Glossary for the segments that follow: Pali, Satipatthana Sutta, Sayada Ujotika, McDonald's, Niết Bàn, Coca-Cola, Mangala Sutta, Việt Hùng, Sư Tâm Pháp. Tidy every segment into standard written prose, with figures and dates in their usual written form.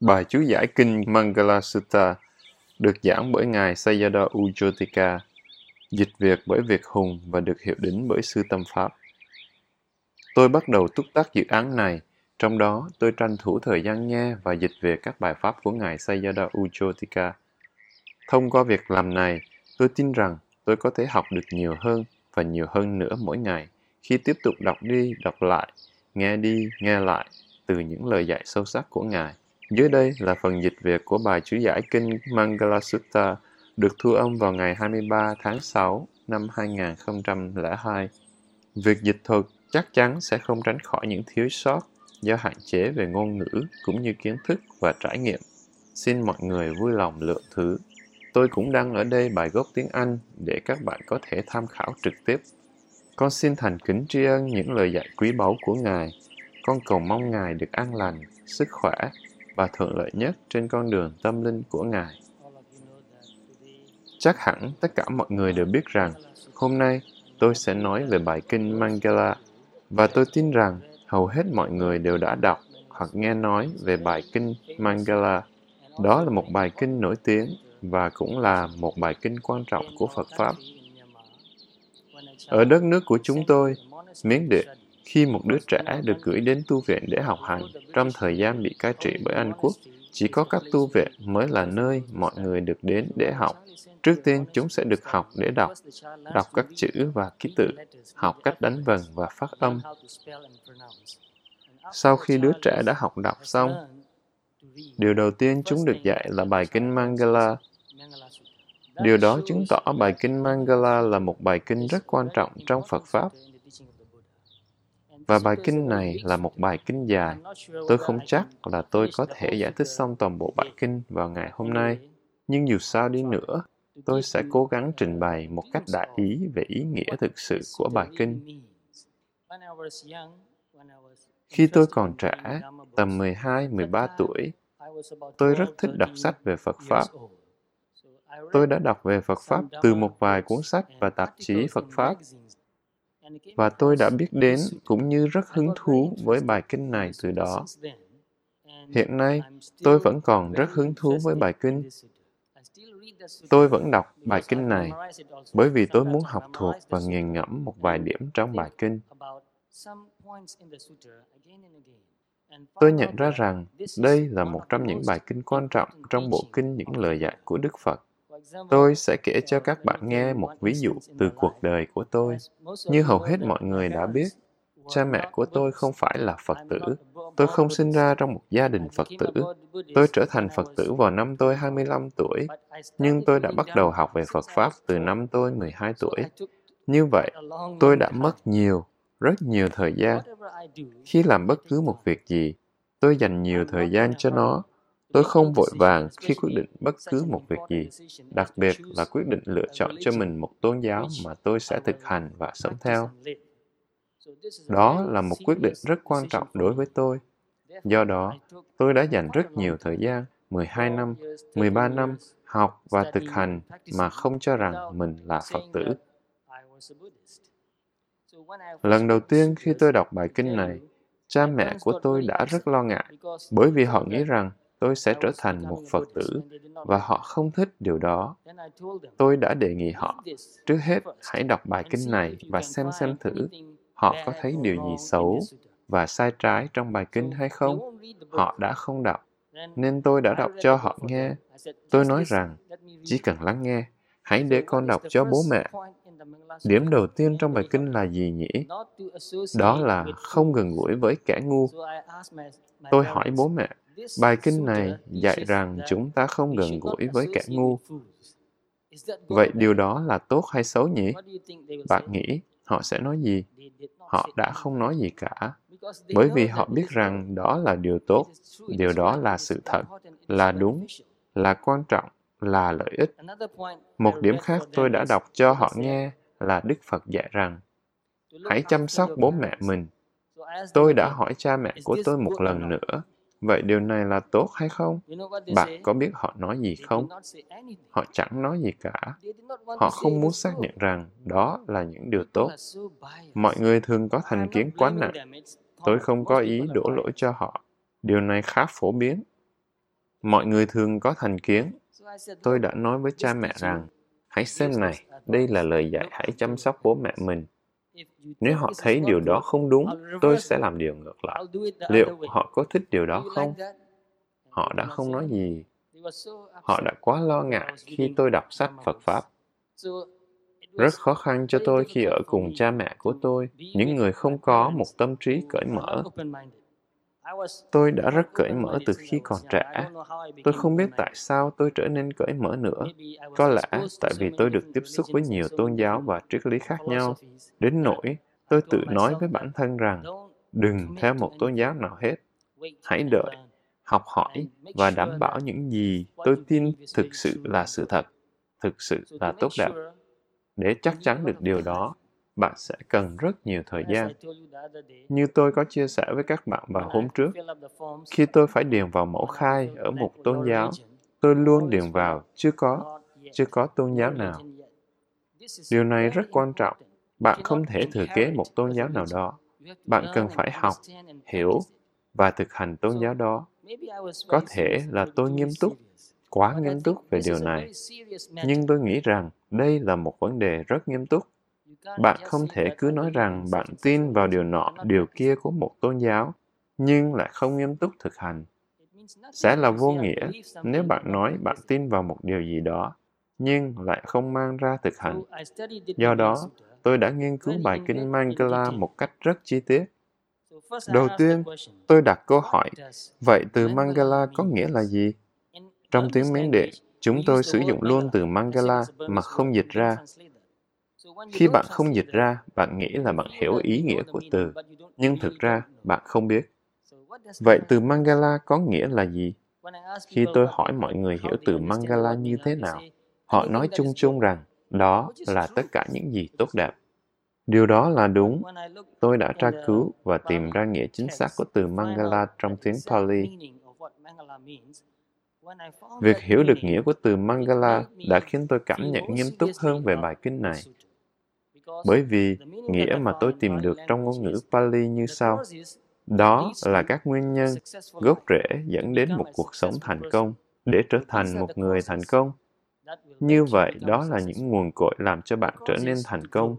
Bài chú giải kinh Mangala Sutta được giảng bởi Ngài Sayada Ujotika, dịch Việt bởi Việt Hùng và được hiệu đính bởi Sư Tâm Pháp. Tôi bắt đầu túc tác dự án này, trong đó tôi tranh thủ thời gian nghe và dịch về các bài pháp của Ngài Sayada Ujotika. Thông qua việc làm này, tôi tin rằng tôi có thể học được nhiều hơn và nhiều hơn nữa mỗi ngày khi tiếp tục đọc đi, đọc lại, nghe đi, nghe lại từ những lời dạy sâu sắc của Ngài. Dưới đây là phần dịch Việt của bài chú giải kinh Mangala Sutta được thu âm vào ngày 23 tháng 6 năm 2002. Việc dịch thuật chắc chắn sẽ không tránh khỏi những thiếu sót do hạn chế về ngôn ngữ cũng như kiến thức và trải nghiệm. Xin mọi người vui lòng lượng thứ. Tôi cũng đăng ở đây bài gốc tiếng Anh để các bạn có thể tham khảo trực tiếp. Con xin thành kính tri ân những lời dạy quý báu của Ngài. Con cầu mong Ngài được an lành, sức khỏe và thuận lợi nhất trên con đường tâm linh của Ngài. Chắc hẳn tất cả mọi người đều biết rằng hôm nay tôi sẽ nói về bài kinh Mangala và tôi tin rằng hầu hết mọi người đều đã đọc hoặc nghe nói về bài kinh Mangala. Đó là một bài kinh nổi tiếng và cũng là một bài kinh quan trọng của Phật Pháp. Ở đất nước của chúng tôi, Miến Điện, khi một đứa trẻ được gửi đến tu viện để học hành trong thời gian bị cai trị bởi Anh Quốc, chỉ có các tu viện mới là nơi mọi người được đến để học. Trước tiên, chúng sẽ được học để đọc các chữ và ký tự, học cách đánh vần và phát âm. Sau khi đứa trẻ đã học đọc xong, điều đầu tiên chúng được dạy là bài kinh Mangala. Điều đó chứng tỏ bài kinh Mangala là một bài kinh rất quan trọng trong Phật Pháp. Và bài kinh này là một bài kinh dài. Tôi không chắc là tôi có thể giải thích xong toàn bộ bài kinh vào ngày hôm nay. Nhưng dù sao đi nữa, tôi sẽ cố gắng trình bày một cách đại ý về ý nghĩa thực sự của bài kinh. Khi tôi còn trẻ, tầm 12-13 tuổi, tôi rất thích đọc sách về Phật Pháp. Tôi đã đọc về Phật Pháp từ một vài cuốn sách và tạp chí Phật Pháp. Và tôi đã biết đến cũng như rất hứng thú với bài kinh này từ đó. Hiện nay, tôi vẫn còn rất hứng thú với bài kinh. Tôi vẫn đọc bài kinh này bởi vì tôi muốn học thuộc và nghiền ngẫm một vài điểm trong bài kinh. Tôi nhận ra rằng đây là một trong những bài kinh quan trọng trong bộ kinh những lời dạy của Đức Phật. Tôi sẽ kể cho các bạn nghe một ví dụ từ cuộc đời của tôi. Như hầu hết mọi người đã biết, cha mẹ của tôi không phải là Phật tử. Tôi không sinh ra trong một gia đình Phật tử. Tôi trở thành Phật tử vào năm tôi 25 tuổi, nhưng tôi đã bắt đầu học về Phật Pháp từ năm tôi 12 tuổi. Như vậy, tôi đã mất rất nhiều thời gian. Khi làm bất cứ một việc gì, tôi dành nhiều thời gian cho nó. Tôi không vội vàng khi quyết định bất cứ một việc gì, đặc biệt là quyết định lựa chọn cho mình một tôn giáo mà tôi sẽ thực hành và sống theo. Đó là một quyết định rất quan trọng đối với tôi. Do đó, tôi đã dành rất nhiều thời gian, 12 năm, 13 năm, học và thực hành mà không cho rằng mình là Phật tử. Lần đầu tiên khi tôi đọc bài kinh này, cha mẹ của tôi đã rất lo ngại bởi vì họ nghĩ rằng tôi sẽ trở thành một Phật tử và họ không thích điều đó. Tôi đã đề nghị họ, trước hết hãy đọc bài kinh này và xem thử họ có thấy điều gì xấu và sai trái trong bài kinh hay không. Họ đã không đọc, nên tôi đã đọc cho họ nghe. Tôi nói rằng, chỉ cần lắng nghe, hãy để con đọc cho bố mẹ. Điểm đầu tiên trong bài kinh là gì nhỉ? Đó là không gần gũi với kẻ ngu. Tôi hỏi bố mẹ, bài kinh này dạy rằng chúng ta không gần gũi với kẻ ngu. Vậy điều đó là tốt hay xấu nhỉ? Bạn nghĩ họ sẽ nói gì? Họ đã không nói gì cả, bởi vì họ biết rằng đó là điều tốt, điều đó là sự thật, là đúng, là quan trọng, là lợi ích. Một điểm khác tôi đã đọc cho họ nghe là Đức Phật dạy rằng hãy chăm sóc bố mẹ mình. Tôi đã hỏi cha mẹ của tôi một lần nữa, vậy điều này là tốt hay không? Bạn có biết họ nói gì không? Họ chẳng nói gì cả. Họ không muốn xác nhận rằng đó là những điều tốt. Mọi người thường có thành kiến quá nặng. Tôi không có ý đổ lỗi cho họ. Điều này khá phổ biến. Mọi người thường có thành kiến. Tôi đã nói với cha mẹ rằng, hãy xem này, đây là lời dạy hãy chăm sóc bố mẹ mình. Nếu họ thấy điều đó không đúng, tôi sẽ làm điều ngược lại. Liệu họ có thích điều đó không? Họ đã không nói gì. Họ đã quá lo ngại khi tôi đọc sách Phật Pháp. Rất khó khăn cho tôi khi ở cùng cha mẹ của tôi, những người không có một tâm trí cởi mở. Tôi đã rất cởi mở từ khi còn trẻ. Tôi không biết tại sao tôi trở nên cởi mở nữa. Có lẽ tại vì tôi được tiếp xúc với nhiều tôn giáo và triết lý khác nhau. Đến nỗi, tôi tự nói với bản thân rằng, đừng theo một tôn giáo nào hết. Hãy đợi, học hỏi và đảm bảo những gì tôi tin thực sự là sự thật, thực sự là tốt đẹp. Để chắc chắn được điều đó, bạn sẽ cần rất nhiều thời gian. Như tôi có chia sẻ với các bạn vào hôm trước, khi tôi phải điền vào mẫu khai ở một tôn giáo, tôi luôn điền vào, chưa có tôn giáo nào. Điều này rất quan trọng. Bạn không thể thừa kế một tôn giáo nào đó. Bạn cần phải học, hiểu và thực hành tôn giáo đó. Có thể là tôi nghiêm túc, quá nghiêm túc về điều này, nhưng tôi nghĩ rằng đây là một vấn đề rất nghiêm túc. Bạn không thể cứ nói rằng bạn tin vào điều nọ, điều kia của một tôn giáo, nhưng lại không nghiêm túc thực hành. Sẽ là vô nghĩa nếu bạn nói bạn tin vào một điều gì đó, nhưng lại không mang ra thực hành. Do đó, tôi đã nghiên cứu bài kinh Mangala một cách rất chi tiết. Đầu tiên, tôi đặt câu hỏi, vậy từ Mangala có nghĩa là gì? Trong tiếng Miến Điện, chúng tôi sử dụng luôn từ Mangala mà không dịch ra. Khi bạn không dịch ra, bạn nghĩ là bạn hiểu ý nghĩa của từ, nhưng thực ra bạn không biết. Vậy từ Mangala có nghĩa là gì? Khi tôi hỏi mọi người hiểu từ Mangala như thế nào, họ nói chung chung rằng đó là tất cả những gì tốt đẹp. Điều đó là đúng. Tôi đã tra cứu và tìm ra nghĩa chính xác của từ Mangala trong tiếng Pali. Việc hiểu được nghĩa của từ Mangala đã khiến tôi cảm nhận nghiêm túc hơn về bài kinh này. Bởi vì nghĩa mà tôi tìm được trong ngôn ngữ Pali như sau. Đó là các nguyên nhân, gốc rễ dẫn đến một cuộc sống thành công, để trở thành một người thành công. Như vậy, đó là những nguồn cội làm cho bạn trở nên thành công.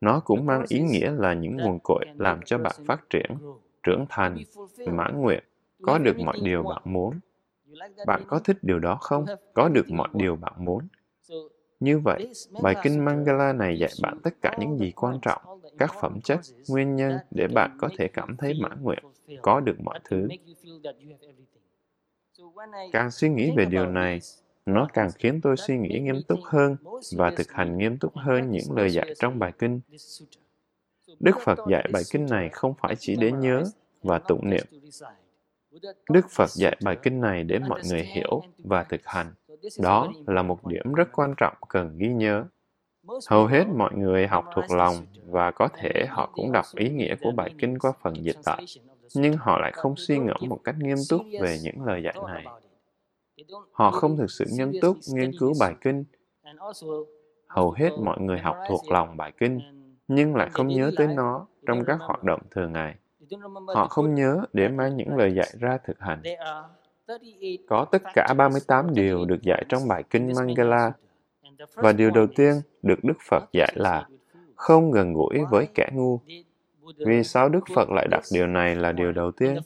Nó cũng mang ý nghĩa là những nguồn cội làm cho bạn phát triển, trưởng thành, mãn nguyện, có được mọi điều bạn muốn. Bạn có thích điều đó không? Có được mọi điều bạn muốn. Như vậy, bài kinh Mangala này dạy bạn tất cả những gì quan trọng, các phẩm chất, nguyên nhân để bạn có thể cảm thấy mãn nguyện, có được mọi thứ. Càng suy nghĩ về điều này, nó càng khiến tôi suy nghĩ nghiêm túc hơn và thực hành nghiêm túc hơn những lời dạy trong bài kinh. Đức Phật dạy bài kinh này không phải chỉ để nhớ và tụng niệm. Đức Phật dạy bài kinh này để mọi người hiểu và thực hành. Đó là một điểm rất quan trọng cần ghi nhớ. Hầu hết mọi người học thuộc lòng và có thể họ cũng đọc ý nghĩa của bài kinh qua phần dịch tả, nhưng họ lại không suy ngẫm một cách nghiêm túc về những lời dạy này. Họ không thực sự nghiêm túc nghiên cứu bài kinh. Hầu hết mọi người học thuộc lòng bài kinh, nhưng lại không nhớ tới nó trong các hoạt động thường ngày. Họ không nhớ để mang những lời dạy ra thực hành. Có tất cả 38 điều được dạy trong bài kinh Mangala, và điều đầu tiên được Đức Phật dạy là không gần gũi với kẻ ngu. Vì sao Đức Phật lại đặt điều này là điều đầu tiên?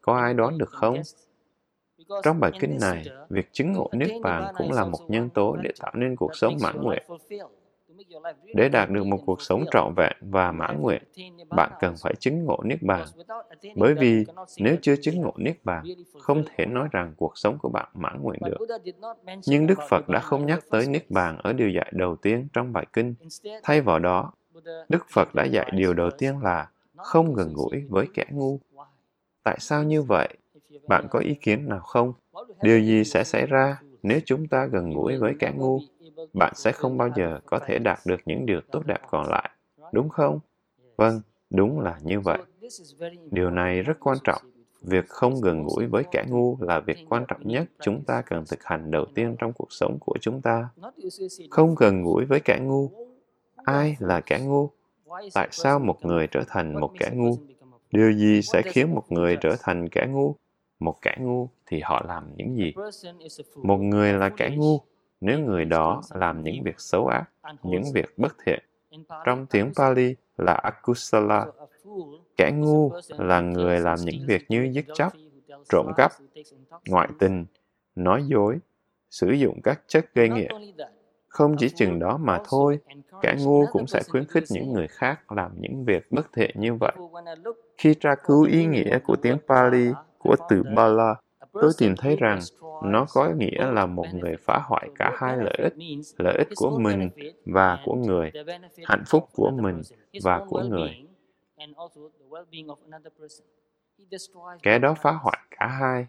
Có ai đoán được không? Trong bài kinh này, việc chứng ngộ Niết Bàn cũng là một nhân tố để tạo nên cuộc sống mãn nguyện. Để đạt được một cuộc sống trọn vẹn và mãn nguyện, bạn cần phải chứng ngộ Niết Bàn. Bởi vì nếu chưa chứng ngộ Niết Bàn, không thể nói rằng cuộc sống của bạn mãn nguyện được. Nhưng Đức Phật đã không nhắc tới Niết Bàn ở điều dạy đầu tiên trong bài kinh. Thay vào đó, Đức Phật đã dạy điều đầu tiên là không gần gũi với kẻ ngu. Tại sao như vậy? Bạn có ý kiến nào không? Điều gì sẽ xảy ra nếu chúng ta gần gũi với kẻ ngu? Bạn sẽ không bao giờ có thể đạt được những điều tốt đẹp còn lại, đúng không? Vâng, đúng là như vậy. Điều này rất quan trọng. Việc không gần gũi với kẻ ngu là việc quan trọng nhất chúng ta cần thực hành đầu tiên trong cuộc sống của chúng ta. Không gần gũi với kẻ ngu. Ai là kẻ ngu? Tại sao một người trở thành một kẻ ngu? Điều gì sẽ khiến một người trở thành kẻ ngu? một kẻ ngu thì họ làm những gì? Một người là kẻ ngu nếu người đó làm những việc xấu ác, những việc bất thiện. Trong tiếng Pali là akusala. Kẻ ngu là người làm những việc như giết chóc, trộm cắp, ngoại tình, nói dối, sử dụng các chất gây nghiện. Không chỉ chừng đó mà thôi, kẻ ngu cũng sẽ khuyến khích những người khác làm những việc bất thiện như vậy. Khi tra cứu ý nghĩa của tiếng Pali, của từ Bala, tôi tìm thấy rằng nó có nghĩa là một người phá hoại cả hai lợi ích của mình và của người, hạnh phúc của mình và của người. Kẻ đó phá hoại cả hai,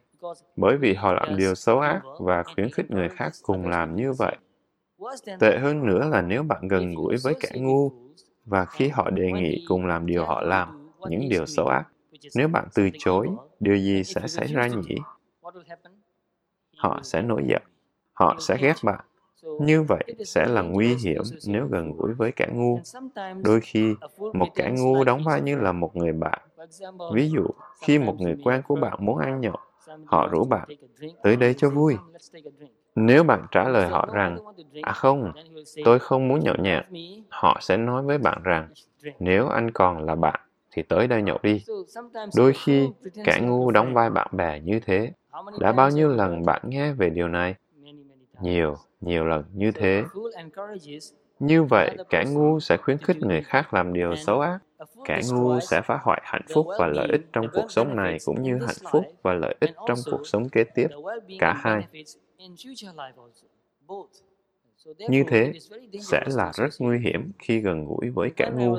bởi vì họ làm điều xấu ác và khuyến khích người khác cùng làm như vậy. Tệ hơn nữa là nếu bạn gần gũi với kẻ ngu, và khi họ đề nghị cùng làm điều họ làm, những điều xấu ác, nếu bạn từ chối, điều gì sẽ xảy ra nhỉ? Họ sẽ nổi giận, họ sẽ ghét bạn. Như vậy sẽ là nguy hiểm nếu gần gũi với kẻ ngu. Đôi khi, một kẻ ngu đóng vai như là một người bạn. Ví dụ, khi một người quen của bạn muốn ăn nhậu, họ rủ bạn, tới đây cho vui. Nếu bạn trả lời họ rằng, à không, tôi không muốn nhậu nhẹt, họ sẽ nói với bạn rằng, nếu anh còn là bạn, thì tới đây nhậu đi. Đôi khi, kẻ ngu đóng vai bạn bè như thế. Đã bao nhiêu lần bạn nghe về điều này? Nhiều lần như thế. Như vậy, kẻ ngu sẽ khuyến khích người khác làm điều xấu ác. Kẻ ngu sẽ phá hoại hạnh phúc và lợi ích trong cuộc sống này cũng như hạnh phúc và lợi ích trong cuộc sống kế tiếp, cả hai. Như thế, sẽ là rất nguy hiểm khi gần gũi với kẻ ngu.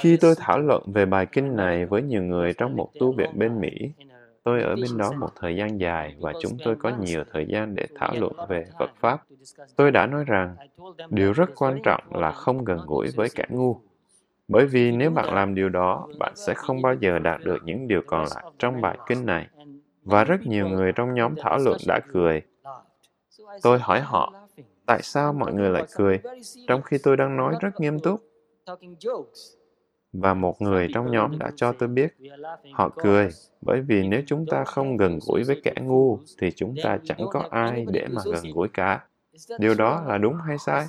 Khi tôi thảo luận về bài kinh này với nhiều người trong một tu viện bên Mỹ, tôi ở bên đó một thời gian dài và chúng tôi có nhiều thời gian để thảo luận về Phật Pháp. Tôi đã nói rằng, điều rất quan trọng là không gần gũi với kẻ ngu. Bởi vì nếu bạn làm điều đó, bạn sẽ không bao giờ đạt được những điều còn lại trong bài kinh này. Và rất nhiều người trong nhóm thảo luận đã cười. Tôi hỏi họ, tại sao mọi người lại cười, trong khi tôi đang nói rất nghiêm túc? Và một người trong nhóm đã cho tôi biết, họ cười, bởi vì nếu chúng ta không gần gũi với kẻ ngu, thì chúng ta chẳng có ai để mà gần gũi cả. Điều đó là đúng hay sai?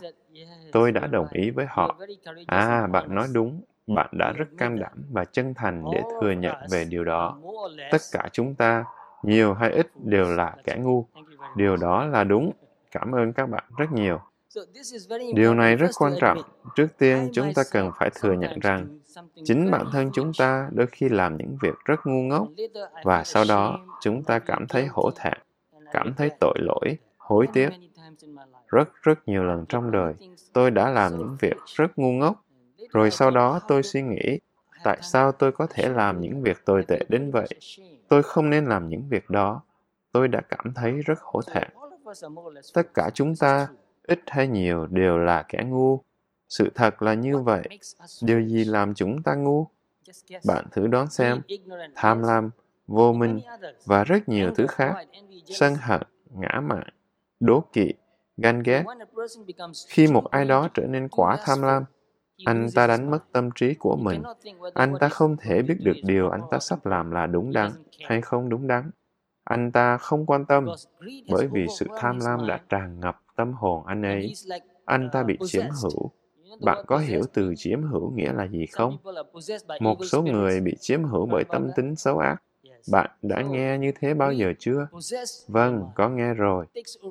Tôi đã đồng ý với họ. À, bạn nói đúng, bạn đã rất can đảm và chân thành để thừa nhận về điều đó. Tất cả chúng ta, nhiều hay ít, đều là kẻ ngu. Điều đó là đúng. Cảm ơn các bạn rất nhiều. Điều này rất quan trọng. Trước tiên, chúng ta cần phải thừa nhận rằng chính bản thân chúng ta đôi khi làm những việc rất ngu ngốc, và sau đó chúng ta cảm thấy hổ thẹn, cảm thấy tội lỗi, hối tiếc. Rất nhiều lần trong đời, tôi đã làm những việc rất ngu ngốc. Rồi sau đó tôi suy nghĩ, tại sao tôi có thể làm những việc tồi tệ đến vậy? Tôi không nên làm những việc đó. Tôi đã cảm thấy rất hổ thẹn. Tất cả chúng ta, ít hay nhiều, đều là kẻ ngu. Sự thật là như vậy. Điều gì làm chúng ta ngu? Bạn thử đoán xem. Tham lam, vô minh, và rất nhiều thứ khác. Sân hận, ngã mạn, đố kỵ, ganh ghét. Khi một ai đó trở nên quá tham lam, anh ta đánh mất tâm trí của mình. Anh ta không thể biết được điều anh ta sắp làm là đúng đắn hay không đúng đắn. Anh ta không quan tâm, bởi vì sự tham lam đã tràn ngập tâm hồn anh ấy. Anh ta bị chiếm hữu. Bạn có hiểu từ chiếm hữu nghĩa là gì không? Một số người bị chiếm hữu bởi tâm tính xấu ác. Bạn đã nghe như thế bao giờ chưa? Vâng, có nghe rồi.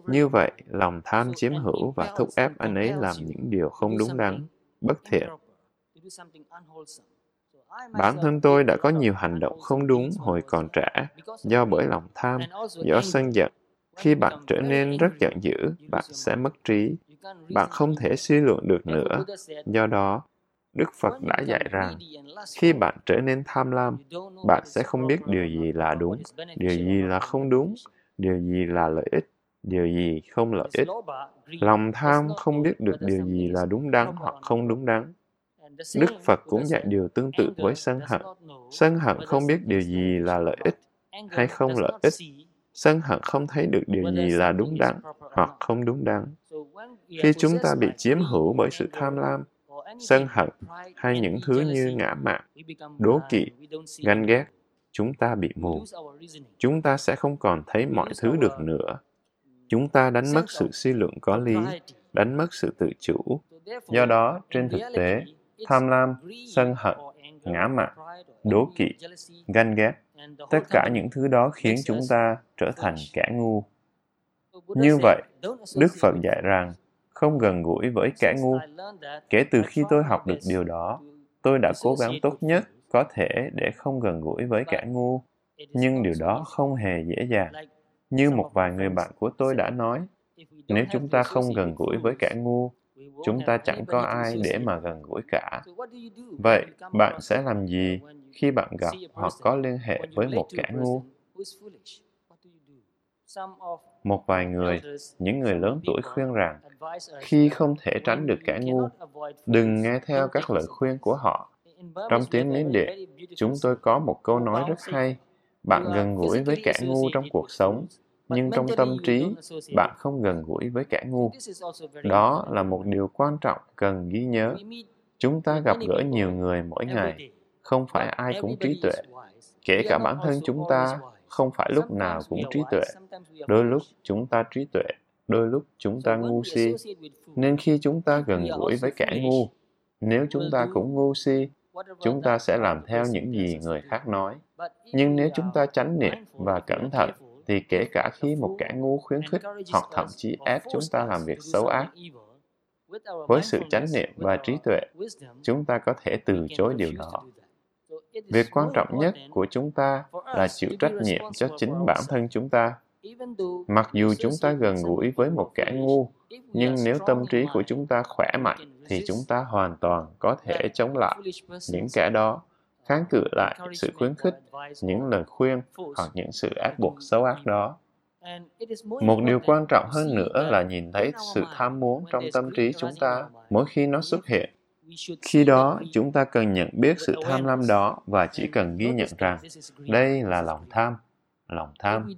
Như vậy, lòng tham chiếm hữu và thúc ép anh ấy làm những điều không đúng đắn, bất thiện. Bản thân tôi đã có nhiều hành động không đúng hồi còn trẻ, do bởi lòng tham, do sân giận. Khi bạn trở nên rất giận dữ, bạn sẽ mất trí. Bạn không thể suy luận được nữa. Do đó, Đức Phật đã dạy rằng, khi bạn trở nên tham lam, bạn sẽ không biết điều gì là đúng, điều gì là không đúng, điều gì là lợi ích, điều gì không lợi ích. Lòng tham không biết được điều gì là đúng đắn hoặc không đúng đắn. Đức Phật cũng dạy điều tương tự với sân hận. Sân hận không biết điều gì là lợi ích hay không lợi ích. Sân hận không thấy được điều gì là đúng đắn hoặc không đúng đắn. Khi chúng ta bị chiếm hữu bởi sự tham lam, sân hận hay những thứ như ngã mạn, đố kỵ, ganh ghét, chúng ta bị mù. Chúng ta sẽ không còn thấy mọi thứ được nữa. Chúng ta đánh mất sự suy luận có lý, đánh mất sự tự chủ. Do đó, trên thực tế, tham lam, sân hận, ngã mạn, đố kỵ, ganh ghét, tất cả những thứ đó khiến chúng ta trở thành kẻ ngu. Như vậy, Đức Phật dạy rằng, không gần gũi với kẻ ngu. Kể từ khi tôi học được điều đó, tôi đã cố gắng tốt nhất có thể để không gần gũi với kẻ ngu, nhưng điều đó không hề dễ dàng. Như một vài người bạn của tôi đã nói, nếu chúng ta không gần gũi với kẻ ngu, chúng ta chẳng có ai để mà gần gũi cả. Vậy, bạn sẽ làm gì khi bạn gặp hoặc có liên hệ với một kẻ ngu? Một vài người, những người lớn tuổi khuyên rằng, khi không thể tránh được kẻ ngu, đừng nghe theo các lời khuyên của họ. Trong tiếng Miến Điện, chúng tôi có một câu nói rất hay. Bạn gần gũi với kẻ ngu trong cuộc sống, nhưng trong tâm trí, bạn không gần gũi với kẻ ngu. Đó là một điều quan trọng cần ghi nhớ. Chúng ta gặp gỡ nhiều người mỗi ngày, không phải ai cũng trí tuệ. Kể cả bản thân chúng ta, không phải lúc nào cũng trí tuệ. Đôi lúc chúng ta trí tuệ, đôi lúc chúng ta ngu si. Nên khi chúng ta gần gũi với kẻ ngu, nếu chúng ta cũng ngu si, chúng ta sẽ làm theo những gì người khác nói. Nhưng nếu chúng ta chánh niệm và cẩn thận, thì kể cả khi một kẻ ngu khuyến khích hoặc thậm chí ép chúng ta làm việc xấu ác, với sự chánh niệm và trí tuệ, chúng ta có thể từ chối điều đó. Việc quan trọng nhất của chúng ta là chịu trách nhiệm cho chính bản thân chúng ta. Mặc dù chúng ta gần gũi với một kẻ ngu, nhưng nếu tâm trí của chúng ta khỏe mạnh, thì chúng ta hoàn toàn có thể chống lại những kẻ đó, kháng cự lại sự khuyến khích, những lời khuyên hoặc những sự ép buộc xấu ác đó. Một điều quan trọng hơn nữa là nhìn thấy sự tham muốn trong tâm trí chúng ta mỗi khi nó xuất hiện. Khi đó, chúng ta cần nhận biết sự tham lam đó và chỉ cần ghi nhận rằng đây là lòng tham.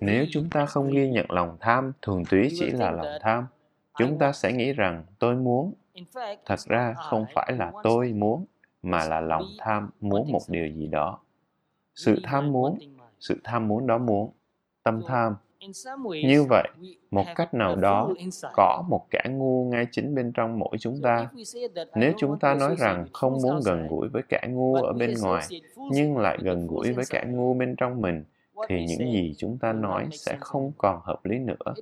Nếu chúng ta không ghi nhận lòng tham, thuần túy chỉ là lòng tham, chúng ta sẽ nghĩ rằng tôi muốn. Thật ra không phải là tôi muốn, mà là lòng tham muốn một điều gì đó. Sự tham muốn đó muốn, tâm tham. Như vậy, một cách nào đó, có một kẻ ngu ngay chính bên trong mỗi chúng ta. Nếu chúng ta nói rằng không muốn gần gũi với kẻ ngu ở bên ngoài, nhưng lại gần gũi với kẻ ngu bên trong mình, thì những gì chúng ta nói sẽ không còn hợp lý nữa.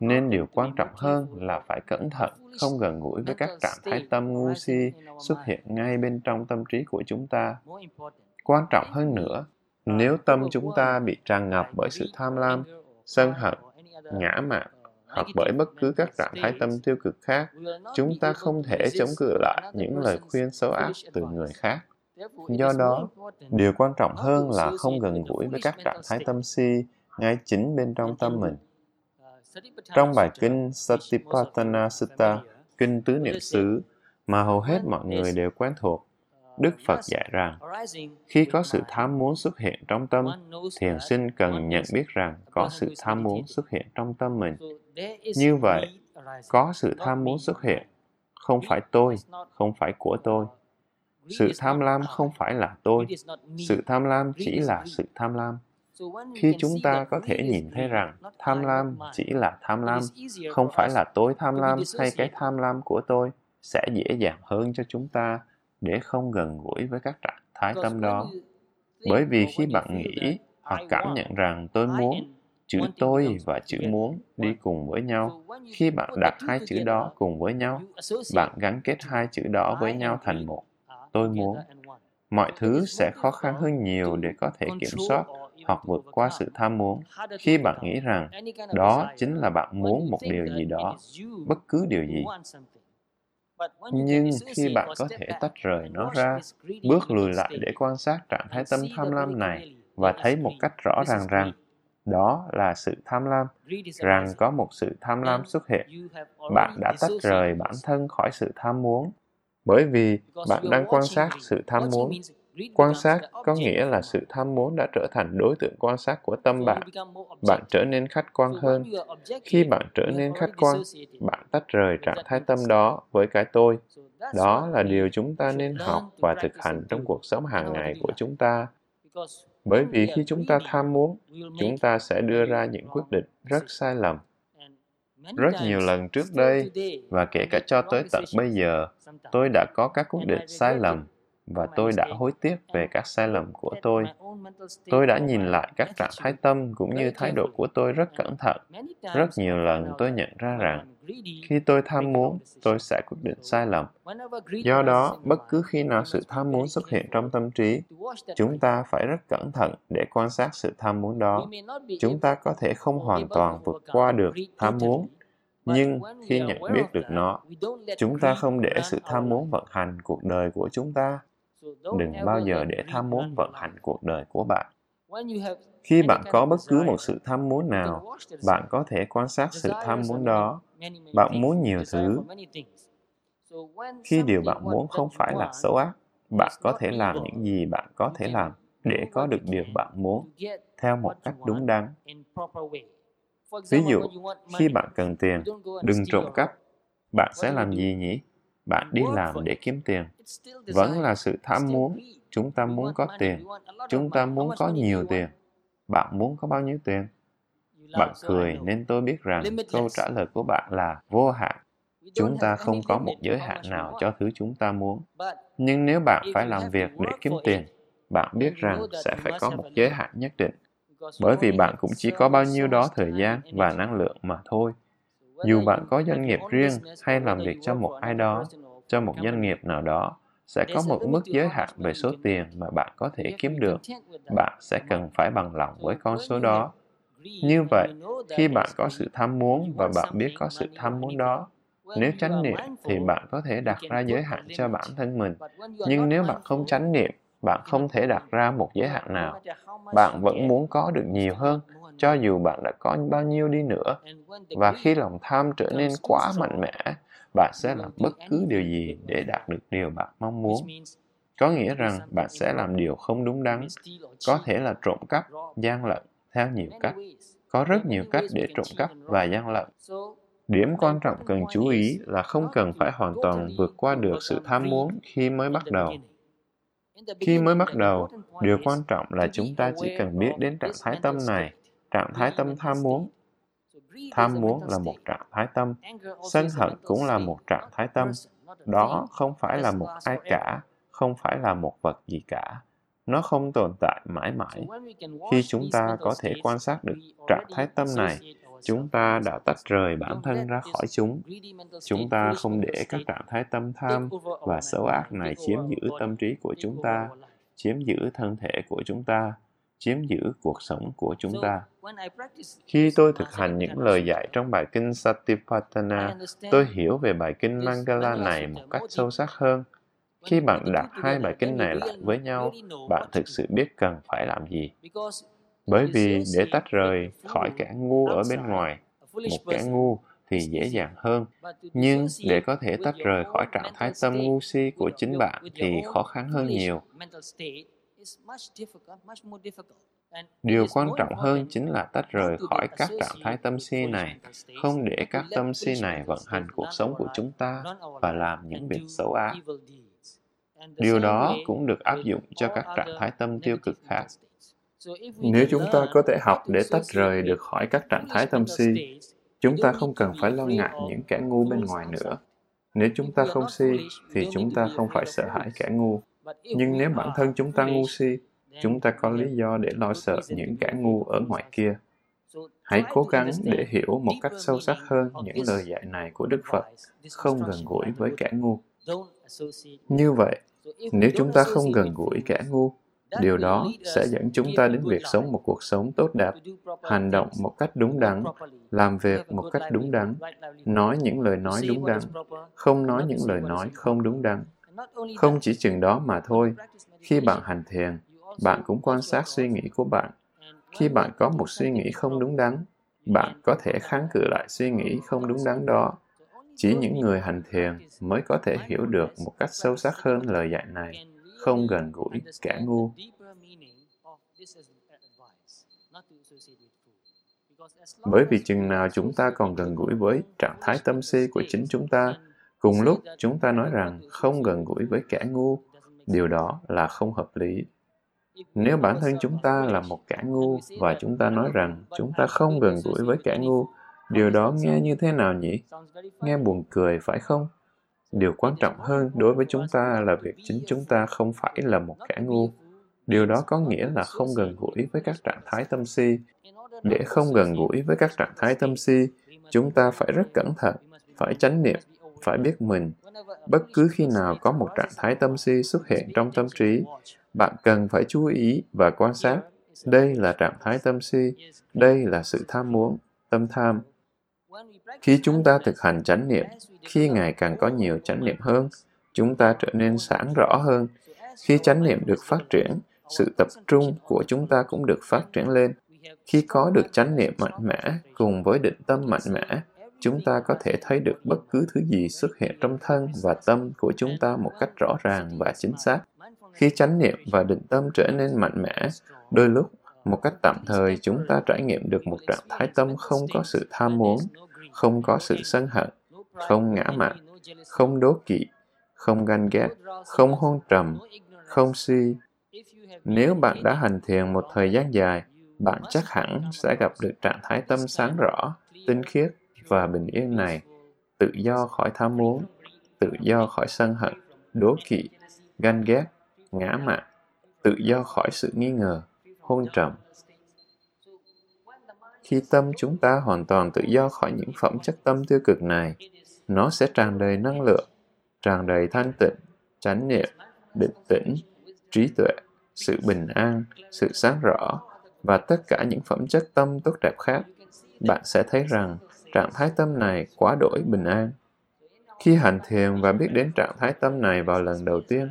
Nên điều quan trọng hơn là phải cẩn thận, không gần gũi với các trạng thái tâm ngu si xuất hiện ngay bên trong tâm trí của chúng ta. Quan trọng hơn nữa, nếu tâm chúng ta bị tràn ngập bởi sự tham lam, sân hận, ngã mạn hoặc bởi bất cứ các trạng thái tâm tiêu cực khác, chúng ta không thể chống cự lại những lời khuyên xấu ác từ người khác. Do đó, điều quan trọng hơn là không gần gũi với các trạng thái tâm si ngay chính bên trong tâm mình. Trong bài kinh Satipatthana Sutta, kinh tứ niệm xứ mà hầu hết mọi người đều quen thuộc, Đức Phật dạy rằng, khi có sự tham muốn xuất hiện trong tâm, thiền sinh cần nhận biết rằng có sự tham muốn xuất hiện trong tâm mình. Như vậy, có sự tham muốn xuất hiện, không phải tôi, không phải của tôi. Sự tham lam không phải là tôi. Sự tham lam chỉ là sự tham lam. Khi chúng ta có thể nhìn thấy rằng tham lam chỉ là tham lam, không phải là tôi tham lam hay cái tham lam của tôi, sẽ dễ dàng hơn cho chúng ta để không gần gũi với các trạng thái tâm đó. Bởi vì khi bạn nghĩ hoặc cảm nhận rằng tôi muốn, chữ tôi và chữ muốn đi cùng với nhau. Khi bạn đặt hai chữ đó cùng với nhau, bạn gắn kết hai chữ đó với nhau thành một. Tôi muốn. Mọi thứ sẽ khó khăn hơn nhiều để có thể kiểm soát hoặc vượt qua sự tham muốn. Khi bạn nghĩ rằng đó chính là bạn muốn một điều gì đó, bất cứ điều gì. Nhưng khi bạn có thể tách rời nó ra, bước lùi lại để quan sát trạng thái tâm tham lam này và thấy một cách rõ ràng rằng đó là sự tham lam, rằng có một sự tham lam xuất hiện, bạn đã tách rời bản thân khỏi sự tham muốn. Bởi vì bạn đang quan sát sự tham muốn. Quan sát có nghĩa là sự tham muốn đã trở thành đối tượng quan sát của tâm bạn. Bạn trở nên khách quan hơn. Khi bạn trở nên khách quan, bạn tách rời trạng thái tâm đó với cái tôi. Đó là điều chúng ta nên học và thực hành trong cuộc sống hàng ngày của chúng ta. Bởi vì khi chúng ta tham muốn, chúng ta sẽ đưa ra những quyết định rất sai lầm. Rất nhiều lần trước đây, và kể cả cho tới tận bây giờ, tôi đã có các quyết định sai lầm, và tôi đã hối tiếc về các sai lầm của tôi. Tôi đã nhìn lại các trạng thái tâm cũng như thái độ của tôi rất cẩn thận. Rất nhiều lần tôi nhận ra rằng, khi tôi tham muốn, tôi sẽ quyết định sai lầm. Do đó, bất cứ khi nào sự tham muốn xuất hiện trong tâm trí, chúng ta phải rất cẩn thận để quan sát sự tham muốn đó. Chúng ta có thể không hoàn toàn vượt qua được tham muốn, nhưng khi nhận biết được nó, chúng ta không để sự tham muốn vận hành cuộc đời của chúng ta. Đừng bao giờ để tham muốn vận hành cuộc đời của bạn. Khi bạn có bất cứ một sự tham muốn nào, bạn có thể quan sát sự tham muốn đó. Bạn muốn nhiều thứ. Khi điều bạn muốn không phải là xấu ác, bạn có thể làm những gì bạn có thể làm để có được điều bạn muốn theo một cách đúng đắn. Ví dụ, khi bạn cần tiền, đừng trộm cắp. Bạn sẽ làm gì nhỉ? Bạn đi làm để kiếm tiền. Vẫn là sự tham muốn. Chúng ta muốn có tiền. Chúng ta muốn có nhiều tiền. Bạn muốn có bao nhiêu tiền? Bạn cười nên tôi biết rằng câu trả lời của bạn là vô hạn. Chúng ta không có một giới hạn nào cho thứ chúng ta muốn. Nhưng nếu bạn phải làm việc để kiếm tiền, bạn biết rằng sẽ phải có một giới hạn nhất định. Bởi vì bạn cũng chỉ có bao nhiêu đó thời gian và năng lượng mà thôi. Dù bạn có doanh nghiệp riêng hay làm việc cho một ai đó, cho một doanh nghiệp nào đó, sẽ có một mức giới hạn về số tiền mà bạn có thể kiếm được. Bạn sẽ cần phải bằng lòng với con số đó. Như vậy, khi bạn có sự tham muốn và bạn biết có sự tham muốn đó, nếu chánh niệm thì bạn có thể đặt ra giới hạn cho bản thân mình. Nhưng nếu bạn không chánh niệm, bạn không thể đặt ra một giới hạn nào. Bạn vẫn muốn có được nhiều hơn, cho dù bạn đã có bao nhiêu đi nữa. Và khi lòng tham trở nên quá mạnh mẽ, bạn sẽ làm bất cứ điều gì để đạt được điều bạn mong muốn. Có nghĩa rằng bạn sẽ làm điều không đúng đắn, có thể là trộm cắp, gian lận, theo nhiều cách. Có rất nhiều cách để trộm cắp và gian lận. Điểm quan trọng cần chú ý là không cần phải hoàn toàn vượt qua được sự tham muốn khi mới bắt đầu. Khi mới bắt đầu, điều quan trọng là chúng ta chỉ cần biết đến trạng thái tâm này, trạng thái tâm tham muốn. Tham muốn là một trạng thái tâm, sân hận cũng là một trạng thái tâm. Đó không phải là một ai cả, không phải là một vật gì cả. Nó không tồn tại mãi mãi. Khi chúng ta có thể quan sát được trạng thái tâm này, chúng ta đã tách rời bản thân ra khỏi chúng. Chúng ta không để các trạng thái tâm tham và xấu ác này chiếm giữ tâm trí của chúng ta, chiếm giữ thân thể của chúng ta, chiếm giữ cuộc sống của chúng ta. Khi tôi thực hành những lời dạy trong bài kinh Satipatthana, tôi hiểu về bài kinh Mangala này một cách sâu sắc hơn. Khi bạn đặt hai bài kinh này lại với nhau, bạn thực sự biết cần phải làm gì. Bởi vì để tách rời khỏi kẻ ngu ở bên ngoài, một kẻ ngu thì dễ dàng hơn. Nhưng để có thể tách rời khỏi trạng thái tâm ngu si của chính bạn thì khó khăn hơn nhiều. Điều quan trọng hơn chính là tách rời khỏi các trạng thái tâm si này, không để các tâm si này vận hành cuộc sống của chúng ta và làm những việc xấu ác. Điều đó cũng được áp dụng cho các trạng thái tâm tiêu cực khác. Nếu chúng ta có thể học để tách rời được khỏi các trạng thái tâm si, chúng ta không cần phải lo ngại những kẻ ngu bên ngoài nữa. Nếu chúng ta không si, thì chúng ta không phải sợ hãi kẻ ngu. Nhưng nếu bản thân chúng ta ngu si, chúng ta có lý do để lo sợ những kẻ ngu ở ngoài kia. Hãy cố gắng để hiểu một cách sâu sắc hơn những lời dạy này của Đức Phật, không gần gũi với kẻ ngu. Như vậy, nếu chúng ta không gần gũi kẻ ngu, điều đó sẽ dẫn chúng ta đến việc sống một cuộc sống tốt đẹp, hành động một cách đúng đắn, làm việc một cách đúng đắn, nói những lời nói đúng đắn, không nói những lời nói không đúng đắn. Không chỉ chừng đó mà thôi, khi bạn hành thiền, bạn cũng quan sát suy nghĩ của bạn. Khi bạn có một suy nghĩ không đúng đắn, bạn có thể kháng cự lại suy nghĩ không đúng đắn đó. Chỉ những người hành thiền mới có thể hiểu được một cách sâu sắc hơn lời dạy này, không gần gũi kẻ ngu. Bởi vì chừng nào chúng ta còn gần gũi với trạng thái tâm si của chính chúng ta, cùng lúc chúng ta nói rằng không gần gũi với kẻ ngu, điều đó là không hợp lý. Nếu bản thân chúng ta là một kẻ ngu và chúng ta nói rằng chúng ta không gần gũi với kẻ ngu, điều đó nghe như thế nào nhỉ? Nghe buồn cười, phải không? Điều quan trọng hơn đối với chúng ta là việc chính chúng ta không phải là một kẻ ngu. Điều đó có nghĩa là không gần gũi với các trạng thái tâm si. Để không gần gũi với các trạng thái tâm si, chúng ta phải rất cẩn thận, phải chánh niệm, phải biết mình. Bất cứ khi nào có một trạng thái tâm si xuất hiện trong tâm trí, bạn cần phải chú ý và quan sát. Đây là trạng thái tâm si, đây là sự tham muốn, tâm tham. Khi chúng ta thực hành chánh niệm, khi ngày càng có nhiều chánh niệm hơn, chúng ta trở nên sáng rõ hơn. Khi chánh niệm được phát triển, sự tập trung của chúng ta cũng được phát triển lên. Khi có được chánh niệm mạnh mẽ cùng với định tâm mạnh mẽ, chúng ta có thể thấy được bất cứ thứ gì xuất hiện trong thân và tâm của chúng ta một cách rõ ràng và chính xác. Khi chánh niệm và định tâm trở nên mạnh mẽ, đôi lúc, một cách tạm thời, chúng ta trải nghiệm được một trạng thái tâm không có sự tham muốn, không có sự sân hận, không ngã mạn, không đố kỵ, không ganh ghét, không hôn trầm, không si. Nếu bạn đã hành thiền một thời gian dài, bạn chắc hẳn sẽ gặp được trạng thái tâm sáng rõ, tinh khiết và bình yên này, tự do khỏi tham muốn, tự do khỏi sân hận, đố kỵ, ganh ghét, ngã mạn, tự do khỏi sự nghi ngờ, hôn trầm. Khi tâm chúng ta hoàn toàn tự do khỏi những phẩm chất tâm tiêu cực này, nó sẽ tràn đầy năng lượng, tràn đầy thanh tịnh, chánh niệm, định tĩnh, trí tuệ, sự bình an, sự sáng rõ và tất cả những phẩm chất tâm tốt đẹp khác. Bạn sẽ thấy rằng trạng thái tâm này quá đổi bình an. Khi hành thiền và biết đến trạng thái tâm này vào lần đầu tiên,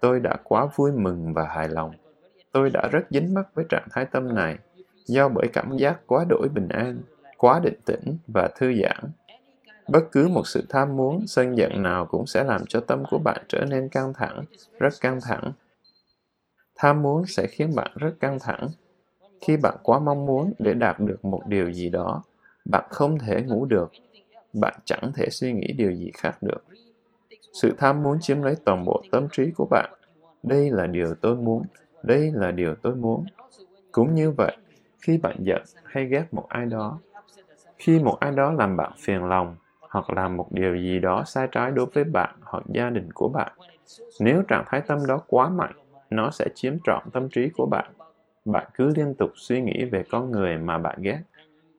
tôi đã quá vui mừng và hài lòng. Tôi đã rất dính mắc với trạng thái tâm này do bởi cảm giác quá đổi bình an, quá định tĩnh và thư giãn. Bất cứ một sự tham muốn, sân giận nào cũng sẽ làm cho tâm của bạn trở nên căng thẳng, rất căng thẳng. Tham muốn sẽ khiến bạn rất căng thẳng. Khi bạn quá mong muốn để đạt được một điều gì đó, bạn không thể ngủ được, bạn chẳng thể suy nghĩ điều gì khác được. Sự tham muốn chiếm lấy toàn bộ tâm trí của bạn. Đây là điều tôi muốn, đây là điều tôi muốn. Cũng như vậy, khi bạn giận hay ghét một ai đó, khi một ai đó làm bạn phiền lòng, hoặc làm một điều gì đó sai trái đối với bạn hoặc gia đình của bạn, nếu trạng thái tâm đó quá mạnh, nó sẽ chiếm trọn tâm trí của bạn. Bạn cứ liên tục suy nghĩ về con người mà bạn ghét.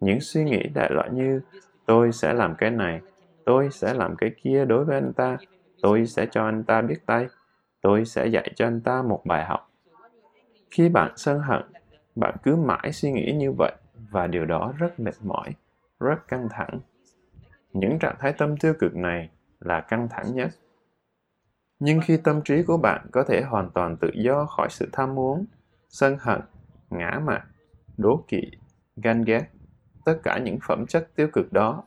Những suy nghĩ đại loại như tôi sẽ làm cái này, tôi sẽ làm cái kia đối với anh ta, tôi sẽ cho anh ta biết tay, tôi sẽ dạy cho anh ta một bài học. Khi bạn sân hận, bạn cứ mãi suy nghĩ như vậy và điều đó rất mệt mỏi, rất căng thẳng. Những trạng thái tâm tiêu cực này là căng thẳng nhất. Nhưng khi tâm trí của bạn có thể hoàn toàn tự do khỏi sự tham muốn, sân hận, ngã mạn, đố kỵ, ganh ghét, tất cả những phẩm chất tiêu cực đó,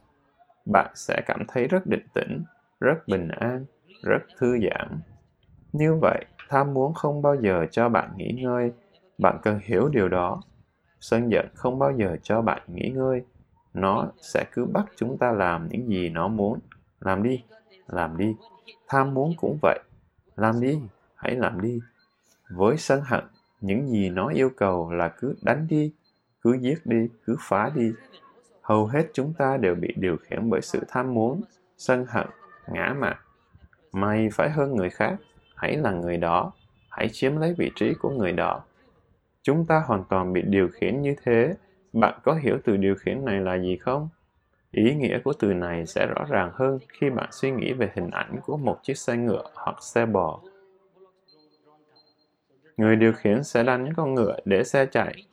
bạn sẽ cảm thấy rất định tĩnh, rất bình an, rất thư giãn. Như vậy, tham muốn không bao giờ cho bạn nghỉ ngơi, bạn cần hiểu điều đó. Sân giận không bao giờ cho bạn nghỉ ngơi, nó sẽ cứ bắt chúng ta làm những gì nó muốn. Làm đi, làm đi. Tham muốn cũng vậy. Làm đi, hãy làm đi. Với sân hận, những gì nó yêu cầu là cứ đánh đi, cứ giết đi, cứ phá đi. Hầu hết chúng ta đều bị điều khiển bởi sự tham muốn, sân hận, ngã mạn. Mày phải hơn người khác, hãy là người đó, hãy chiếm lấy vị trí của người đó. Chúng ta hoàn toàn bị điều khiển như thế. Bạn có hiểu từ điều khiển này là gì không? Ý nghĩa của từ này sẽ rõ ràng hơn khi bạn suy nghĩ về hình ảnh của một chiếc xe ngựa hoặc xe bò. Người điều khiển sẽ đánh con ngựa để xe chạy.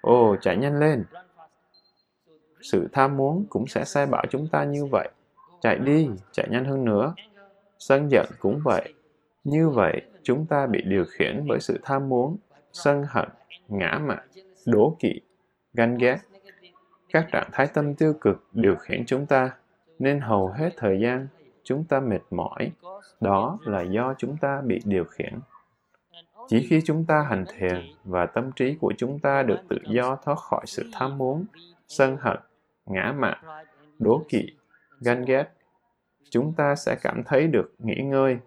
Ồ, chạy nhanh lên. Sự tham muốn cũng sẽ sai bảo chúng ta như vậy. Chạy đi, chạy nhanh hơn nữa. Sân giận cũng vậy. Như vậy, chúng ta bị điều khiển bởi sự tham muốn, sân hận, ngã mạn, đố kỵ, ganh ghét. Các trạng thái tâm tiêu cực điều khiển chúng ta, nên hầu hết thời gian chúng ta mệt mỏi. Đó là do chúng ta bị điều khiển. Chỉ khi chúng ta hành thiền và tâm trí của chúng ta được tự do thoát khỏi sự tham muốn, sân hận, ngã mạn, đố kỵ, ganh ghét, chúng ta sẽ cảm thấy được nghỉ ngơi.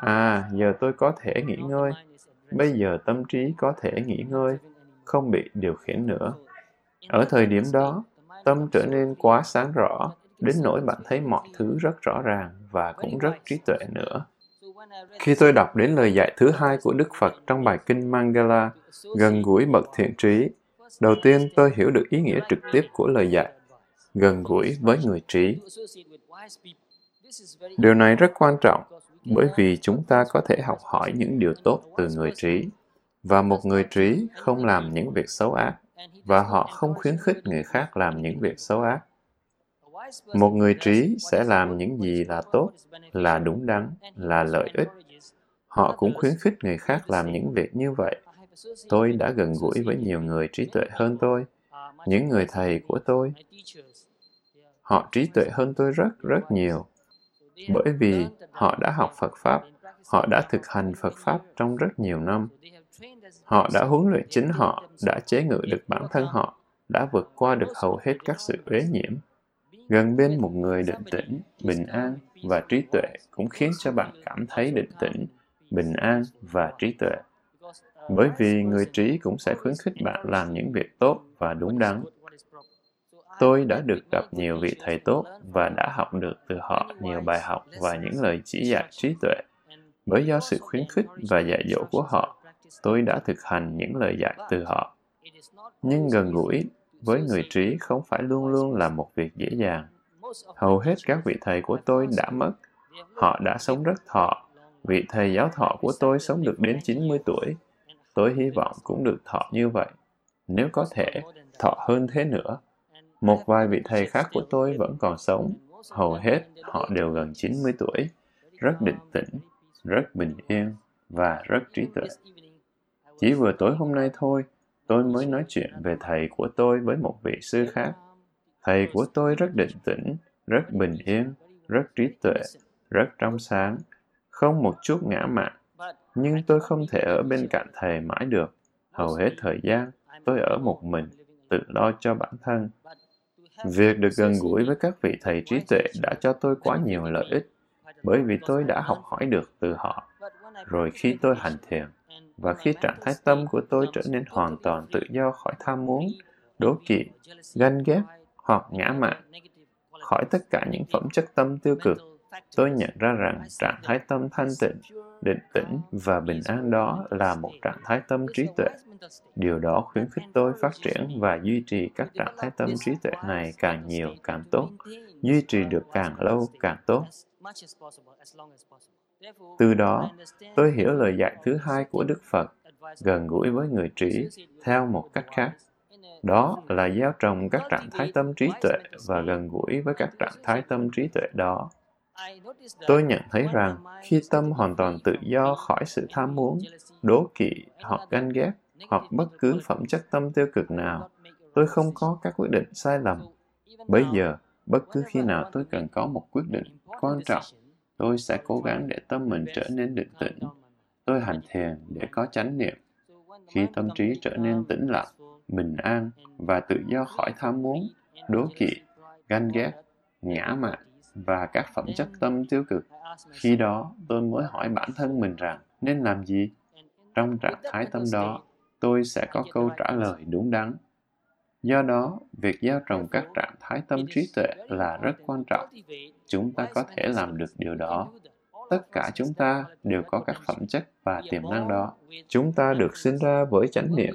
À, giờ tôi có thể nghỉ ngơi. bây giờ tâm trí có thể nghỉ ngơi, không bị điều khiển nữa. Ở thời điểm đó, tâm trở nên quá sáng rõ, đến nỗi bạn thấy mọi thứ rất rõ ràng và cũng rất trí tuệ nữa. Khi tôi đọc đến lời dạy thứ hai của Đức Phật trong bài kinh Mangala, gần gũi bậc thiện trí, đầu tiên tôi hiểu được ý nghĩa trực tiếp của lời dạy, gần gũi với người trí. Điều này rất quan trọng, bởi vì chúng ta có thể học hỏi những điều tốt từ người trí, và một người trí không làm những việc xấu ác, và họ không khuyến khích người khác làm những việc xấu ác. Một người trí sẽ làm những gì là tốt, là đúng đắn, là lợi ích. Họ cũng khuyến khích người khác làm những việc như vậy. Tôi đã gần gũi với nhiều người trí tuệ hơn tôi, những người thầy của tôi. Họ trí tuệ hơn tôi rất nhiều, bởi vì họ đã học Phật Pháp, họ đã thực hành Phật Pháp trong rất nhiều năm. Họ đã huấn luyện chính họ, đã chế ngự được bản thân họ, đã vượt qua được hầu hết các sự uế nhiễm. Gần bên một người định tĩnh, bình an và trí tuệ cũng khiến cho bạn cảm thấy định tĩnh, bình an và trí tuệ. Bởi vì người trí cũng sẽ khuyến khích bạn làm những việc tốt và đúng đắn. Tôi đã được gặp nhiều vị thầy tốt và đã học được từ họ nhiều bài học và những lời chỉ dạy trí tuệ. Bởi do sự khuyến khích và dạy dỗ của họ, tôi đã thực hành những lời dạy từ họ. Nhưng gần gũi với người trí không phải luôn luôn là một việc dễ dàng. Hầu hết các vị thầy của tôi đã mất. Họ đã sống rất thọ. Vị thầy giáo thọ của tôi sống được đến 90 tuổi. Tôi hy vọng cũng được thọ như vậy. Nếu có thể, thọ hơn thế nữa. Một vài vị thầy khác của tôi vẫn còn sống. Hầu hết, họ đều gần 90 tuổi. Rất định tĩnh, rất bình yên và rất trí tuệ. Chỉ vừa tối hôm nay thôi, tôi mới nói chuyện về thầy của tôi với một vị sư khác. Thầy của tôi rất định tĩnh, rất bình yên, rất trí tuệ, rất trong sáng, không một chút ngã mạn. Nhưng tôi không thể ở bên cạnh thầy mãi được. Hầu hết thời gian, tôi ở một mình, tự lo cho bản thân. Việc được gần gũi với các vị thầy trí tuệ đã cho tôi quá nhiều lợi ích, bởi vì tôi đã học hỏi được từ họ. Rồi khi tôi hành thiền, và khi trạng thái tâm của tôi trở nên hoàn toàn tự do khỏi tham muốn, đố kỵ, ganh ghét hoặc ngã mạn, khỏi tất cả những phẩm chất tâm tiêu cực, tôi nhận ra rằng trạng thái tâm thanh tịnh, định tĩnh và bình an đó là một trạng thái tâm trí tuệ. Điều đó khuyến khích tôi phát triển và duy trì các trạng thái tâm trí tuệ này càng nhiều càng tốt, duy trì được càng lâu càng tốt. Từ đó, tôi hiểu lời dạy thứ hai của Đức Phật, gần gũi với người trí, theo một cách khác. Đó là gieo trồng các trạng thái tâm trí tuệ và gần gũi với các trạng thái tâm trí tuệ đó. Tôi nhận thấy rằng, khi tâm hoàn toàn tự do khỏi sự tham muốn, đố kỵ hoặc ganh ghét hoặc bất cứ phẩm chất tâm tiêu cực nào, tôi không có các quyết định sai lầm. Bây giờ, bất cứ khi nào tôi cần có một quyết định quan trọng, tôi sẽ cố gắng để tâm mình trở nên định tĩnh. Tôi hành thiền để có chánh niệm. Khi tâm trí trở nên tĩnh lặng, bình an và tự do khỏi tham muốn, đố kỵ, ganh ghét, ngã mạn và các phẩm chất tâm tiêu cực, khi đó tôi mới hỏi bản thân mình rằng nên làm gì? Trong trạng thái tâm đó, tôi sẽ có câu trả lời đúng đắn. Do đó, việc gieo trồng các trạng thái tâm trí tuệ là rất quan trọng. Chúng ta có thể làm được điều đó. Tất cả chúng ta đều có các phẩm chất và tiềm năng đó. Chúng ta được sinh ra với chánh niệm.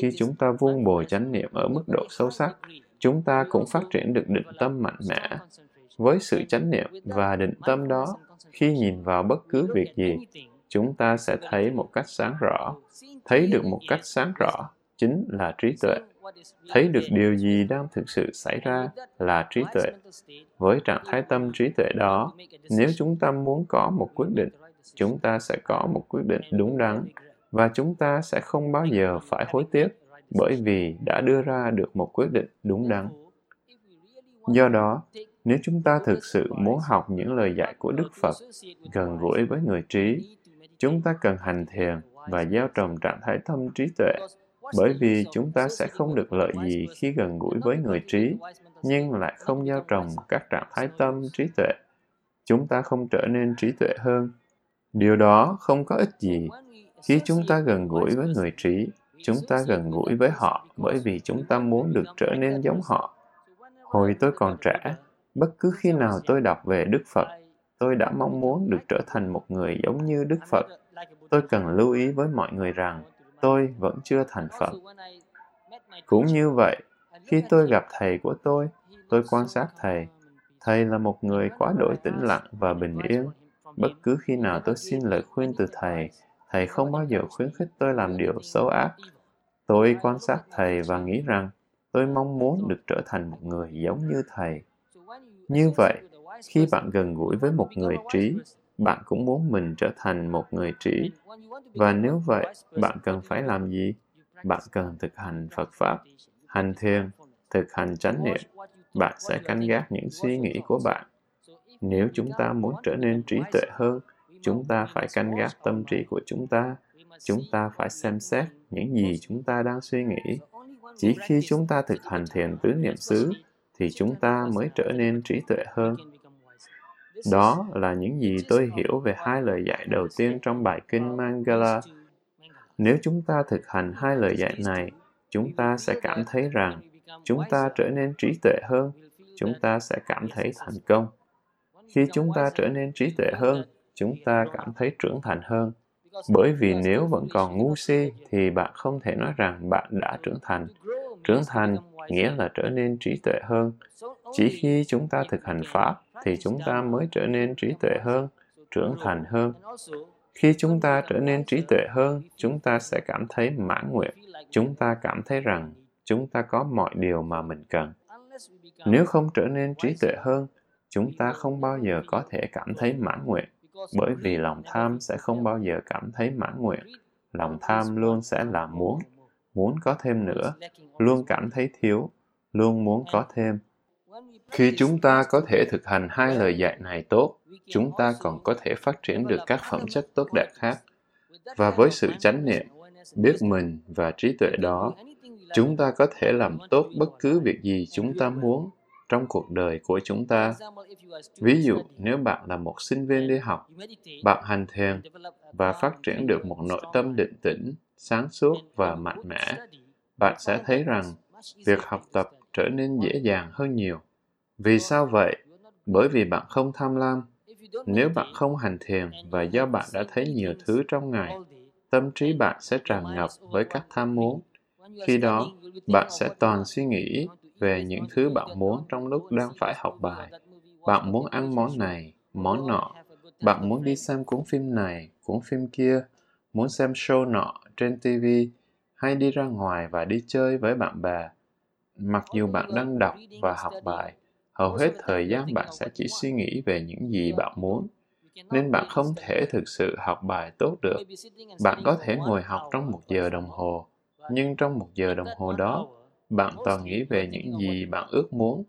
Khi chúng ta vun bồi chánh niệm ở mức độ sâu sắc, chúng ta cũng phát triển được định tâm mạnh mẽ. Với sự chánh niệm và định tâm đó, khi nhìn vào bất cứ việc gì, chúng ta sẽ thấy một cách sáng rõ. Thấy được một cách sáng rõ chính là trí tuệ. Thấy được điều gì đang thực sự xảy ra là trí tuệ. Với trạng thái tâm trí tuệ đó, nếu chúng ta muốn có một quyết định, chúng ta sẽ có một quyết định đúng đắn và chúng ta sẽ không bao giờ phải hối tiếc bởi vì đã đưa ra được một quyết định đúng đắn. Do đó, nếu chúng ta thực sự muốn học những lời dạy của Đức Phật gần gũi với người trí, chúng ta cần hành thiền và gieo trồng trạng thái tâm trí tuệ. Bởi vì chúng ta sẽ không được lợi gì khi gần gũi với người trí, nhưng lại không gieo trồng các trạng thái tâm trí tuệ. Chúng ta không trở nên trí tuệ hơn. Điều đó không có ích gì. Khi chúng ta gần gũi với người trí, chúng ta gần gũi với họ bởi vì chúng ta muốn được trở nên giống họ. Hồi tôi còn trẻ, bất cứ khi nào tôi đọc về Đức Phật, tôi đã mong muốn được trở thành một người giống như Đức Phật. Tôi cần lưu ý với mọi người rằng tôi vẫn chưa thành Phật. Cũng như vậy, khi tôi gặp thầy của tôi quan sát thầy. Thầy là một người quá đổi tĩnh lặng và bình yên. Bất cứ khi nào tôi xin lời khuyên từ thầy, thầy không bao giờ khuyến khích tôi làm điều xấu ác. Tôi quan sát thầy và nghĩ rằng tôi mong muốn được trở thành một người giống như thầy. Như vậy, khi bạn gần gũi với một người trí, bạn cũng muốn mình trở thành một người trí. Và nếu vậy, bạn cần phải làm gì? Bạn cần thực hành Phật Pháp, hành thiền, thực hành chánh niệm. Bạn sẽ canh gác những suy nghĩ của bạn. Nếu chúng ta muốn trở nên trí tuệ hơn, chúng ta phải canh gác tâm trí của chúng ta. Chúng ta phải xem xét những gì chúng ta đang suy nghĩ. Chỉ khi chúng ta thực hành thiền tứ niệm xứ, thì chúng ta mới trở nên trí tuệ hơn. Đó là những gì tôi hiểu về hai lời dạy đầu tiên trong bài kinh Mangala. Nếu chúng ta thực hành hai lời dạy này, chúng ta sẽ cảm thấy rằng chúng ta trở nên trí tuệ hơn, chúng ta sẽ cảm thấy thành công. Khi chúng ta trở nên trí tuệ hơn, chúng ta cảm thấy trưởng thành hơn. Bởi vì nếu vẫn còn ngu si, thì bạn không thể nói rằng bạn đã trưởng thành. Trưởng thành nghĩa là trở nên trí tuệ hơn. Chỉ khi chúng ta thực hành Pháp, thì chúng ta mới trở nên trí tuệ hơn, trưởng thành hơn. Khi chúng ta trở nên trí tuệ hơn, chúng ta sẽ cảm thấy mãn nguyện. Chúng ta cảm thấy rằng chúng ta có mọi điều mà mình cần. Nếu không trở nên trí tuệ hơn, chúng ta không bao giờ có thể cảm thấy mãn nguyện, bởi vì lòng tham sẽ không bao giờ cảm thấy mãn nguyện. Lòng tham luôn sẽ là muốn có thêm nữa, luôn cảm thấy thiếu, luôn muốn có thêm. Khi chúng ta có thể thực hành hai lời dạy này tốt, chúng ta còn có thể phát triển được các phẩm chất tốt đẹp khác. Và với sự chánh niệm, biết mình và trí tuệ đó, chúng ta có thể làm tốt bất cứ việc gì chúng ta muốn trong cuộc đời của chúng ta. Ví dụ, nếu bạn là một sinh viên đi học, bạn hành thiền và phát triển được một nội tâm định tĩnh, sáng suốt và mạnh mẽ, bạn sẽ thấy rằng việc học tập trở nên dễ dàng hơn nhiều. Vì sao vậy? Bởi vì bạn không tham lam. Nếu bạn không hành thiền và do bạn đã thấy nhiều thứ trong ngày, tâm trí bạn sẽ tràn ngập với các tham muốn. Khi đó, bạn sẽ toàn suy nghĩ về những thứ bạn muốn trong lúc đang phải học bài. Bạn muốn ăn món này, món nọ. Bạn muốn đi xem cuốn phim này, cuốn phim kia. Muốn xem show nọ trên TV, hay đi ra ngoài và đi chơi với bạn bè. Mặc dù bạn đang đọc và học bài, hầu hết thời gian bạn sẽ chỉ suy nghĩ về những gì bạn muốn, nên bạn không thể thực sự học bài tốt được. Bạn có thể ngồi học trong 1 giờ đồng hồ, nhưng trong 1 giờ đồng hồ đó, bạn toàn nghĩ về những gì bạn ước muốn.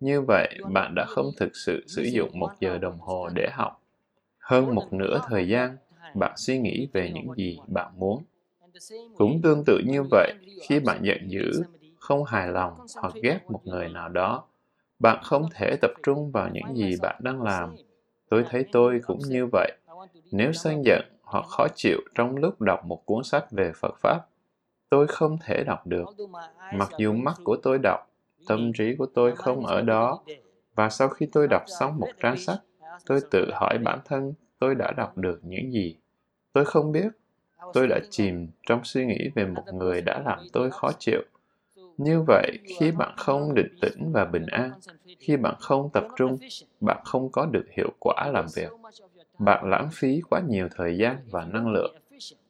Như vậy, bạn đã không thực sự sử dụng 1 giờ đồng hồ để học. Hơn một nửa thời gian, bạn suy nghĩ về những gì bạn muốn. Cũng tương tự như vậy, khi bạn giận dữ, không hài lòng hoặc ghét một người nào đó, bạn không thể tập trung vào những gì bạn đang làm. Tôi thấy tôi cũng như vậy. Nếu sân giận hoặc khó chịu trong lúc đọc một cuốn sách về Phật Pháp, tôi không thể đọc được. Mặc dù mắt của tôi đọc, tâm trí của tôi không ở đó. Và sau khi tôi đọc xong một trang sách, tôi tự hỏi bản thân tôi đã đọc được những gì. Tôi không biết. Tôi đã chìm trong suy nghĩ về một người đã làm tôi khó chịu. Như vậy, khi bạn không định tĩnh và bình an, khi bạn không tập trung, bạn không có được hiệu quả làm việc. Bạn lãng phí quá nhiều thời gian và năng lượng.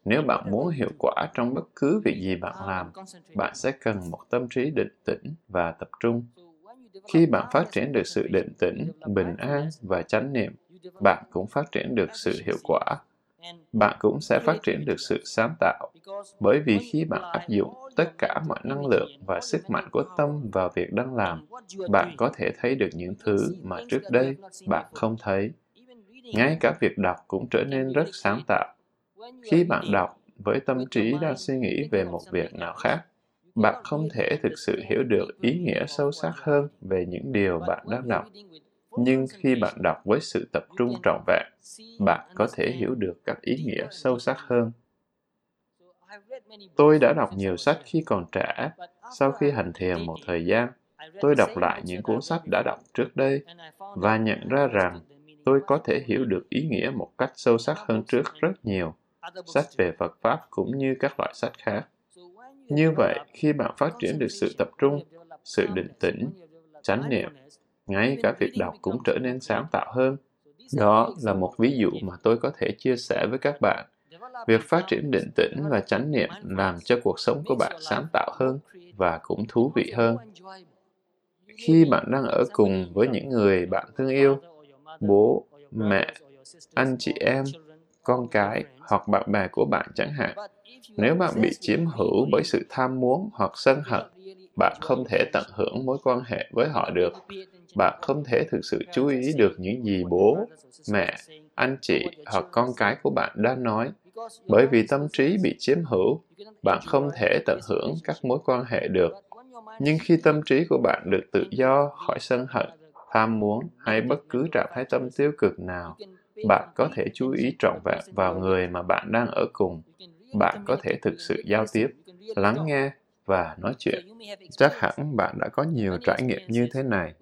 Nếu bạn muốn hiệu quả trong bất cứ việc gì bạn làm, bạn sẽ cần một tâm trí định tĩnh và tập trung. Khi bạn phát triển được sự định tĩnh, bình an và chánh niệm, bạn cũng phát triển được sự hiệu quả. Bạn cũng sẽ phát triển được sự sáng tạo, bởi vì khi bạn áp dụng tất cả mọi năng lượng và sức mạnh của tâm vào việc đang làm, bạn có thể thấy được những thứ mà trước đây bạn không thấy. Ngay cả việc đọc cũng trở nên rất sáng tạo. Khi bạn đọc với tâm trí đang suy nghĩ về một việc nào khác, bạn không thể thực sự hiểu được ý nghĩa sâu sắc hơn về những điều bạn đang đọc. Nhưng khi bạn đọc với sự tập trung trọn vẹn, bạn có thể hiểu được các ý nghĩa sâu sắc hơn. Tôi đã đọc nhiều sách khi còn trẻ. Sau khi hành thiền một thời gian, tôi đọc lại những cuốn sách đã đọc trước đây và nhận ra rằng tôi có thể hiểu được ý nghĩa một cách sâu sắc hơn trước rất nhiều, sách về Phật Pháp cũng như các loại sách khác. Như vậy, khi bạn phát triển được sự tập trung, sự định tĩnh, chánh niệm, ngay cả việc đọc cũng trở nên sáng tạo hơn. Đó là một ví dụ mà tôi có thể chia sẻ với các bạn. Việc phát triển định tĩnh và chánh niệm làm cho cuộc sống của bạn sáng tạo hơn và cũng thú vị hơn. Khi bạn đang ở cùng với những người bạn thương yêu, bố, mẹ, anh chị em, con cái hoặc bạn bè của bạn chẳng hạn, nếu bạn bị chiếm hữu bởi sự tham muốn hoặc sân hận, bạn không thể tận hưởng mối quan hệ với họ được. Bạn không thể thực sự chú ý được những gì bố, mẹ, anh chị hoặc con cái của bạn đã nói. Bởi vì tâm trí bị chiếm hữu, bạn không thể tận hưởng các mối quan hệ được. Nhưng khi tâm trí của bạn được tự do khỏi sân hận, tham muốn hay bất cứ trạng thái tâm tiêu cực nào, bạn có thể chú ý trọn vẹn vào người mà bạn đang ở cùng. Bạn có thể thực sự giao tiếp, lắng nghe và nói chuyện. Chắc hẳn bạn đã có nhiều trải nghiệm như thế này.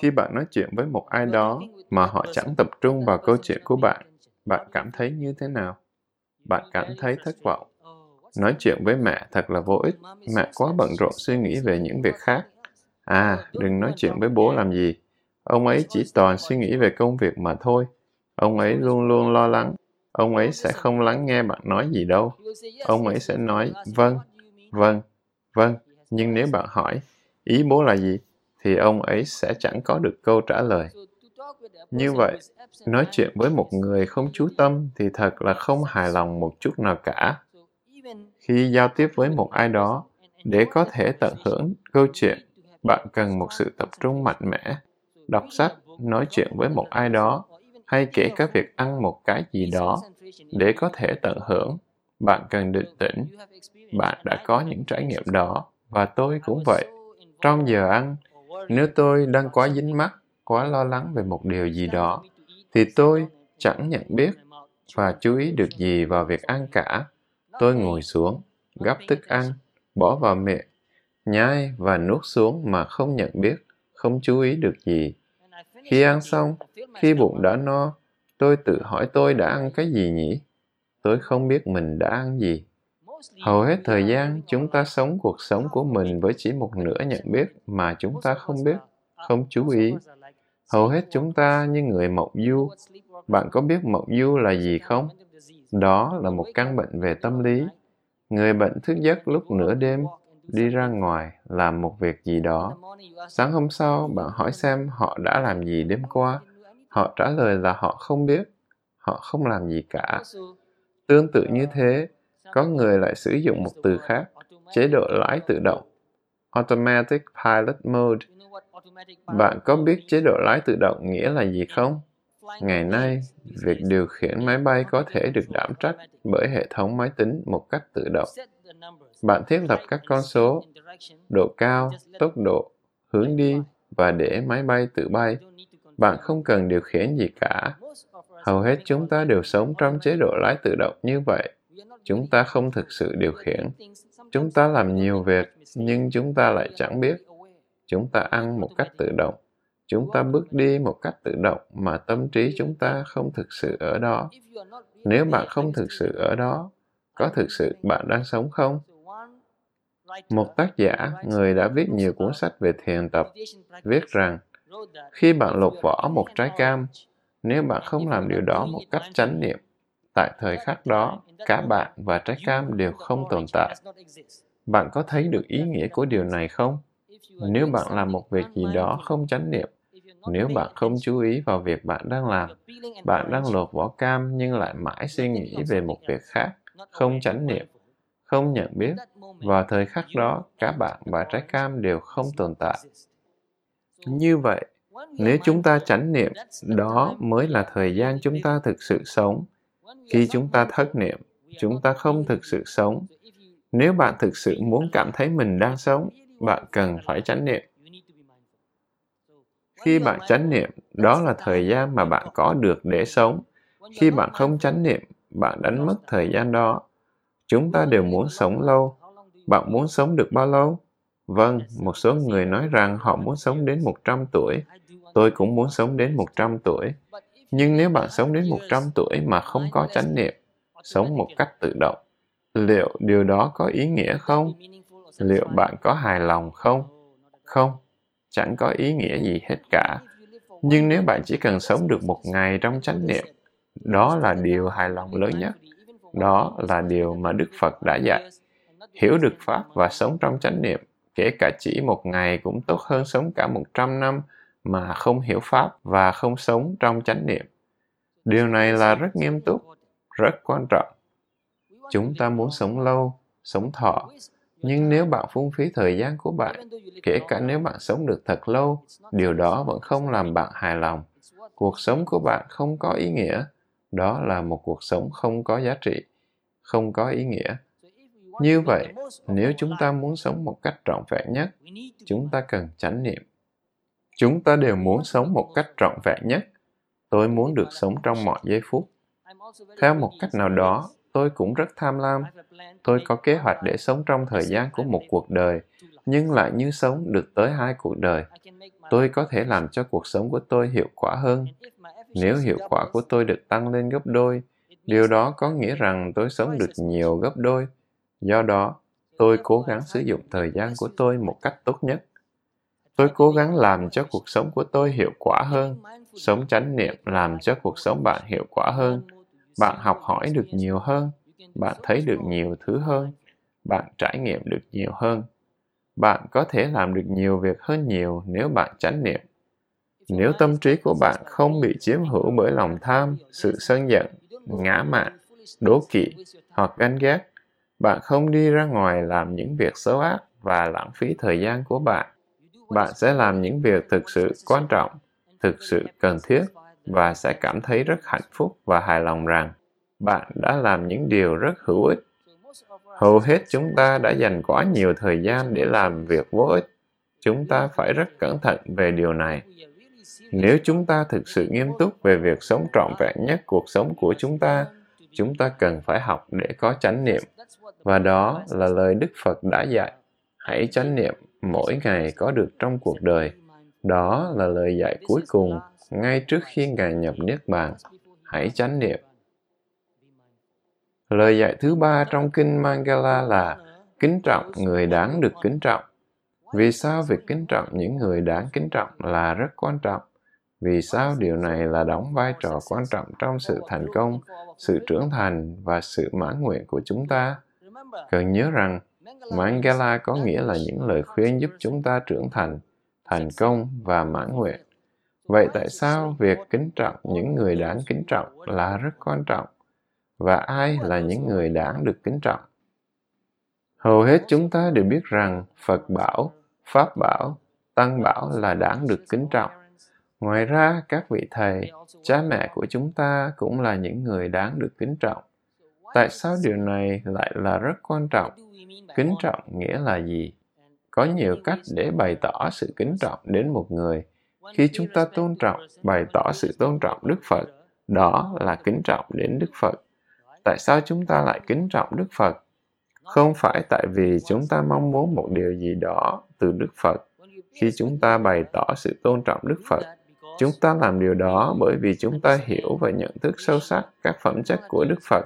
Khi bạn nói chuyện với một ai đó mà họ chẳng tập trung vào câu chuyện của bạn, bạn cảm thấy như thế nào? Bạn cảm thấy thất vọng. Nói chuyện với mẹ thật là vô ích. Mẹ quá bận rộn suy nghĩ về những việc khác. À, đừng nói chuyện với bố làm gì. Ông ấy chỉ toàn suy nghĩ về công việc mà thôi. Ông ấy luôn luôn lo lắng. Ông ấy sẽ không lắng nghe bạn nói gì đâu. Ông ấy sẽ nói, vâng, vâng, vâng. Nhưng nếu bạn hỏi, ý bố là gì? Thì ông ấy sẽ chẳng có được câu trả lời. Như vậy, nói chuyện với một người không chú tâm thì thật là không hài lòng một chút nào cả. Khi giao tiếp với một ai đó, để có thể tận hưởng câu chuyện, bạn cần một sự tập trung mạnh mẽ. Đọc sách, nói chuyện với một ai đó, hay kể cả việc ăn một cái gì đó, để có thể tận hưởng, bạn cần định tĩnh. Bạn đã có những trải nghiệm đó, và tôi cũng vậy. Trong giờ ăn, nếu tôi đang quá dính mắc, quá lo lắng về một điều gì đó, thì tôi chẳng nhận biết và chú ý được gì vào việc ăn cả. Tôi ngồi xuống, gắp thức ăn, bỏ vào miệng, nhai và nuốt xuống mà không nhận biết, không chú ý được gì. Khi ăn xong, khi bụng đã no, tôi tự hỏi tôi đã ăn cái gì nhỉ? Tôi không biết mình đã ăn gì. Hầu hết thời gian, chúng ta sống cuộc sống của mình với chỉ một nửa nhận biết mà chúng ta không biết, không chú ý. Hầu hết chúng ta như người mộng du. Bạn có biết mộng du là gì không? Đó là một căn bệnh về tâm lý. Người bệnh thức giấc lúc nửa đêm, đi ra ngoài, làm một việc gì đó. Sáng hôm sau, bạn hỏi xem họ đã làm gì đêm qua. Họ trả lời là họ không biết, họ không làm gì cả. Tương tự như thế, có người lại sử dụng một từ khác, chế độ lái tự động, Automatic Pilot Mode. Bạn có biết chế độ lái tự động nghĩa là gì không? Ngày nay, việc điều khiển máy bay có thể được đảm trách bởi hệ thống máy tính một cách tự động. Bạn thiết lập các con số, độ cao, tốc độ, hướng đi và để máy bay tự bay. Bạn không cần điều khiển gì cả. Hầu hết chúng ta đều sống trong chế độ lái tự động như vậy. Chúng ta không thực sự điều khiển. Chúng ta làm nhiều việc, nhưng chúng ta lại chẳng biết. Chúng ta ăn một cách tự động. Chúng ta bước đi một cách tự động mà tâm trí chúng ta không thực sự ở đó. Nếu bạn không thực sự ở đó, có thực sự bạn đang sống không? Một tác giả, người đã viết nhiều cuốn sách về thiền tập, viết rằng khi bạn lột vỏ một trái cam, nếu bạn không làm điều đó một cách chánh niệm, tại thời khắc đó, cả bạn và trái cam đều không tồn tại. Bạn có thấy được ý nghĩa của điều này không? Nếu bạn làm một việc gì đó không chánh niệm, nếu bạn không chú ý vào việc bạn đang làm, bạn đang lột vỏ cam nhưng lại mãi suy nghĩ về một việc khác, không chánh niệm, không nhận biết, vào thời khắc đó, cả bạn và trái cam đều không tồn tại. Như vậy, nếu chúng ta chánh niệm, đó mới là thời gian chúng ta thực sự sống. Khi chúng ta thất niệm, chúng ta không thực sự sống. Nếu bạn thực sự muốn cảm thấy mình đang sống, bạn cần phải chánh niệm. Khi bạn chánh niệm, đó là thời gian mà bạn có được để sống. Khi bạn không chánh niệm, bạn đánh mất thời gian đó. Chúng ta đều muốn sống lâu. Bạn muốn sống được bao lâu? Vâng, một số người nói rằng họ muốn sống đến 100 tuổi. Tôi cũng muốn sống đến 100 tuổi. Nhưng nếu bạn sống đến 100 tuổi mà không có chánh niệm, sống một cách tự động, liệu điều đó có ý nghĩa không? Liệu bạn có hài lòng không? Không, chẳng có ý nghĩa gì hết cả. Nhưng nếu bạn chỉ cần sống được một ngày trong chánh niệm, đó là điều hài lòng lớn nhất. Đó là điều mà Đức Phật đã dạy. Hiểu được Pháp và sống trong chánh niệm, kể cả chỉ một ngày cũng tốt hơn sống cả 100 năm mà không hiểu Pháp và không sống trong chánh niệm. Điều này là rất nghiêm túc, rất quan trọng. Chúng ta muốn sống lâu, sống thọ. Nhưng nếu bạn phung phí thời gian của bạn, kể cả nếu bạn sống được thật lâu, điều đó vẫn không làm bạn hài lòng. Cuộc sống của bạn không có ý nghĩa. Đó là một cuộc sống không có giá trị, không có ý nghĩa. Như vậy, nếu chúng ta muốn sống một cách trọn vẹn nhất, chúng ta cần chánh niệm. Chúng ta đều muốn sống một cách trọn vẹn nhất. Tôi muốn được sống trong mọi giây phút. Theo một cách nào đó, tôi cũng rất tham lam. Tôi có kế hoạch để sống trong thời gian của một cuộc đời, nhưng lại như sống được tới 2 cuộc đời. Tôi có thể làm cho cuộc sống của tôi hiệu quả hơn. Nếu hiệu quả của tôi được tăng lên gấp đôi, điều đó có nghĩa rằng tôi sống được nhiều gấp đôi. Do đó, tôi cố gắng sử dụng thời gian của tôi một cách tốt nhất. Tôi cố gắng làm cho cuộc sống của tôi hiệu quả hơn. Sống chánh niệm làm cho cuộc sống bạn hiệu quả hơn. Bạn học hỏi được nhiều hơn. Bạn thấy được nhiều thứ hơn. Bạn trải nghiệm được nhiều hơn. Bạn có thể làm được nhiều việc hơn nhiều nếu bạn chánh niệm. Nếu tâm trí của bạn không bị chiếm hữu bởi lòng tham, sự sân giận, ngã mạn, đố kỵ hoặc ganh ghét, bạn không đi ra ngoài làm những việc xấu ác và lãng phí thời gian của bạn. Bạn sẽ làm những việc thực sự quan trọng, thực sự cần thiết và sẽ cảm thấy rất hạnh phúc và hài lòng rằng bạn đã làm những điều rất hữu ích. Hầu hết chúng ta đã dành quá nhiều thời gian để làm việc vô ích. Chúng ta phải rất cẩn thận về điều này. Nếu chúng ta thực sự nghiêm túc về việc sống trọn vẹn nhất cuộc sống của chúng ta cần phải học để có chánh niệm. Và đó là lời Đức Phật đã dạy. Hãy chánh niệm mỗi ngày có được trong cuộc đời. Đó là lời dạy cuối cùng, ngay trước khi Ngài nhập Niết Bàn. Hãy chánh niệm. Lời dạy thứ 3 trong Kinh Mangala là kính trọng người đáng được kính trọng. Vì sao việc kính trọng những người đáng kính trọng là rất quan trọng? Vì sao điều này là đóng vai trò quan trọng trong sự thành công, sự trưởng thành và sự mãn nguyện của chúng ta? Cần nhớ rằng, Mangala có nghĩa là những lời khuyên giúp chúng ta trưởng thành, thành công và mãn nguyện. Vậy tại sao việc kính trọng những người đáng kính trọng là rất quan trọng? Và ai là những người đáng được kính trọng? Hầu hết chúng ta đều biết rằng Phật bảo, Pháp bảo, Tăng bảo là đáng được kính trọng. Ngoài ra, các vị thầy, cha mẹ của chúng ta cũng là những người đáng được kính trọng. Tại sao điều này lại là rất quan trọng? Kính trọng nghĩa là gì? Có nhiều cách để bày tỏ sự kính trọng đến một người. Khi chúng ta tôn trọng, bày tỏ sự tôn trọng Đức Phật, đó là kính trọng đến Đức Phật. Tại sao chúng ta lại kính trọng Đức Phật? Không phải tại vì chúng ta mong muốn một điều gì đó từ Đức Phật. Khi chúng ta bày tỏ sự tôn trọng Đức Phật, chúng ta làm điều đó bởi vì chúng ta hiểu và nhận thức sâu sắc các phẩm chất của Đức Phật.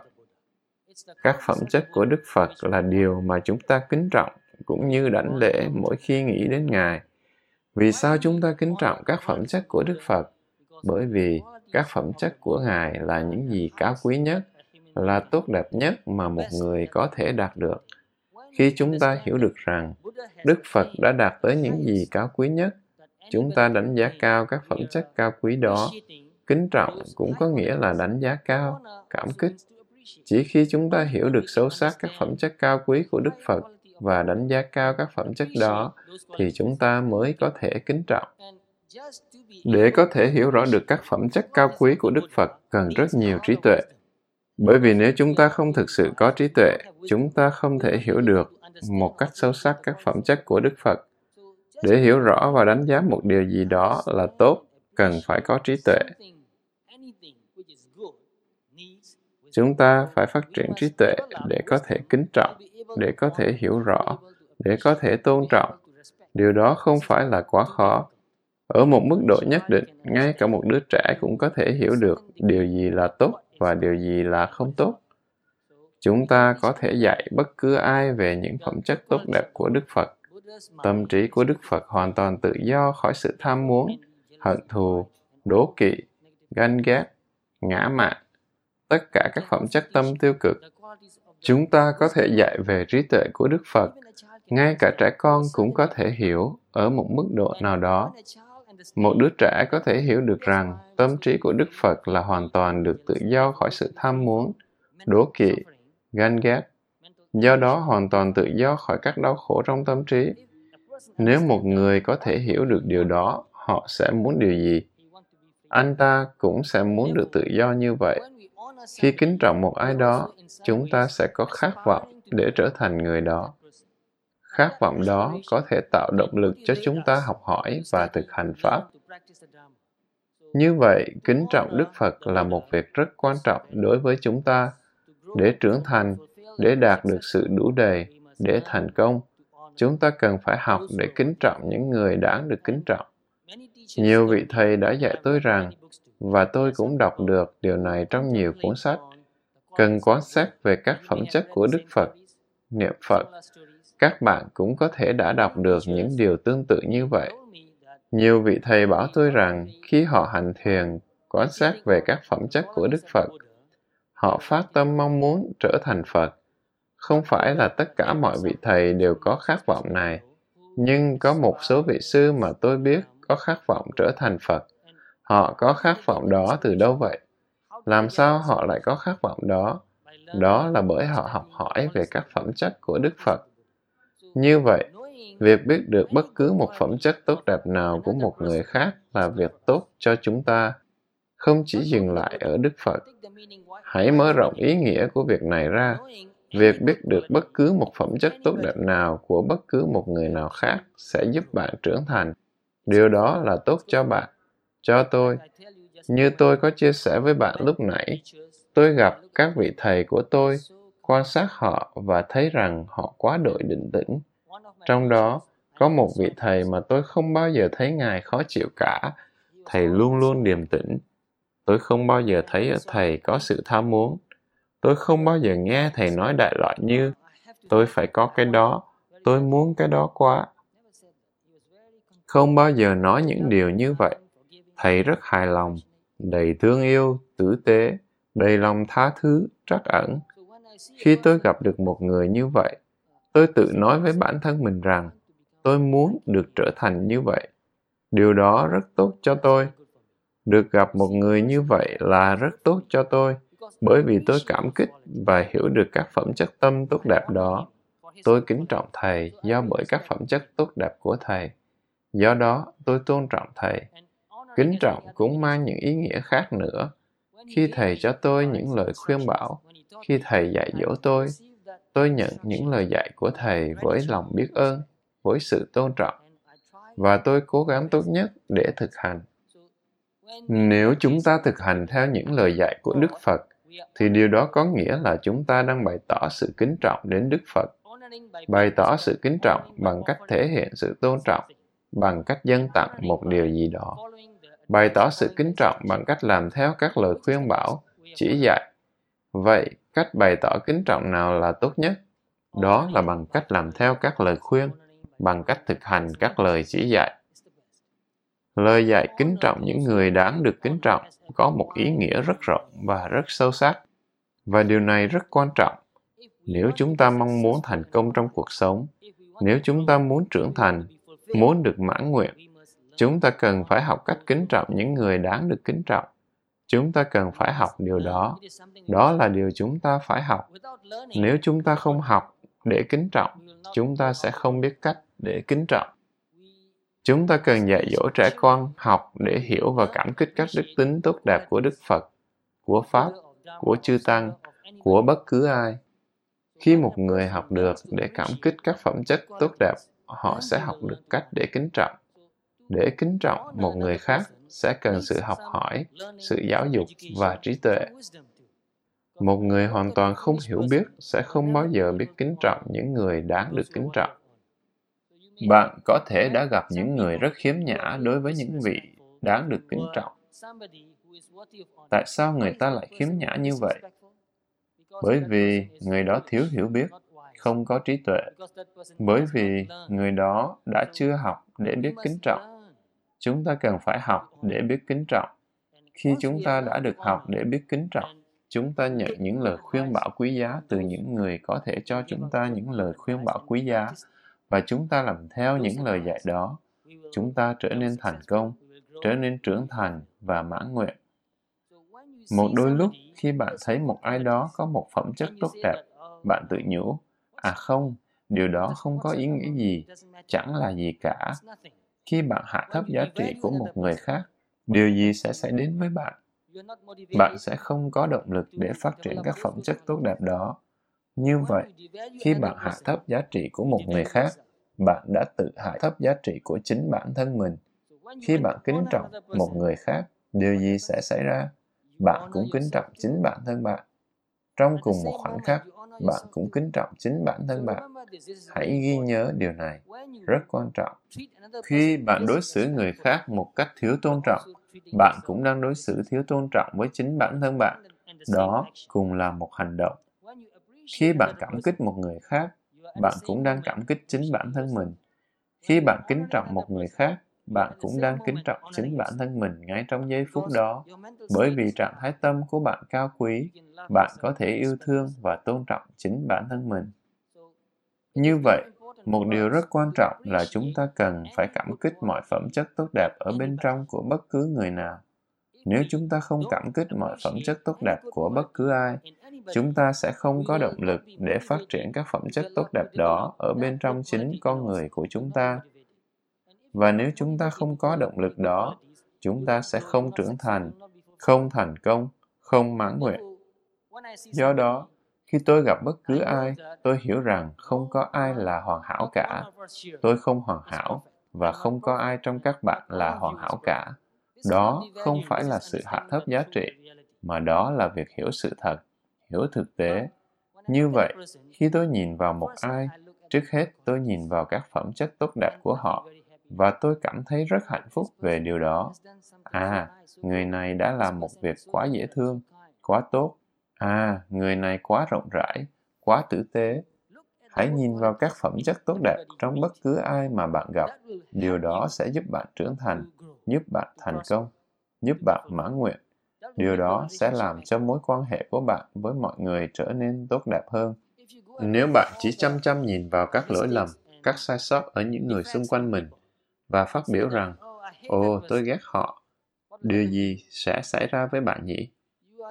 Các phẩm chất của Đức Phật là điều mà chúng ta kính trọng, cũng như đảnh lễ mỗi khi nghĩ đến Ngài. Vì sao chúng ta kính trọng các phẩm chất của Đức Phật? Bởi vì các phẩm chất của Ngài là những gì cao quý nhất, là tốt đẹp nhất mà một người có thể đạt được. Khi chúng ta hiểu được rằng Đức Phật đã đạt tới những gì cao quý nhất, chúng ta đánh giá cao các phẩm chất cao quý đó. Kính trọng cũng có nghĩa là đánh giá cao, cảm kích. Chỉ khi chúng ta hiểu được sâu sắc các phẩm chất cao quý của Đức Phật và đánh giá cao các phẩm chất đó, thì chúng ta mới có thể kính trọng. Để có thể hiểu rõ được các phẩm chất cao quý của Đức Phật cần rất nhiều trí tuệ. Bởi vì nếu chúng ta không thực sự có trí tuệ, chúng ta không thể hiểu được một cách sâu sắc các phẩm chất của Đức Phật. Để hiểu rõ và đánh giá một điều gì đó là tốt, cần phải có trí tuệ. Chúng ta phải phát triển trí tuệ để có thể kính trọng, để có thể hiểu rõ, để có thể tôn trọng. Điều đó không phải là quá khó. Ở một mức độ nhất định, ngay cả một đứa trẻ cũng có thể hiểu được điều gì là tốt và điều gì là không tốt. Chúng ta có thể dạy bất cứ ai về những phẩm chất tốt đẹp của Đức Phật. Tâm trí của Đức Phật hoàn toàn tự do khỏi sự tham muốn, hận thù, đố kỵ, ganh ghét, ngã mạn, tất cả các phẩm chất tâm tiêu cực. Chúng ta có thể dạy về trí tuệ của Đức Phật. Ngay cả trẻ con cũng có thể hiểu ở một mức độ nào đó. Một đứa trẻ có thể hiểu được rằng tâm trí của Đức Phật là hoàn toàn được tự do khỏi sự tham muốn, đố kỵ, ganh ghét, do đó hoàn toàn tự do khỏi các đau khổ trong tâm trí. Nếu một người có thể hiểu được điều đó, họ sẽ muốn điều gì? Anh ta cũng sẽ muốn được tự do như vậy. Khi kính trọng một ai đó, chúng ta sẽ có khát vọng để trở thành người đó. Khát vọng đó có thể tạo động lực cho chúng ta học hỏi và thực hành Pháp. Như vậy, kính trọng Đức Phật là một việc rất quan trọng đối với chúng ta. Để trưởng thành, để đạt được sự đủ đầy, để thành công, chúng ta cần phải học để kính trọng những người đáng được kính trọng. Nhiều vị thầy đã dạy tôi rằng, và tôi cũng đọc được điều này trong nhiều cuốn sách, cần quan sát về các phẩm chất của Đức Phật, niệm Phật. Các bạn cũng có thể đã đọc được những điều tương tự như vậy. Nhiều vị thầy bảo tôi rằng, khi họ hành thiền, quan sát về các phẩm chất của Đức Phật, họ phát tâm mong muốn trở thành Phật. Không phải là tất cả mọi vị thầy đều có khát vọng này, nhưng có một số vị sư mà tôi biết có khát vọng trở thành Phật. Họ có khát vọng đó từ đâu vậy? Làm sao họ lại có khát vọng đó? Đó là bởi họ học hỏi về các phẩm chất của Đức Phật. Như vậy, việc biết được bất cứ một phẩm chất tốt đẹp nào của một người khác là việc tốt cho chúng ta, không chỉ dừng lại ở Đức Phật. Hãy mở rộng ý nghĩa của việc này ra. Việc biết được bất cứ một phẩm chất tốt đẹp nào của bất cứ một người nào khác sẽ giúp bạn trưởng thành. Điều đó là tốt cho bạn, cho tôi. Như tôi có chia sẻ với bạn lúc nãy, tôi gặp các vị thầy của tôi, quan sát họ và thấy rằng họ quá đội định tĩnh. Trong đó, có một vị thầy mà tôi không bao giờ thấy Ngài khó chịu cả. Thầy luôn luôn điềm tĩnh. Tôi không bao giờ thấy ở Thầy có sự tham muốn. Tôi không bao giờ nghe Thầy nói đại loại như tôi phải có cái đó, tôi muốn cái đó quá. Không bao giờ nói những điều như vậy. Thầy rất hài lòng, đầy thương yêu, tử tế, đầy lòng tha thứ, trắc ẩn. Khi tôi gặp được một người như vậy, tôi tự nói với bản thân mình rằng tôi muốn được trở thành như vậy. Điều đó rất tốt cho tôi. Được gặp một người như vậy là rất tốt cho tôi, bởi vì tôi cảm kích và hiểu được các phẩm chất tâm tốt đẹp đó. Tôi kính trọng Thầy do bởi các phẩm chất tốt đẹp của Thầy. Do đó, tôi tôn trọng Thầy. Kính trọng cũng mang những ý nghĩa khác nữa. Khi Thầy cho tôi những lời khuyên bảo, khi Thầy dạy dỗ tôi nhận những lời dạy của Thầy với lòng biết ơn, với sự tôn trọng, và tôi cố gắng tốt nhất để thực hành. Nếu chúng ta thực hành theo những lời dạy của Đức Phật, thì điều đó có nghĩa là chúng ta đang bày tỏ sự kính trọng đến Đức Phật. Bày tỏ sự kính trọng bằng cách thể hiện sự tôn trọng, bằng cách dâng tặng một điều gì đó. Bày tỏ sự kính trọng bằng cách làm theo các lời khuyên bảo, chỉ dạy. Vậy, cách bày tỏ kính trọng nào là tốt nhất? Đó là bằng cách làm theo các lời khuyên, bằng cách thực hành các lời chỉ dạy. Lời dạy kính trọng những người đáng được kính trọng có một ý nghĩa rất rộng và rất sâu sắc, và điều này rất quan trọng. Nếu chúng ta mong muốn thành công trong cuộc sống, nếu chúng ta muốn trưởng thành, muốn được mãn nguyện, chúng ta cần phải học cách kính trọng những người đáng được kính trọng. Chúng ta cần phải học điều đó. Đó là điều chúng ta phải học. Nếu chúng ta không học để kính trọng, chúng ta sẽ không biết cách để kính trọng. Chúng ta cần dạy dỗ trẻ con học để hiểu và cảm kích các đức tính tốt đẹp của Đức Phật, của Pháp, của Chư Tăng, của bất cứ ai. Khi một người học được để cảm kích các phẩm chất tốt đẹp, họ sẽ học được cách để kính trọng. Để kính trọng một người khác sẽ cần sự học hỏi, sự giáo dục và trí tuệ. Một người hoàn toàn không hiểu biết sẽ không bao giờ biết kính trọng những người đáng được kính trọng. Bạn có thể đã gặp những người rất khiếm nhã đối với những vị đáng được kính trọng. Tại sao người ta lại khiếm nhã như vậy? Bởi vì người đó thiếu hiểu biết, không có trí tuệ. Bởi vì người đó đã chưa học để biết kính trọng. Chúng ta cần phải học để biết kính trọng. Khi chúng ta đã được học để biết kính trọng, chúng ta nhận những lời khuyên bảo quý giá từ những người có thể cho chúng ta những lời khuyên bảo quý giá, và chúng ta làm theo những lời dạy đó. Chúng ta trở nên thành công, trở nên trưởng thành và mãn nguyện. Một đôi lúc, khi bạn thấy một ai đó có một phẩm chất tốt đẹp, bạn tự nhủ, à không, điều đó không có ý nghĩa gì, chẳng là gì cả. Khi bạn hạ thấp giá trị của một người khác, điều gì sẽ xảy đến với bạn? Bạn sẽ không có động lực để phát triển các phẩm chất tốt đẹp đó. Như vậy, khi bạn hạ thấp giá trị của một người khác, bạn đã tự hạ thấp giá trị của chính bản thân mình. Khi bạn kính trọng một người khác, điều gì sẽ xảy ra? Bạn cũng kính trọng chính bản thân bạn. Trong cùng một khoảnh khắc, bạn cũng kính trọng chính bản thân bạn. Hãy ghi nhớ điều này, rất quan trọng. Khi bạn đối xử người khác một cách thiếu tôn trọng, bạn cũng đang đối xử thiếu tôn trọng với chính bản thân bạn. Đó cùng là một hành động. Khi bạn cảm kích một người khác, bạn cũng đang cảm kích chính bản thân mình. Khi bạn kính trọng một người khác, bạn cũng đang kính trọng chính bản thân mình ngay trong giây phút đó. Bởi vì trạng thái tâm của bạn cao quý, bạn có thể yêu thương và tôn trọng chính bản thân mình. Như vậy, một điều rất quan trọng là chúng ta cần phải cảm kích mọi phẩm chất tốt đẹp ở bên trong của bất cứ người nào. Nếu chúng ta không cảm kích mọi phẩm chất tốt đẹp của bất cứ ai, chúng ta sẽ không có động lực để phát triển các phẩm chất tốt đẹp đó ở bên trong chính con người của chúng ta. Và nếu chúng ta không có động lực đó, chúng ta sẽ không trưởng thành, không thành công, không mãn nguyện. Do đó, khi tôi gặp bất cứ ai, tôi hiểu rằng không có ai là hoàn hảo cả. Tôi không hoàn hảo, và không có ai trong các bạn là hoàn hảo cả. Đó không phải là sự hạ thấp giá trị, mà đó là việc hiểu sự thật, hiểu thực tế. Như vậy, khi tôi nhìn vào một ai, trước hết tôi nhìn vào các phẩm chất tốt đẹp của họ, và tôi cảm thấy rất hạnh phúc về điều đó. À, người này đã làm một việc quá dễ thương, quá tốt. À, người này quá rộng rãi, quá tử tế. Hãy nhìn vào các phẩm chất tốt đẹp trong bất cứ ai mà bạn gặp. Điều đó sẽ giúp bạn trưởng thành, giúp bạn thành công, giúp bạn mãn nguyện. Điều đó sẽ làm cho mối quan hệ của bạn với mọi người trở nên tốt đẹp hơn. Nếu bạn chỉ chăm chăm nhìn vào các lỗi lầm, các sai sót ở những người xung quanh mình, và phát biểu rằng, ồ, tôi ghét họ, điều gì sẽ xảy ra với bạn nhỉ?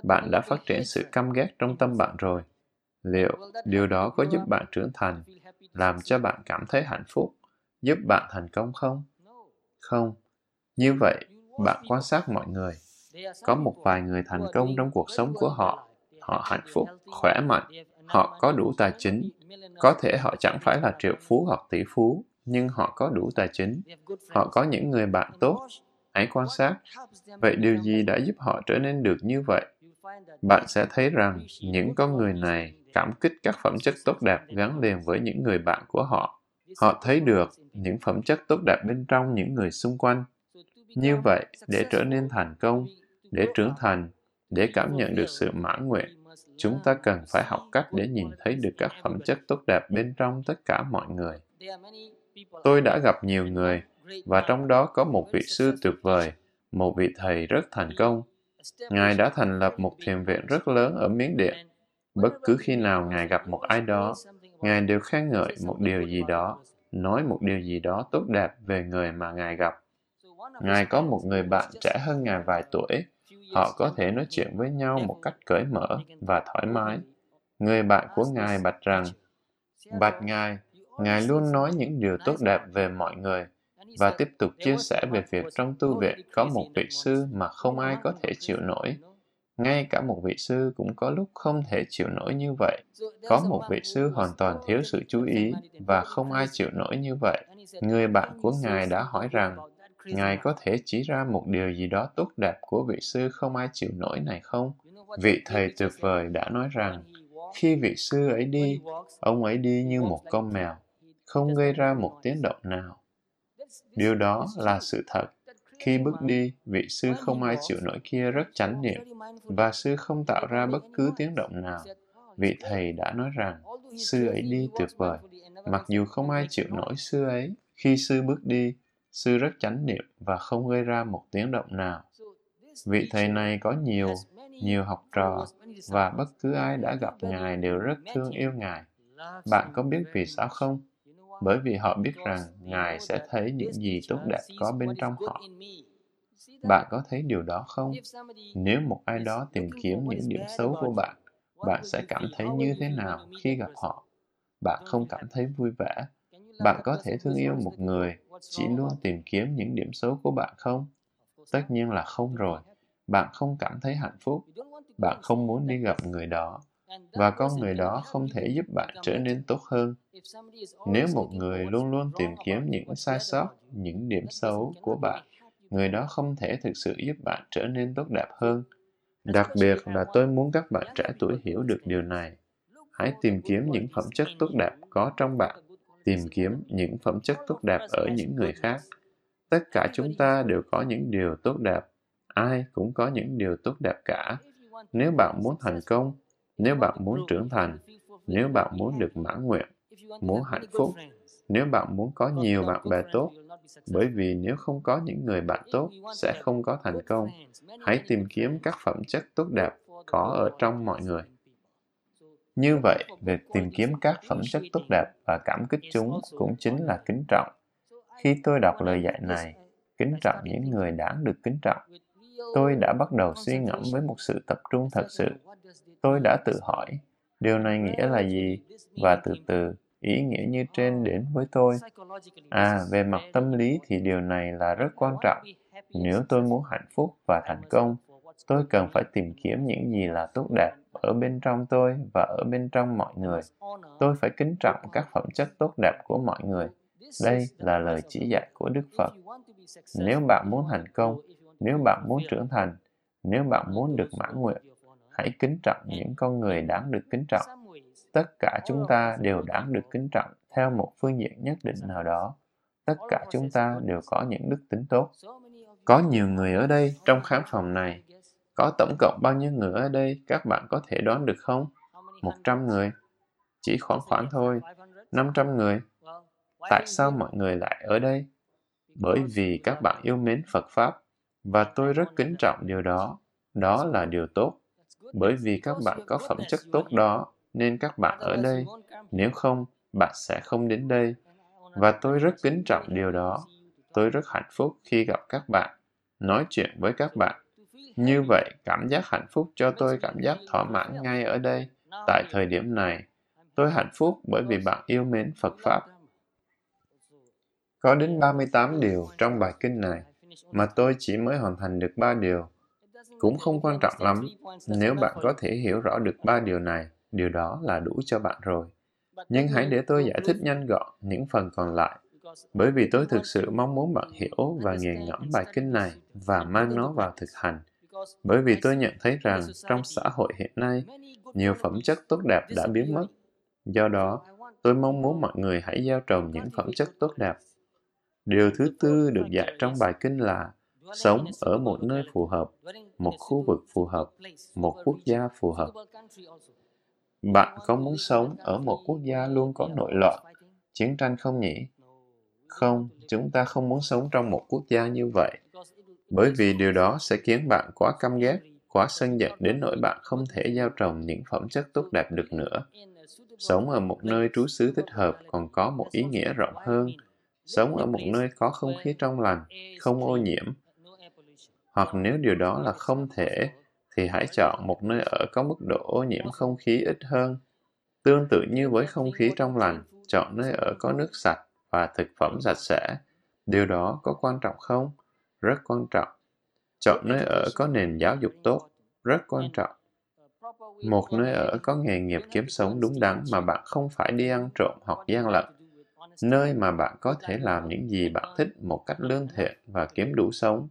Bạn đã phát triển sự căm ghét trong tâm bạn rồi. Liệu điều đó có giúp bạn trưởng thành, làm cho bạn cảm thấy hạnh phúc, giúp bạn thành công không? Không. Như vậy, bạn quan sát mọi người. Có một vài người thành công trong cuộc sống của họ. Họ hạnh phúc, khỏe mạnh, họ có đủ tài chính. Có thể họ chẳng phải là triệu phú hoặc tỷ phú, nhưng họ có đủ tài chính. Họ có những người bạn tốt. Hãy quan sát. Vậy điều gì đã giúp họ trở nên được như vậy? Bạn sẽ thấy rằng những con người này cảm kích các phẩm chất tốt đẹp gắn liền với những người bạn của họ. Họ thấy được những phẩm chất tốt đẹp bên trong những người xung quanh. Như vậy, để trở nên thành công, để trưởng thành, để cảm nhận được sự mãn nguyện, chúng ta cần phải học cách để nhìn thấy được các phẩm chất tốt đẹp bên trong tất cả mọi người. Tôi đã gặp nhiều người, và trong đó có một vị sư tuyệt vời, một vị thầy rất thành công. Ngài đã thành lập một thiền viện rất lớn ở Miến Điện. Bất cứ khi nào Ngài gặp một ai đó, Ngài đều khen ngợi một điều gì đó, nói một điều gì đó tốt đẹp về người mà Ngài gặp. Ngài có một người bạn trẻ hơn Ngài vài tuổi. Họ có thể nói chuyện với nhau một cách cởi mở và thoải mái. Người bạn của Ngài bạch rằng, bạch Ngài, Ngài luôn nói những điều tốt đẹp về mọi người, và tiếp tục chia sẻ về việc trong tu viện có một vị sư mà không ai có thể chịu nổi. Ngay cả một vị sư cũng có lúc không thể chịu nổi như vậy. Có một vị sư hoàn toàn thiếu sự chú ý, và không ai chịu nổi như vậy. Người bạn của Ngài đã hỏi rằng, Ngài có thể chỉ ra một điều gì đó tốt đẹp của vị sư không ai chịu nổi này không? Vị thầy tuyệt vời đã nói rằng, khi vị sư ấy đi, ông ấy đi như một con mèo, không gây ra một tiếng động nào. Điều đó là sự thật. Khi bước đi, vị sư không ai chịu nổi kia rất chánh niệm, và sư không tạo ra bất cứ tiếng động nào. Vị thầy đã nói rằng, sư ấy đi tuyệt vời, mặc dù không ai chịu nổi sư ấy. Khi sư bước đi, sư rất chánh niệm và không gây ra một tiếng động nào. Vị thầy này có nhiều học trò, và bất cứ ai đã gặp Ngài đều rất thương yêu Ngài. Bạn có biết vì sao không? Bởi vì họ biết rằng Ngài sẽ thấy những gì tốt đẹp có bên trong họ. Bạn có thấy điều đó không? Nếu một ai đó tìm kiếm những điểm xấu của bạn, bạn sẽ cảm thấy như thế nào khi gặp họ? Bạn không cảm thấy vui vẻ. Bạn có thể thương yêu một người chỉ luôn tìm kiếm những điểm xấu của bạn không? Tất nhiên là không rồi. Bạn không cảm thấy hạnh phúc. Bạn không muốn đi gặp người đó. Và con người đó không thể giúp bạn trở nên tốt hơn. Nếu một người luôn luôn tìm kiếm những sai sót, những điểm xấu của bạn, người đó không thể thực sự giúp bạn trở nên tốt đẹp hơn. Đặc biệt là tôi muốn các bạn trẻ tuổi hiểu được điều này. Hãy tìm kiếm những phẩm chất tốt đẹp có trong bạn. Tìm kiếm những phẩm chất tốt đẹp ở những người khác. Tất cả chúng ta đều có những điều tốt đẹp. Ai cũng có những điều tốt đẹp cả. Nếu bạn muốn thành công, nếu bạn muốn trưởng thành, nếu bạn muốn được mãn nguyện, muốn hạnh phúc, nếu bạn muốn có nhiều bạn bè tốt, bởi vì nếu không có những người bạn tốt, sẽ không có thành công. Hãy tìm kiếm các phẩm chất tốt đẹp có ở trong mọi người. Như vậy, việc tìm kiếm các phẩm chất tốt đẹp và cảm kích chúng cũng chính là kính trọng. Khi tôi đọc lời dạy này, kính trọng những người đáng được kính trọng, tôi đã bắt đầu suy ngẫm với một sự tập trung thật sự. Tôi đã tự hỏi, điều này nghĩa là gì? Và từ từ, ý nghĩa như trên đến với tôi. Về mặt tâm lý thì điều này là rất quan trọng. Nếu tôi muốn hạnh phúc và thành công, tôi cần phải tìm kiếm những gì là tốt đẹp ở bên trong tôi và ở bên trong mọi người. Tôi phải kính trọng các phẩm chất tốt đẹp của mọi người. Đây là lời chỉ dạy của Đức Phật. Nếu bạn muốn thành công, nếu bạn muốn trưởng thành, nếu bạn muốn được mãn nguyện, hãy kính trọng những con người đáng được kính trọng. Tất cả chúng ta đều đáng được kính trọng theo một phương diện nhất định nào đó. Tất cả chúng ta đều có những đức tính tốt. Có nhiều người ở đây trong khán phòng này. Có tổng cộng bao nhiêu người ở đây các bạn có thể đoán được không? 100 người. Chỉ khoảng thôi. 500 người. Tại sao mọi người lại ở đây? Bởi vì các bạn yêu mến Phật Pháp. Và tôi rất kính trọng điều đó. Đó là điều tốt. Bởi vì các bạn có phẩm chất tốt đó, nên các bạn ở đây. Nếu không, bạn sẽ không đến đây. Và tôi rất kính trọng điều đó. Tôi rất hạnh phúc khi gặp các bạn, nói chuyện với các bạn. Như vậy, cảm giác hạnh phúc cho tôi cảm giác thỏa mãn ngay ở đây, tại thời điểm này. Tôi hạnh phúc bởi vì bạn yêu mến Phật Pháp. Có đến 38 điều trong bài kinh này, mà tôi chỉ mới hoàn thành được 3 điều. Cũng không quan trọng lắm, nếu bạn có thể hiểu rõ được 3 điều này, điều đó là đủ cho bạn rồi. Nhưng hãy để tôi giải thích nhanh gọn những phần còn lại, bởi vì tôi thực sự mong muốn bạn hiểu và nghiền ngẫm bài kinh này và mang nó vào thực hành. Bởi vì tôi nhận thấy rằng trong xã hội hiện nay, nhiều phẩm chất tốt đẹp đã biến mất. Do đó, tôi mong muốn mọi người hãy gieo trồng những phẩm chất tốt đẹp. Điều thứ tư được dạy trong bài kinh là sống ở một nơi phù hợp, một khu vực phù hợp, một quốc gia phù hợp. Bạn có muốn sống ở một quốc gia luôn có nội loạn, chiến tranh không nhỉ? Không, chúng ta không muốn sống trong một quốc gia như vậy, bởi vì điều đó sẽ khiến bạn quá căm ghét, quá sân giận đến nỗi bạn không thể gieo trồng những phẩm chất tốt đẹp được nữa. Sống ở một nơi trú xứ thích hợp còn có một ý nghĩa rộng hơn. Sống ở một nơi có không khí trong lành, không ô nhiễm. Hoặc nếu điều đó là không thể, thì hãy chọn một nơi ở có mức độ ô nhiễm không khí ít hơn. Tương tự như với không khí trong lành, chọn nơi ở có nước sạch và thực phẩm sạch sẽ. Điều đó có quan trọng không? Rất quan trọng. Chọn nơi ở có nền giáo dục tốt. Rất quan trọng. Một nơi ở có nghề nghiệp kiếm sống đúng đắn mà bạn không phải đi ăn trộm hoặc gian lận. Nơi mà bạn có thể làm những gì bạn thích một cách lương thiện và kiếm đủ sống.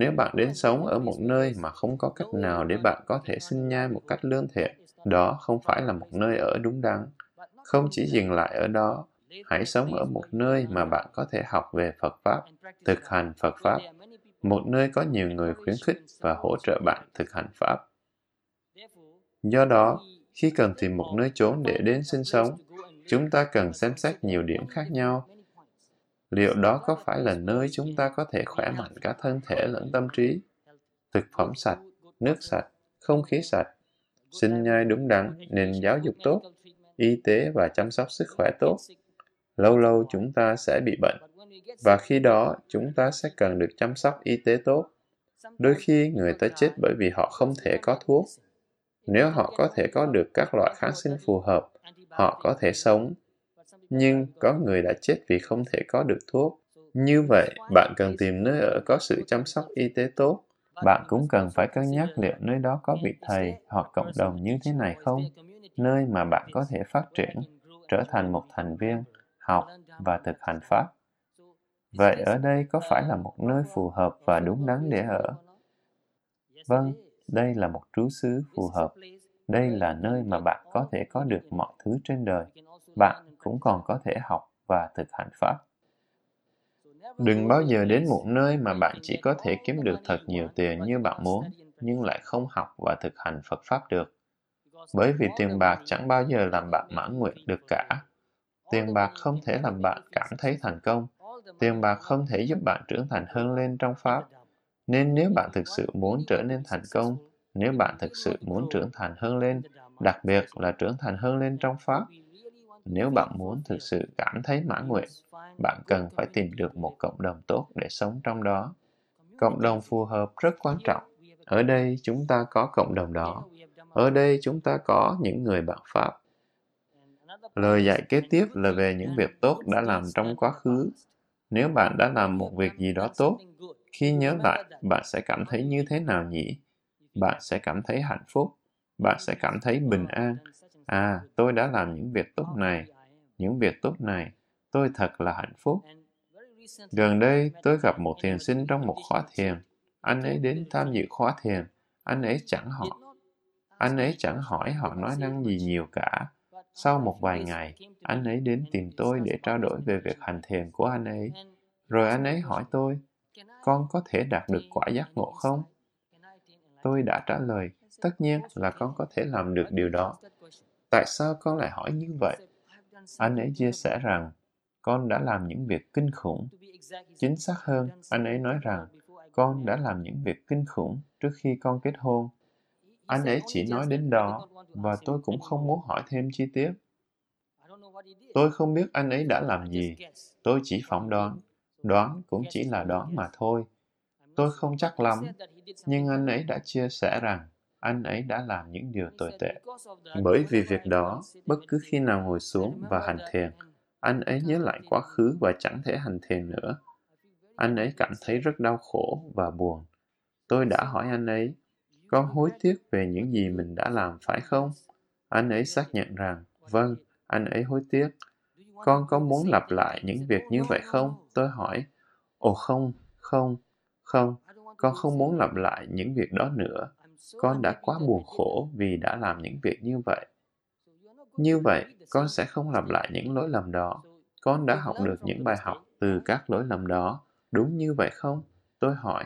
Nếu bạn đến sống ở một nơi mà không có cách nào để bạn có thể sinh nhai một cách lương thiện, đó không phải là một nơi ở đúng đắn. Không chỉ dừng lại ở đó, hãy sống ở một nơi mà bạn có thể học về Phật Pháp, thực hành Phật Pháp. Một nơi có nhiều người khuyến khích và hỗ trợ bạn thực hành Pháp. Do đó, khi cần tìm một nơi chốn để đến sinh sống, chúng ta cần xem xét nhiều điểm khác nhau. Liệu đó có phải là nơi chúng ta có thể khỏe mạnh cả thân thể lẫn tâm trí? Thực phẩm sạch, nước sạch, không khí sạch, sinh nhai đúng đắn, nền giáo dục tốt, y tế và chăm sóc sức khỏe tốt. Lâu lâu chúng ta sẽ bị bệnh, và khi đó chúng ta sẽ cần được chăm sóc y tế tốt. Đôi khi người ta chết bởi vì họ không thể có thuốc. Nếu họ có thể có được các loại kháng sinh phù hợp, họ có thể sống. Nhưng có người đã chết vì không thể có được thuốc. Như vậy, bạn cần tìm nơi ở có sự chăm sóc y tế tốt. Bạn cũng cần phải cân nhắc liệu nơi đó có vị thầy hoặc cộng đồng như thế này không? Nơi mà bạn có thể phát triển, trở thành một thành viên, học và thực hành Pháp. Vậy ở đây có phải là một nơi phù hợp và đúng đắn để ở? Vâng, đây là một trú xứ phù hợp. Đây là nơi mà bạn có thể có được mọi thứ trên đời. Bạn cũng còn có thể học và thực hành Pháp. Đừng bao giờ đến một nơi mà bạn chỉ có thể kiếm được thật nhiều tiền như bạn muốn, nhưng lại không học và thực hành Phật Pháp được. Bởi vì tiền bạc chẳng bao giờ làm bạn mãn nguyện được cả. Tiền bạc không thể làm bạn cảm thấy thành công. Tiền bạc không thể giúp bạn trưởng thành hơn lên trong Pháp. Nên nếu bạn thực sự muốn trở nên thành công, nếu bạn thực sự muốn trưởng thành hơn lên, đặc biệt là trưởng thành hơn lên trong Pháp, nếu bạn muốn thực sự cảm thấy mãn nguyện, bạn cần phải tìm được một cộng đồng tốt để sống trong đó. Cộng đồng phù hợp rất quan trọng. Ở đây chúng ta có cộng đồng đó. Ở đây chúng ta có những người bạn Pháp. Lời dạy kế tiếp là về những việc tốt đã làm trong quá khứ. Nếu bạn đã làm một việc gì đó tốt, khi nhớ lại, bạn sẽ cảm thấy như thế nào nhỉ? Bạn sẽ cảm thấy hạnh phúc. Bạn sẽ cảm thấy bình an. À, tôi đã làm những việc tốt này. Những việc tốt này, tôi thật là hạnh phúc. Gần đây, tôi gặp một thiền sinh trong một khóa thiền. Anh ấy đến tham dự khóa thiền. Anh ấy chẳng hỏi họ nói năng gì nhiều cả. Sau một vài ngày, anh ấy đến tìm tôi để trao đổi về việc hành thiền của anh ấy. Rồi anh ấy hỏi tôi, con có thể đạt được quả giác ngộ không? Tôi đã trả lời, tất nhiên là con có thể làm được điều đó. Tại sao con lại hỏi như vậy? Anh ấy chia sẻ rằng, con đã làm những việc kinh khủng. Chính xác hơn, anh ấy nói rằng, con đã làm những việc kinh khủng trước khi con kết hôn. Anh ấy chỉ nói đến đó, và tôi cũng không muốn hỏi thêm chi tiết. Tôi không biết anh ấy đã làm gì. Tôi chỉ phỏng đoán. Đoán cũng chỉ là đoán mà thôi. Tôi không chắc lắm, nhưng anh ấy đã chia sẻ rằng anh ấy đã làm những điều tồi tệ. Bởi vì việc đó, bất cứ khi nào ngồi xuống và hành thiền, anh ấy nhớ lại quá khứ và chẳng thể hành thiền nữa. Anh ấy cảm thấy rất đau khổ và buồn. Tôi đã hỏi anh ấy, con hối tiếc về những gì mình đã làm phải không? Anh ấy xác nhận rằng, vâng, anh ấy hối tiếc. Con có muốn lặp lại những việc như vậy không? Tôi hỏi, ồ không, con không muốn lặp lại những việc đó nữa. Con đã quá buồn khổ vì đã làm những việc như vậy. Như vậy, con sẽ không lặp lại những lỗi lầm đó. Con đã học được những bài học từ các lỗi lầm đó. Đúng như vậy không? Tôi hỏi.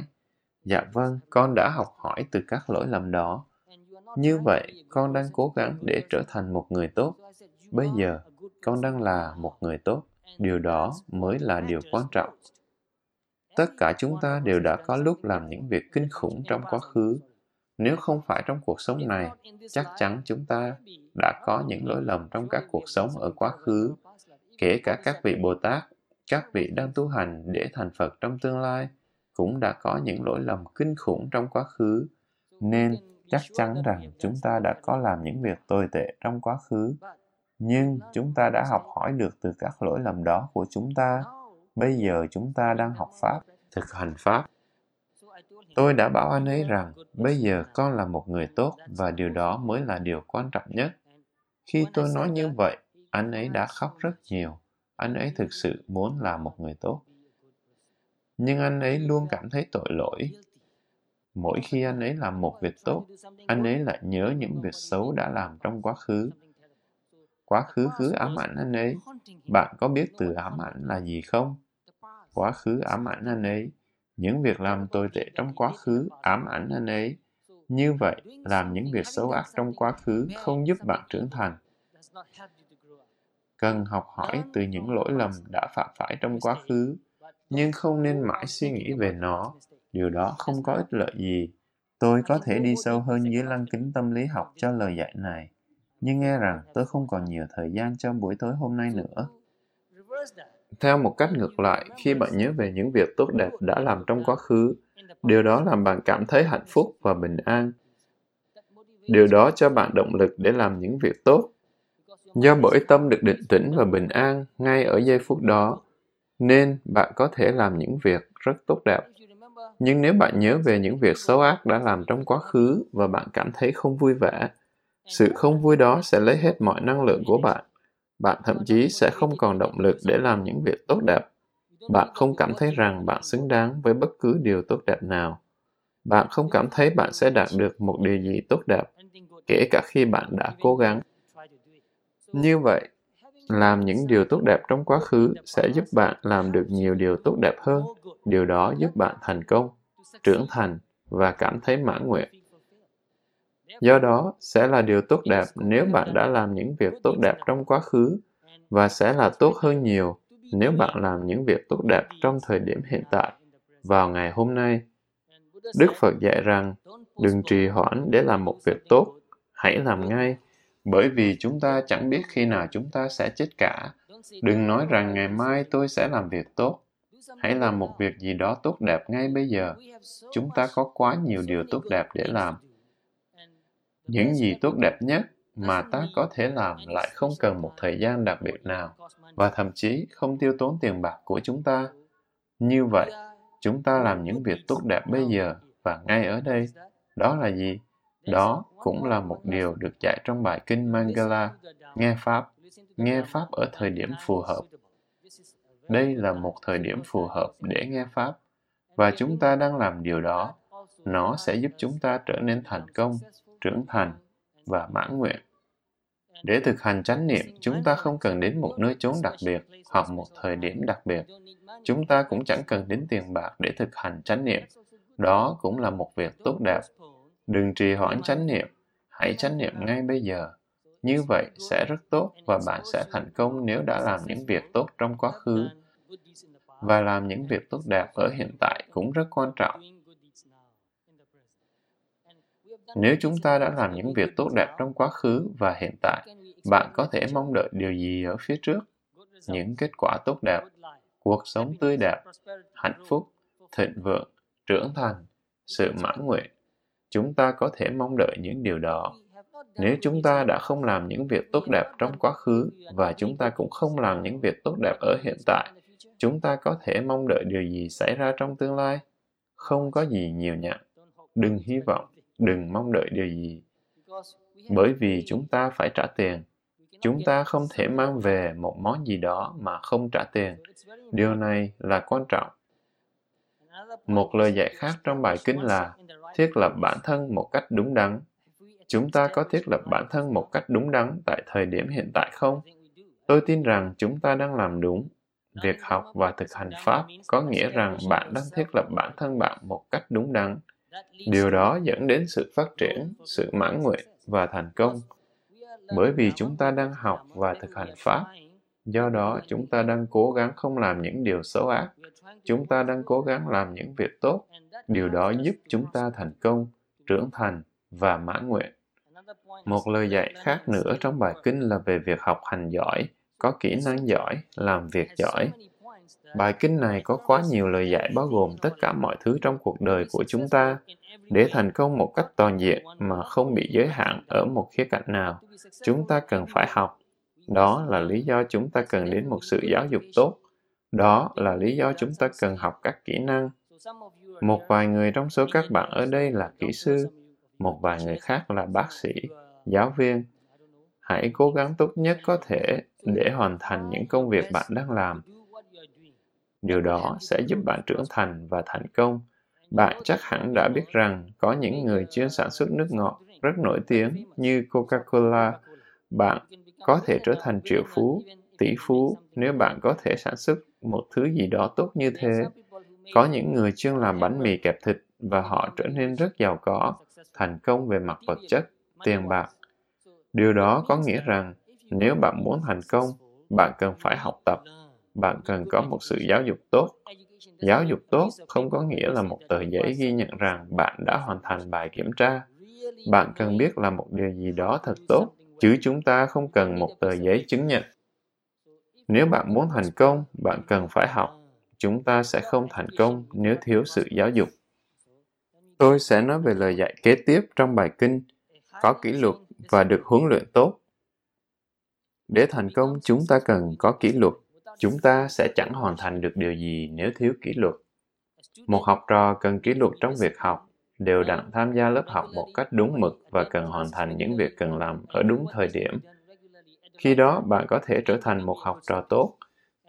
Dạ vâng, con đã học hỏi từ các lỗi lầm đó. Như vậy, con đang cố gắng để trở thành một người tốt. Bây giờ, con đang là một người tốt. Điều đó mới là điều quan trọng. Tất cả chúng ta đều đã có lúc làm những việc kinh khủng trong quá khứ. Nếu không phải trong cuộc sống này, chắc chắn chúng ta đã có những lỗi lầm trong các cuộc sống ở quá khứ, kể cả các vị Bồ Tát, các vị đang tu hành để thành Phật trong tương lai, cũng đã có những lỗi lầm kinh khủng trong quá khứ. Nên chắc chắn rằng chúng ta đã có làm những việc tồi tệ trong quá khứ, nhưng chúng ta đã học hỏi được từ các lỗi lầm đó của chúng ta. Bây giờ chúng ta đang học Pháp, thực hành Pháp. Tôi đã bảo anh ấy rằng, bây giờ con là một người tốt và điều đó mới là điều quan trọng nhất. Khi tôi nói như vậy, anh ấy đã khóc rất nhiều. Anh ấy thực sự muốn là một người tốt. Nhưng anh ấy luôn cảm thấy tội lỗi. Mỗi khi anh ấy làm một việc tốt, anh ấy lại nhớ những việc xấu đã làm trong quá khứ. Quá khứ cứ ám ảnh anh ấy. Bạn có biết từ ám ảnh là gì không? Quá khứ ám ảnh anh ấy. Những việc làm tồi tệ trong quá khứ ám ảnh anh ấy. Như vậy, làm những việc xấu ác trong quá khứ không giúp bạn trưởng thành. Cần học hỏi từ những lỗi lầm đã phạm phải trong quá khứ, nhưng không nên mãi suy nghĩ về nó. Điều đó không có ích lợi gì. Tôi có thể đi sâu hơn dưới lăng kính tâm lý học cho lời dạy này, nhưng nghe rằng tôi không còn nhiều thời gian trong buổi tối hôm nay nữa. Theo một cách ngược lại, khi bạn nhớ về những việc tốt đẹp đã làm trong quá khứ, điều đó làm bạn cảm thấy hạnh phúc và bình an. Điều đó cho bạn động lực để làm những việc tốt. Do bởi tâm được định tĩnh và bình an ngay ở giây phút đó, nên bạn có thể làm những việc rất tốt đẹp. Nhưng nếu bạn nhớ về những việc xấu ác đã làm trong quá khứ và bạn cảm thấy không vui vẻ, sự không vui đó sẽ lấy hết mọi năng lượng của bạn. Bạn thậm chí sẽ không còn động lực để làm những việc tốt đẹp. Bạn không cảm thấy rằng bạn xứng đáng với bất cứ điều tốt đẹp nào. Bạn không cảm thấy bạn sẽ đạt được một điều gì tốt đẹp, kể cả khi bạn đã cố gắng. Như vậy, làm những điều tốt đẹp trong quá khứ sẽ giúp bạn làm được nhiều điều tốt đẹp hơn. Điều đó giúp bạn thành công, trưởng thành và cảm thấy mãn nguyện. Do đó, sẽ là điều tốt đẹp nếu bạn đã làm những việc tốt đẹp trong quá khứ và sẽ là tốt hơn nhiều nếu bạn làm những việc tốt đẹp trong thời điểm hiện tại, vào ngày hôm nay. Đức Phật dạy rằng, đừng trì hoãn để làm một việc tốt, hãy làm ngay, bởi vì chúng ta chẳng biết khi nào chúng ta sẽ chết cả. Đừng nói rằng ngày mai tôi sẽ làm việc tốt. Hãy làm một việc gì đó tốt đẹp ngay bây giờ. Chúng ta có quá nhiều điều tốt đẹp để làm. Những gì tốt đẹp nhất mà ta có thể làm lại không cần một thời gian đặc biệt nào và thậm chí không tiêu tốn tiền bạc của chúng ta. Như vậy, chúng ta làm những việc tốt đẹp bây giờ và ngay ở đây. Đó là gì? Đó cũng là một điều được dạy trong bài kinh Mangala, nghe Pháp ở thời điểm phù hợp. Đây là một thời điểm phù hợp để nghe Pháp, và chúng ta đang làm điều đó. Nó sẽ giúp chúng ta trở nên thành công, trưởng thành và mãn nguyện. Để thực hành chánh niệm, chúng ta không cần đến một nơi chốn đặc biệt hoặc một thời điểm đặc biệt. Chúng ta cũng chẳng cần đến tiền bạc để thực hành chánh niệm. Đó cũng là một việc tốt đẹp. Đừng trì hoãn chánh niệm, hãy chánh niệm ngay bây giờ. Như vậy sẽ rất tốt và bạn sẽ thành công nếu đã làm những việc tốt trong quá khứ. Và làm những việc tốt đẹp ở hiện tại cũng rất quan trọng. Nếu chúng ta đã làm những việc tốt đẹp trong quá khứ và hiện tại, bạn có thể mong đợi điều gì ở phía trước? Những kết quả tốt đẹp, cuộc sống tươi đẹp, hạnh phúc, thịnh vượng, trưởng thành, sự mãn nguyện. Chúng ta có thể mong đợi những điều đó. Nếu chúng ta đã không làm những việc tốt đẹp trong quá khứ và chúng ta cũng không làm những việc tốt đẹp ở hiện tại, chúng ta có thể mong đợi điều gì xảy ra trong tương lai? Không có gì nhiều nhặn. Đừng hy vọng, đừng mong đợi điều gì. Bởi vì chúng ta phải trả tiền. Chúng ta không thể mang về một món gì đó mà không trả tiền. Điều này là quan trọng. Một lời dạy khác trong bài kinh là thiết lập bản thân một cách đúng đắn. Chúng ta có thiết lập bản thân một cách đúng đắn tại thời điểm hiện tại không? Tôi tin rằng chúng ta đang làm đúng. Việc học và thực hành Pháp có nghĩa rằng bạn đang thiết lập bản thân bạn một cách đúng đắn. Điều đó dẫn đến sự phát triển, sự mãn nguyện và thành công. Bởi vì chúng ta đang học và thực hành Pháp, do đó chúng ta đang cố gắng không làm những điều xấu ác. Chúng ta đang cố gắng làm những việc tốt. Điều đó giúp chúng ta thành công, trưởng thành và mãn nguyện. Một lời dạy khác nữa trong bài kinh là về việc học hành giỏi, có kỹ năng giỏi, làm việc giỏi. Bài kinh này có quá nhiều lời dạy bao gồm tất cả mọi thứ trong cuộc đời của chúng ta để thành công một cách toàn diện mà không bị giới hạn ở một khía cạnh nào. Chúng ta cần phải học. Đó là lý do chúng ta cần đến một sự giáo dục tốt. Đó là lý do chúng ta cần học các kỹ năng. Một vài người trong số các bạn ở đây là kỹ sư, một vài người khác là bác sĩ, giáo viên. Hãy cố gắng tốt nhất có thể để hoàn thành những công việc bạn đang làm. Điều đó sẽ giúp bạn trưởng thành và thành công. Bạn chắc hẳn đã biết rằng có những người chuyên sản xuất nước ngọt rất nổi tiếng như Coca-Cola. Bạn có thể trở thành triệu phú, tỷ phú nếu bạn có thể sản xuất một thứ gì đó tốt như thế. Có những người chuyên làm bánh mì kẹp thịt và họ trở nên rất giàu có, thành công về mặt vật chất, tiền bạc. Điều đó có nghĩa rằng nếu bạn muốn thành công, bạn cần phải học tập. Bạn cần có một sự giáo dục tốt. Giáo dục tốt không có nghĩa là một tờ giấy ghi nhận rằng bạn đã hoàn thành bài kiểm tra. Bạn cần biết là một điều gì đó thật tốt, chứ chúng ta không cần một tờ giấy chứng nhận. Nếu bạn muốn thành công, bạn cần phải học. Chúng ta sẽ không thành công nếu thiếu sự giáo dục. Tôi sẽ nói về lời dạy kế tiếp trong bài kinh, có kỷ luật và được huấn luyện tốt. Để thành công, chúng ta cần có kỷ luật. Chúng ta sẽ chẳng hoàn thành được điều gì nếu thiếu kỷ luật. Một học trò cần kỷ luật trong việc học, đều đặn tham gia lớp học một cách đúng mực và cần hoàn thành những việc cần làm ở đúng thời điểm. Khi đó, bạn có thể trở thành một học trò tốt.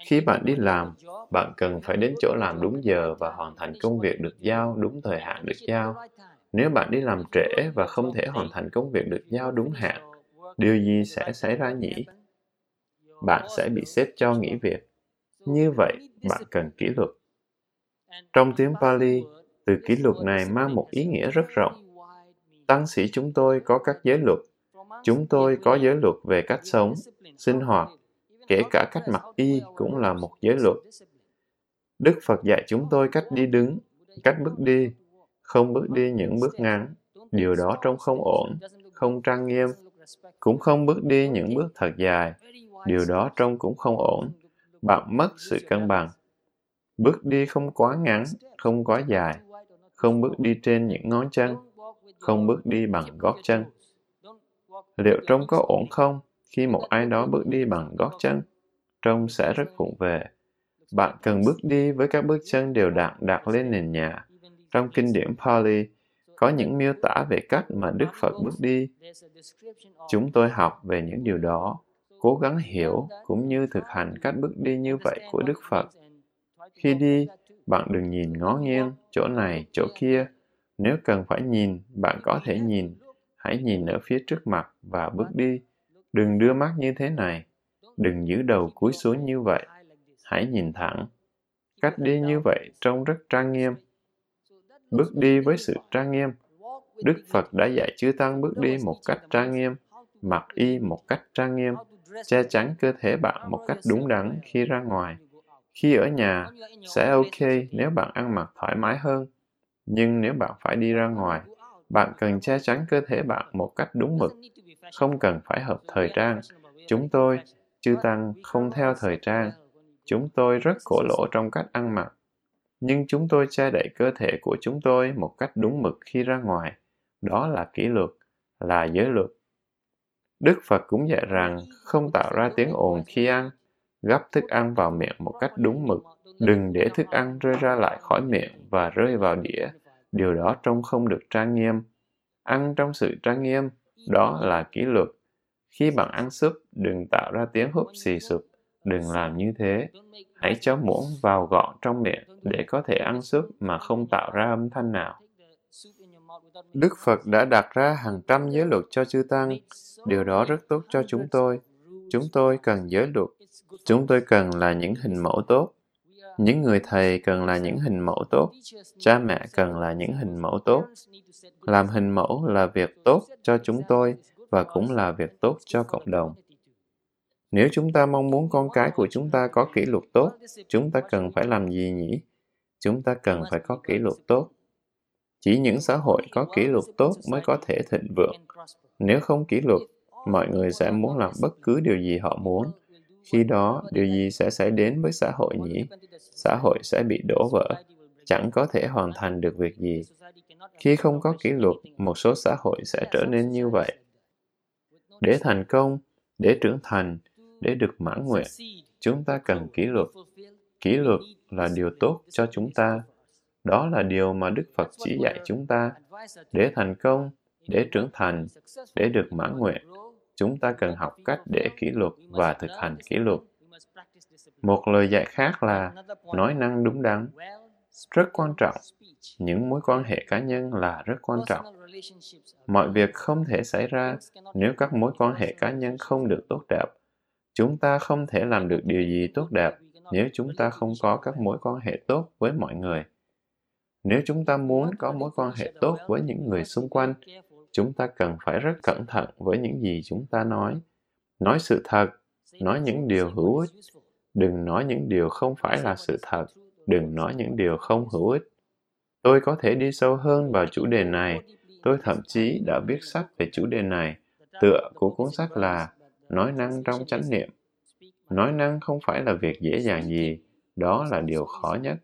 Khi bạn đi làm, bạn cần phải đến chỗ làm đúng giờ và hoàn thành công việc được giao đúng thời hạn được giao. Nếu bạn đi làm trễ và không thể hoàn thành công việc được giao đúng hạn, điều gì sẽ xảy ra nhỉ? Bạn sẽ bị sếp cho nghỉ việc. Như vậy, bạn cần kỷ luật. Trong tiếng Pali, từ kỷ luật này mang một ý nghĩa rất rộng. Tăng sĩ chúng tôi có các giới luật. Chúng tôi có giới luật về cách sống, sinh hoạt, kể cả cách mặc y cũng là một giới luật. Đức Phật dạy chúng tôi cách đi đứng, cách bước đi, không bước đi những bước ngắn. Điều đó trông không ổn, không trang nghiêm, cũng không bước đi những bước thật dài. Điều đó trông cũng không ổn. Bạn mất sự cân bằng. Bước đi không quá ngắn, không quá dài. Không bước đi trên những ngón chân. Không bước đi bằng gót chân. Liệu trông có ổn không khi một ai đó bước đi bằng gót chân? Trông sẽ rất vụng về. Bạn cần bước đi với các bước chân đều đặn đặt lên nền nhà. Trong kinh điển Pali, có những miêu tả về cách mà Đức Phật bước đi. Chúng tôi học về những điều đó, cố gắng hiểu cũng như thực hành cách bước đi như vậy của Đức Phật. Khi đi, bạn đừng nhìn ngó nghiêng, chỗ này, chỗ kia. Nếu cần phải nhìn, bạn có thể nhìn. Hãy nhìn ở phía trước mặt và bước đi. Đừng đưa mắt như thế này. Đừng giữ đầu cúi xuống như vậy. Hãy nhìn thẳng. Cách đi như vậy trông rất trang nghiêm. Bước đi với sự trang nghiêm. Đức Phật đã dạy chư tăng bước đi một cách trang nghiêm, mặc y một cách trang nghiêm, che chắn cơ thể bạn một cách đúng đắn khi ra ngoài. Khi ở nhà, sẽ ok nếu bạn ăn mặc thoải mái hơn. Nhưng nếu bạn phải đi ra ngoài, bạn cần che chắn cơ thể bạn một cách đúng mực. Không cần phải hợp thời trang. Chúng tôi, chư tăng, không theo thời trang. Chúng tôi rất cổ lỗ trong cách ăn mặc. Nhưng chúng tôi che đậy cơ thể của chúng tôi một cách đúng mực khi ra ngoài. Đó là kỷ luật, là giới luật. Đức Phật cũng dạy rằng không tạo ra tiếng ồn khi ăn, gắp thức ăn vào miệng một cách đúng mực, đừng để thức ăn rơi ra lại khỏi miệng và rơi vào đĩa. Điều đó trông không được trang nghiêm. Ăn trong sự trang nghiêm, đó là kỷ luật. Khi bạn ăn súp, đừng tạo ra tiếng húp xì sụp, đừng làm như thế. Hãy cho muỗng vào gọn trong miệng để có thể ăn súp mà không tạo ra âm thanh nào. Đức Phật đã đặt ra hàng trăm giới luật cho chư tăng. Điều đó rất tốt cho chúng tôi. Chúng tôi cần giới luật. Chúng tôi cần là những hình mẫu tốt. Những người thầy cần là những hình mẫu tốt. Cha mẹ cần là những hình mẫu tốt. Làm hình mẫu là việc tốt cho chúng tôi và cũng là việc tốt cho cộng đồng. Nếu chúng ta mong muốn con cái của chúng ta có kỷ luật tốt, chúng ta cần phải làm gì nhỉ? Chúng ta cần phải có kỷ luật tốt. Chỉ những xã hội có kỷ luật tốt mới có thể thịnh vượng. Nếu không kỷ luật, mọi người sẽ muốn làm bất cứ điều gì họ muốn. Khi đó, điều gì sẽ xảy đến với xã hội nhỉ? Xã hội sẽ bị đổ vỡ, chẳng có thể hoàn thành được việc gì. Khi không có kỷ luật, một số xã hội sẽ trở nên như vậy. Để thành công, để trưởng thành, để được mãn nguyện, chúng ta cần kỷ luật. Kỷ luật là điều tốt cho chúng ta. Đó là điều mà Đức Phật chỉ dạy chúng ta. Để thành công, để trưởng thành, để được mãn nguyện, chúng ta cần học cách để kỷ luật và thực hành kỷ luật. Một lời dạy khác là nói năng đúng đắn. Rất quan trọng, Những mối quan hệ cá nhân là rất quan trọng. Mọi việc không thể xảy ra nếu các mối quan hệ cá nhân không được tốt đẹp. Chúng ta không thể làm được điều gì tốt đẹp nếu chúng ta không có các mối quan hệ tốt với mọi người. Nếu chúng ta muốn có mối quan hệ tốt với những người xung quanh, chúng ta cần phải rất cẩn thận với những gì chúng ta nói. Nói sự thật, nói những điều hữu ích. Đừng nói những điều không phải là sự thật. Đừng nói những điều không hữu ích. Tôi có thể đi sâu hơn vào chủ đề này. Tôi thậm chí đã viết sách về chủ đề này. Tựa của cuốn sách là Nói năng trong chánh niệm. Nói năng không phải là việc dễ dàng gì. Đó là điều khó nhất.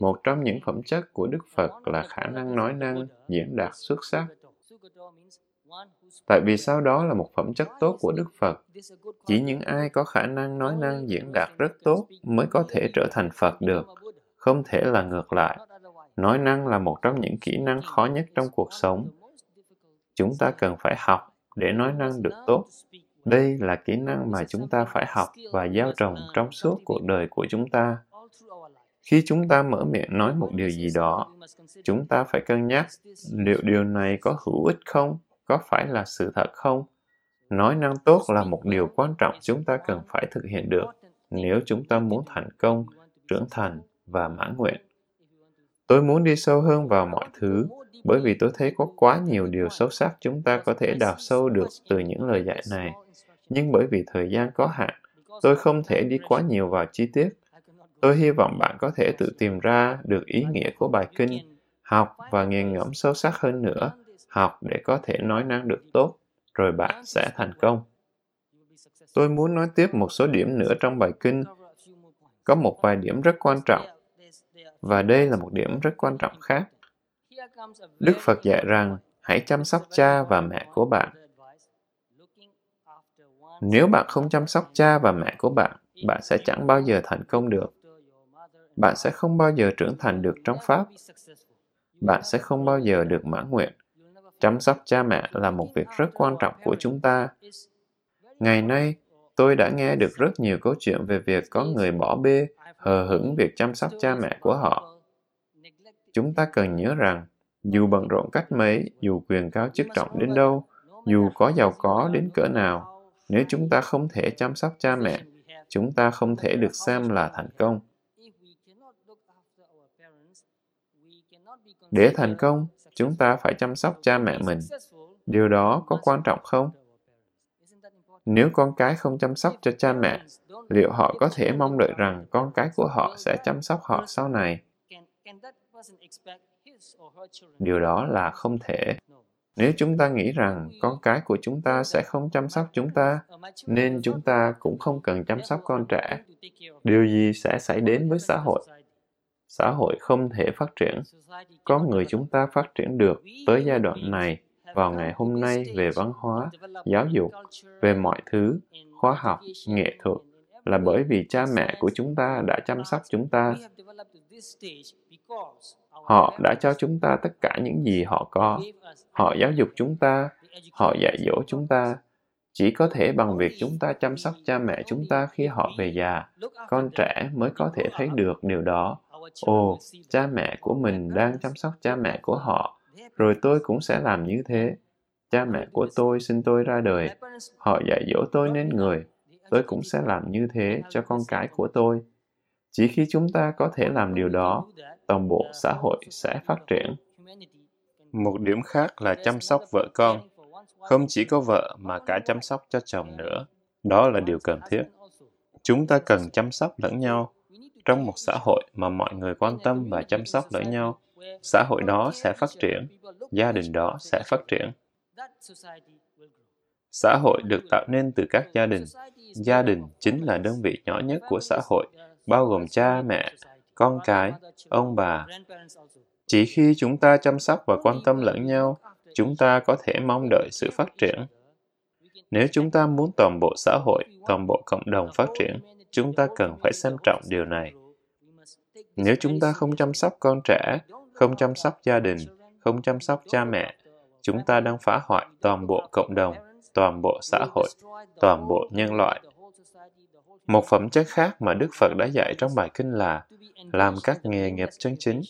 Một trong những phẩm chất của Đức Phật là khả năng nói năng, diễn đạt xuất sắc. Tại vì sao đó là một phẩm chất tốt của Đức Phật? Chỉ những ai có khả năng nói năng diễn đạt rất tốt mới có thể trở thành Phật được, không thể là ngược lại. Nói năng là một trong những kỹ năng khó nhất trong cuộc sống. Chúng ta cần phải học để nói năng được tốt. Đây là kỹ năng mà chúng ta phải học và gieo trồng trong suốt cuộc đời của chúng ta. Khi chúng ta mở miệng nói một điều gì đó, chúng ta phải cân nhắc liệu điều này có hữu ích không, có phải là sự thật không. Nói năng tốt là một điều quan trọng chúng ta cần phải thực hiện được nếu chúng ta muốn thành công, trưởng thành và mãn nguyện. Tôi muốn đi sâu hơn vào mọi thứ, bởi vì tôi thấy có quá nhiều điều sâu sắc chúng ta có thể đào sâu được từ những lời dạy này. Nhưng bởi vì thời gian có hạn, tôi không thể đi quá nhiều vào chi tiết. Tôi hy vọng bạn có thể tự tìm ra được ý nghĩa của bài kinh, học và nghiền ngẫm sâu sắc hơn nữa, học để có thể nói năng được tốt, rồi bạn sẽ thành công. Tôi muốn nói tiếp một số điểm nữa trong bài kinh. Có một vài điểm rất quan trọng, và đây là một điểm rất quan trọng khác. Đức Phật dạy rằng, hãy chăm sóc cha và mẹ của bạn. Nếu bạn không chăm sóc cha và mẹ của bạn, bạn sẽ chẳng bao giờ thành công được. Bạn sẽ không bao giờ trưởng thành được trong Pháp. Bạn sẽ không bao giờ được mãn nguyện. Chăm sóc cha mẹ là một việc rất quan trọng của chúng ta. Ngày nay, tôi đã nghe được rất nhiều câu chuyện về việc có người bỏ bê, hờ hững việc chăm sóc cha mẹ của họ. Chúng ta cần nhớ rằng, dù bận rộn cách mấy, dù quyền cao chức trọng đến đâu, dù có giàu có đến cỡ nào, nếu chúng ta không thể chăm sóc cha mẹ, chúng ta không thể được xem là thành công. Để thành công, chúng ta phải chăm sóc cha mẹ mình. Điều đó có quan trọng không? Nếu con cái không chăm sóc cho cha mẹ, liệu họ có thể mong đợi rằng con cái của họ sẽ chăm sóc họ sau này? Điều đó là không thể. Nếu chúng ta nghĩ rằng con cái của chúng ta sẽ không chăm sóc chúng ta, nên chúng ta cũng không cần chăm sóc con trẻ, điều gì sẽ xảy đến với xã hội? Xã hội không thể phát triển. Con người chúng ta phát triển được tới giai đoạn này, vào ngày hôm nay về văn hóa, giáo dục, về mọi thứ, khoa học, nghệ thuật, là bởi vì cha mẹ của chúng ta đã chăm sóc chúng ta. Họ đã cho chúng ta tất cả những gì họ có. Họ giáo dục chúng ta, họ dạy dỗ chúng ta. Chỉ có thể bằng việc chúng ta chăm sóc cha mẹ chúng ta khi họ về già, con trẻ mới có thể thấy được điều đó. Ồ, cha mẹ của mình đang chăm sóc cha mẹ của họ, rồi tôi cũng sẽ làm như thế. Cha mẹ của tôi sinh tôi ra đời, họ dạy dỗ tôi nên người, tôi cũng sẽ làm như thế cho con cái của tôi. Chỉ khi chúng ta có thể làm điều đó, toàn bộ xã hội sẽ phát triển. Một điểm khác là chăm sóc vợ con. Không chỉ có vợ mà cả chăm sóc cho chồng nữa. Đó là điều cần thiết. Chúng ta cần chăm sóc lẫn nhau. Trong một xã hội mà mọi người quan tâm và chăm sóc lẫn nhau, xã hội đó sẽ phát triển, gia đình đó sẽ phát triển. Xã hội được tạo nên từ các gia đình. Gia đình chính là đơn vị nhỏ nhất của xã hội, bao gồm cha, mẹ, con cái, ông bà. Chỉ khi chúng ta chăm sóc và quan tâm lẫn nhau, chúng ta có thể mong đợi sự phát triển. Nếu chúng ta muốn toàn bộ xã hội, toàn bộ cộng đồng phát triển, chúng ta cần phải xem trọng điều này. Nếu chúng ta không chăm sóc con trẻ, không chăm sóc gia đình, không chăm sóc cha mẹ, chúng ta đang phá hoại toàn bộ cộng đồng, toàn bộ xã hội, toàn bộ nhân loại. Một phẩm chất khác mà Đức Phật đã dạy trong bài kinh là làm các nghề nghiệp chân chính.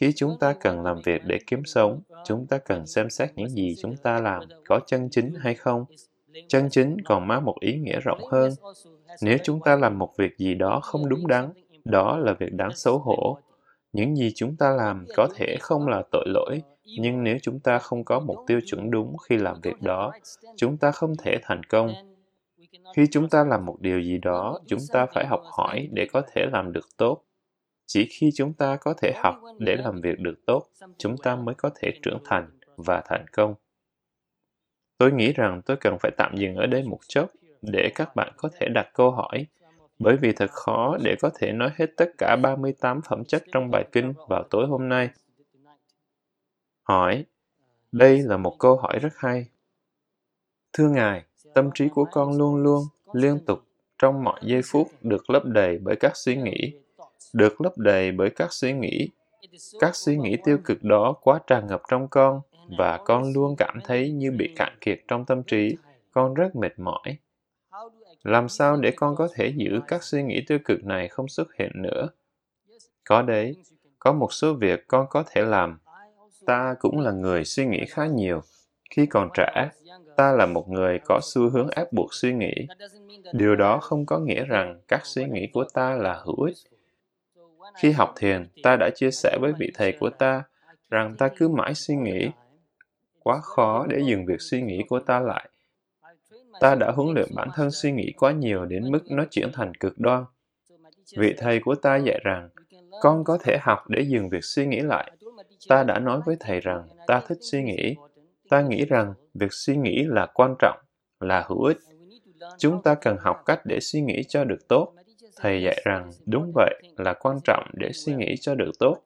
Khi chúng ta cần làm việc để kiếm sống, chúng ta cần xem xét những gì chúng ta làm có chân chính hay không. Chân chính còn mang một ý nghĩa rộng hơn. Nếu chúng ta làm một việc gì đó không đúng đắn, đó là việc đáng xấu hổ. Những gì chúng ta làm có thể không là tội lỗi, nhưng nếu chúng ta không có một tiêu chuẩn đúng khi làm việc đó, chúng ta không thể thành công. Khi chúng ta làm một điều gì đó, chúng ta phải học hỏi để có thể làm được tốt. Chỉ khi chúng ta có thể học để làm việc được tốt, chúng ta mới có thể trưởng thành và thành công. Tôi nghĩ rằng tôi cần phải tạm dừng ở đây một chốc để các bạn có thể đặt câu hỏi, bởi vì thật khó để có thể nói hết tất cả 38 phẩm chất trong bài kinh vào tối hôm nay. Hỏi. Đây là một câu hỏi rất hay. Thưa Ngài, tâm trí của con luôn luôn, liên tục, trong mọi giây phút được lấp đầy bởi các suy nghĩ. Các suy nghĩ tiêu cực đó quá tràn ngập trong con, và con luôn cảm thấy như bị cạn kiệt trong tâm trí. Con rất mệt mỏi. Làm sao để con có thể giữ các suy nghĩ tiêu cực này không xuất hiện nữa? Có đấy, có một số việc con có thể làm. Ta cũng là người suy nghĩ khá nhiều. Khi còn trẻ, ta là một người có xu hướng ép buộc suy nghĩ. Điều đó không có nghĩa rằng các suy nghĩ của ta là hữu ích. Khi học thiền, ta đã chia sẻ với vị thầy của ta rằng ta cứ mãi suy nghĩ. Quá khó để dừng việc suy nghĩ của ta lại. Ta đã huấn luyện bản thân suy nghĩ quá nhiều đến mức nó chuyển thành cực đoan. Vị thầy của ta dạy rằng, con có thể học để dừng việc suy nghĩ lại. Ta đã nói với thầy rằng, ta thích suy nghĩ. Ta nghĩ rằng, việc suy nghĩ là quan trọng, là hữu ích. Chúng ta cần học cách để suy nghĩ cho được tốt. Thầy dạy rằng, đúng vậy, là quan trọng để suy nghĩ cho được tốt.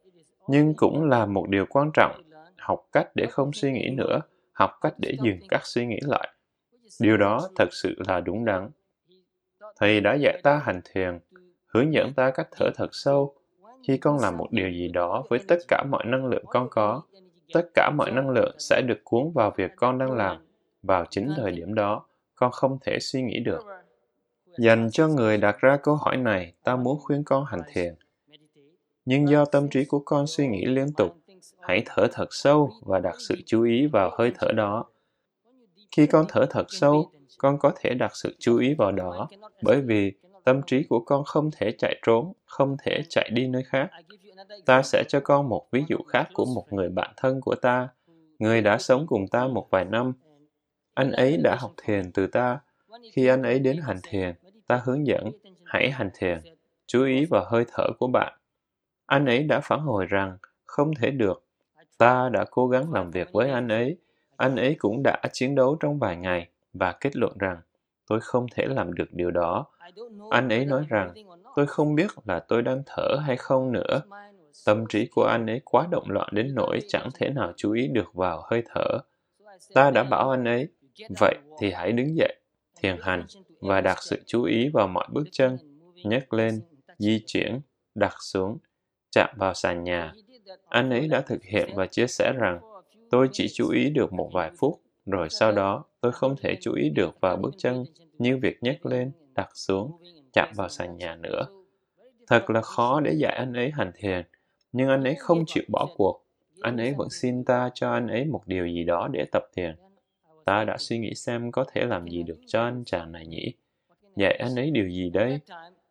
Nhưng cũng là một điều quan trọng, học cách để không suy nghĩ nữa, học cách để dừng các suy nghĩ lại. Điều đó thật sự là đúng đắn. Thầy đã dạy ta hành thiền, hướng dẫn ta cách thở thật sâu. Khi con làm một điều gì đó với tất cả mọi năng lượng con có, tất cả mọi năng lượng sẽ được cuốn vào việc con đang làm. Vào chính thời điểm đó, con không thể suy nghĩ được. Dành cho người đặt ra câu hỏi này, ta muốn khuyên con hành thiền. Nhưng do tâm trí của con suy nghĩ liên tục, hãy thở thật sâu và đặt sự chú ý vào hơi thở đó. Khi con thở thật sâu, con có thể đặt sự chú ý vào đó, bởi vì tâm trí của con không thể chạy trốn, không thể chạy đi nơi khác. Ta sẽ cho con một ví dụ khác của một người bạn thân của ta. Người đã sống cùng ta một vài năm. Anh ấy đã học thiền từ ta. Khi anh ấy đến hành thiền, ta hướng dẫn, hãy hành thiền, chú ý vào hơi thở của bạn. Anh ấy đã phản hồi rằng, không thể được. Ta đã cố gắng làm việc với anh ấy. Anh ấy cũng đã chiến đấu trong vài ngày và kết luận rằng, tôi không thể làm được điều đó. Anh ấy nói rằng, tôi không biết là tôi đang thở hay không nữa. Tâm trí của anh ấy quá động loạn đến nỗi chẳng thể nào chú ý được vào hơi thở. Ta đã bảo anh ấy, vậy thì hãy đứng dậy, thiền hành, và đặt sự chú ý vào mọi bước chân, nhấc lên, di chuyển, đặt xuống, chạm vào sàn nhà. Anh ấy đã thực hiện và chia sẻ rằng, tôi chỉ chú ý được một vài phút, rồi sau đó tôi không thể chú ý được vào bước chân như việc nhấc lên, đặt xuống, chạm vào sàn nhà nữa. Thật là khó để dạy anh ấy hành thiền, nhưng anh ấy không chịu bỏ cuộc. Anh ấy vẫn xin ta cho anh ấy một điều gì đó để tập thiền. Ta đã suy nghĩ xem có thể làm gì được cho anh chàng này nhỉ? Dạy anh ấy điều gì đây?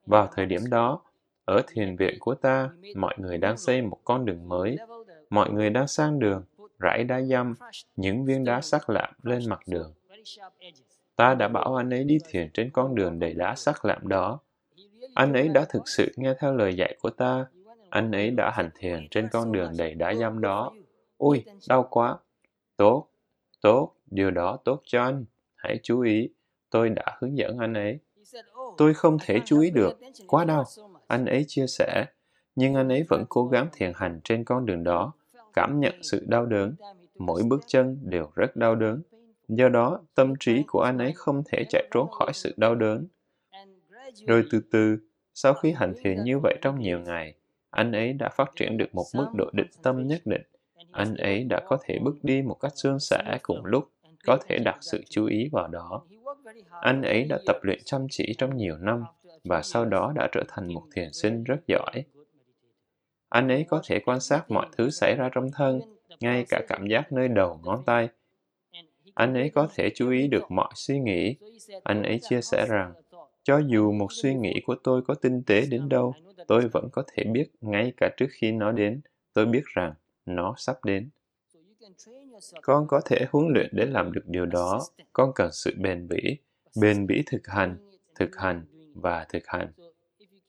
Vào thời điểm đó, ở thiền viện của ta, mọi người đang xây một con đường mới. Mọi người đang sang đường, rải đá dăm, những viên đá sắc lạm lên mặt đường. Ta đã bảo anh ấy đi thiền trên con đường đầy đá sắc lạm đó. Anh ấy đã thực sự nghe theo lời dạy của ta. Anh ấy đã hành thiền trên con đường đầy đá dăm đó. Ôi, đau quá! Tốt, tốt, điều đó tốt cho anh. Hãy chú ý, tôi đã hướng dẫn anh ấy. Tôi không thể chú ý được, quá đau. Anh ấy chia sẻ, nhưng anh ấy vẫn cố gắng thiền hành trên con đường đó, cảm nhận sự đau đớn. Mỗi bước chân đều rất đau đớn. Do đó, tâm trí của anh ấy không thể chạy trốn khỏi sự đau đớn. Rồi từ từ, sau khi hành thiền như vậy trong nhiều ngày, anh ấy đã phát triển được một mức độ định tâm nhất định. Anh ấy đã có thể bước đi một cách suôn sẻ cùng lúc, có thể đặt sự chú ý vào đó. Anh ấy đã tập luyện chăm chỉ trong nhiều năm, và sau đó đã trở thành một thiền sinh rất giỏi. Anh ấy có thể quan sát mọi thứ xảy ra trong thân, ngay cả cảm giác nơi đầu ngón tay. Anh ấy có thể chú ý được mọi suy nghĩ. Anh ấy chia sẻ rằng, cho dù một suy nghĩ của tôi có tinh tế đến đâu, tôi vẫn có thể biết ngay cả trước khi nó đến. Tôi biết rằng nó sắp đến. Con có thể huấn luyện để làm được điều đó. Con cần sự bền bỉ thực hành và thực hành.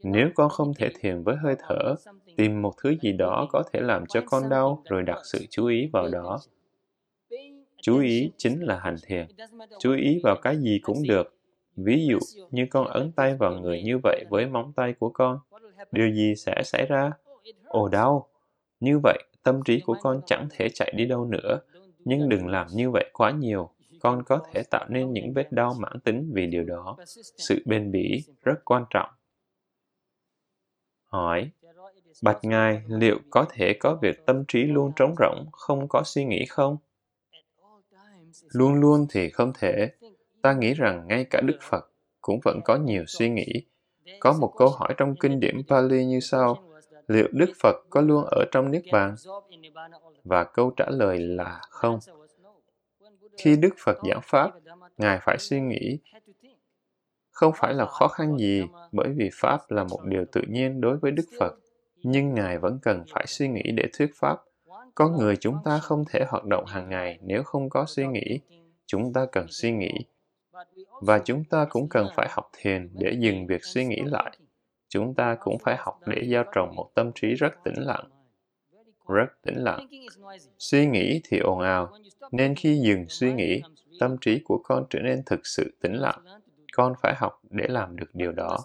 Nếu con không thể thiền với hơi thở, tìm một thứ gì đó có thể làm cho con đau rồi đặt sự chú ý vào đó. Chú ý chính là hành thiền. Chú ý vào cái gì cũng được. Ví dụ như con ấn tay vào người như vậy với móng tay của con. Điều gì sẽ xảy ra? Ồ đau! Như vậy, tâm trí của con chẳng thể chạy đi đâu nữa. Nhưng đừng làm như vậy quá nhiều. Con có thể tạo nên những vết đau mãn tính vì điều đó. Sự bền bỉ rất quan trọng. Hỏi, bạch Ngài, liệu có thể có việc tâm trí luôn trống rỗng, không có suy nghĩ không? Luôn luôn thì không thể. Ta nghĩ rằng ngay cả Đức Phật cũng vẫn có nhiều suy nghĩ. Có một câu hỏi trong kinh điển Pali như sau, liệu Đức Phật có luôn ở trong Niết Bàn? Và câu trả lời là không. Khi Đức Phật giảng Pháp, Ngài phải suy nghĩ. Không phải là khó khăn gì, bởi vì Pháp là một điều tự nhiên đối với Đức Phật, nhưng Ngài vẫn cần phải suy nghĩ để thuyết Pháp. Con người chúng ta không thể hoạt động hàng ngày nếu không có suy nghĩ. Chúng ta cần suy nghĩ. Và chúng ta cũng cần phải học thiền để dừng việc suy nghĩ lại. Chúng ta cũng phải học để gieo trồng một tâm trí rất tĩnh lặng. Rất tĩnh lặng. Suy nghĩ thì ồn ào, nên khi dừng suy nghĩ, tâm trí của con trở nên thực sự tĩnh lặng. Con phải học để làm được điều đó.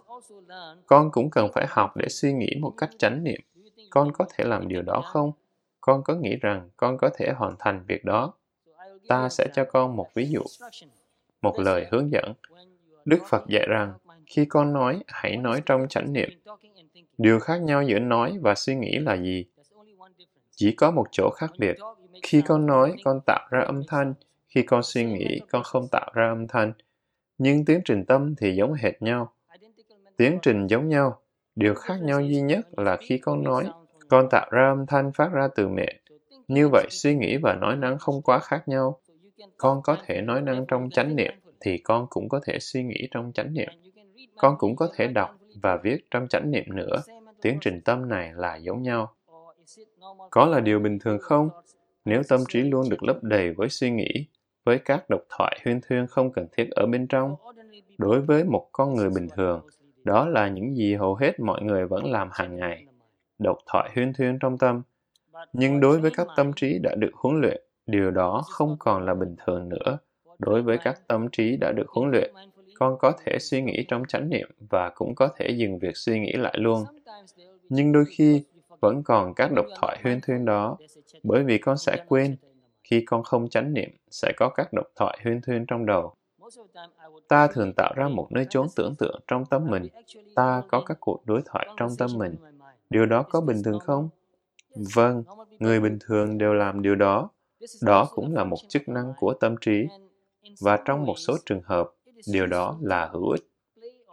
Con cũng cần phải học để suy nghĩ một cách chánh niệm. Con có thể làm điều đó không? Con có nghĩ rằng con có thể hoàn thành việc đó? Ta sẽ cho con một ví dụ, một lời hướng dẫn. Đức Phật dạy rằng, khi con nói, hãy nói trong chánh niệm. Điều khác nhau giữa nói và suy nghĩ là gì? Chỉ có một chỗ khác biệt. Khi con nói, con tạo ra âm thanh. Khi con suy nghĩ, con không tạo ra âm thanh. Nhưng tiến trình tâm thì giống hệt nhau. Tiến trình giống nhau. Điều khác nhau duy nhất là khi con nói, con tạo ra âm thanh phát ra từ miệng. Như vậy, suy nghĩ và nói năng không quá khác nhau. Con có thể nói năng trong chánh niệm, thì con cũng có thể suy nghĩ trong chánh niệm. Con cũng có thể đọc và viết trong chánh niệm nữa. Tiến trình tâm này là giống nhau. Có là điều bình thường không? Nếu tâm trí luôn được lấp đầy với suy nghĩ, với các độc thoại huyên thuyên không cần thiết ở bên trong, đối với một con người bình thường, đó là những gì hầu hết mọi người vẫn làm hàng ngày. Độc thoại huyên thuyên trong tâm. Nhưng đối với các tâm trí đã được huấn luyện, điều đó không còn là bình thường nữa. Đối với các tâm trí đã được huấn luyện, con có thể suy nghĩ trong chánh niệm và cũng có thể dừng việc suy nghĩ lại luôn. Nhưng đôi khi, vẫn còn các độc thoại huyên thuyên đó, bởi vì con sẽ quên. Khi con không chánh niệm, sẽ có các độc thoại huyên thuyên trong đầu. Ta thường tạo ra một nơi chốn tưởng tượng trong tâm mình. Ta có các cuộc đối thoại trong tâm mình. Điều đó có bình thường không? Vâng, người bình thường đều làm điều đó. Đó cũng là một chức năng của tâm trí. Và trong một số trường hợp, điều đó là hữu ích.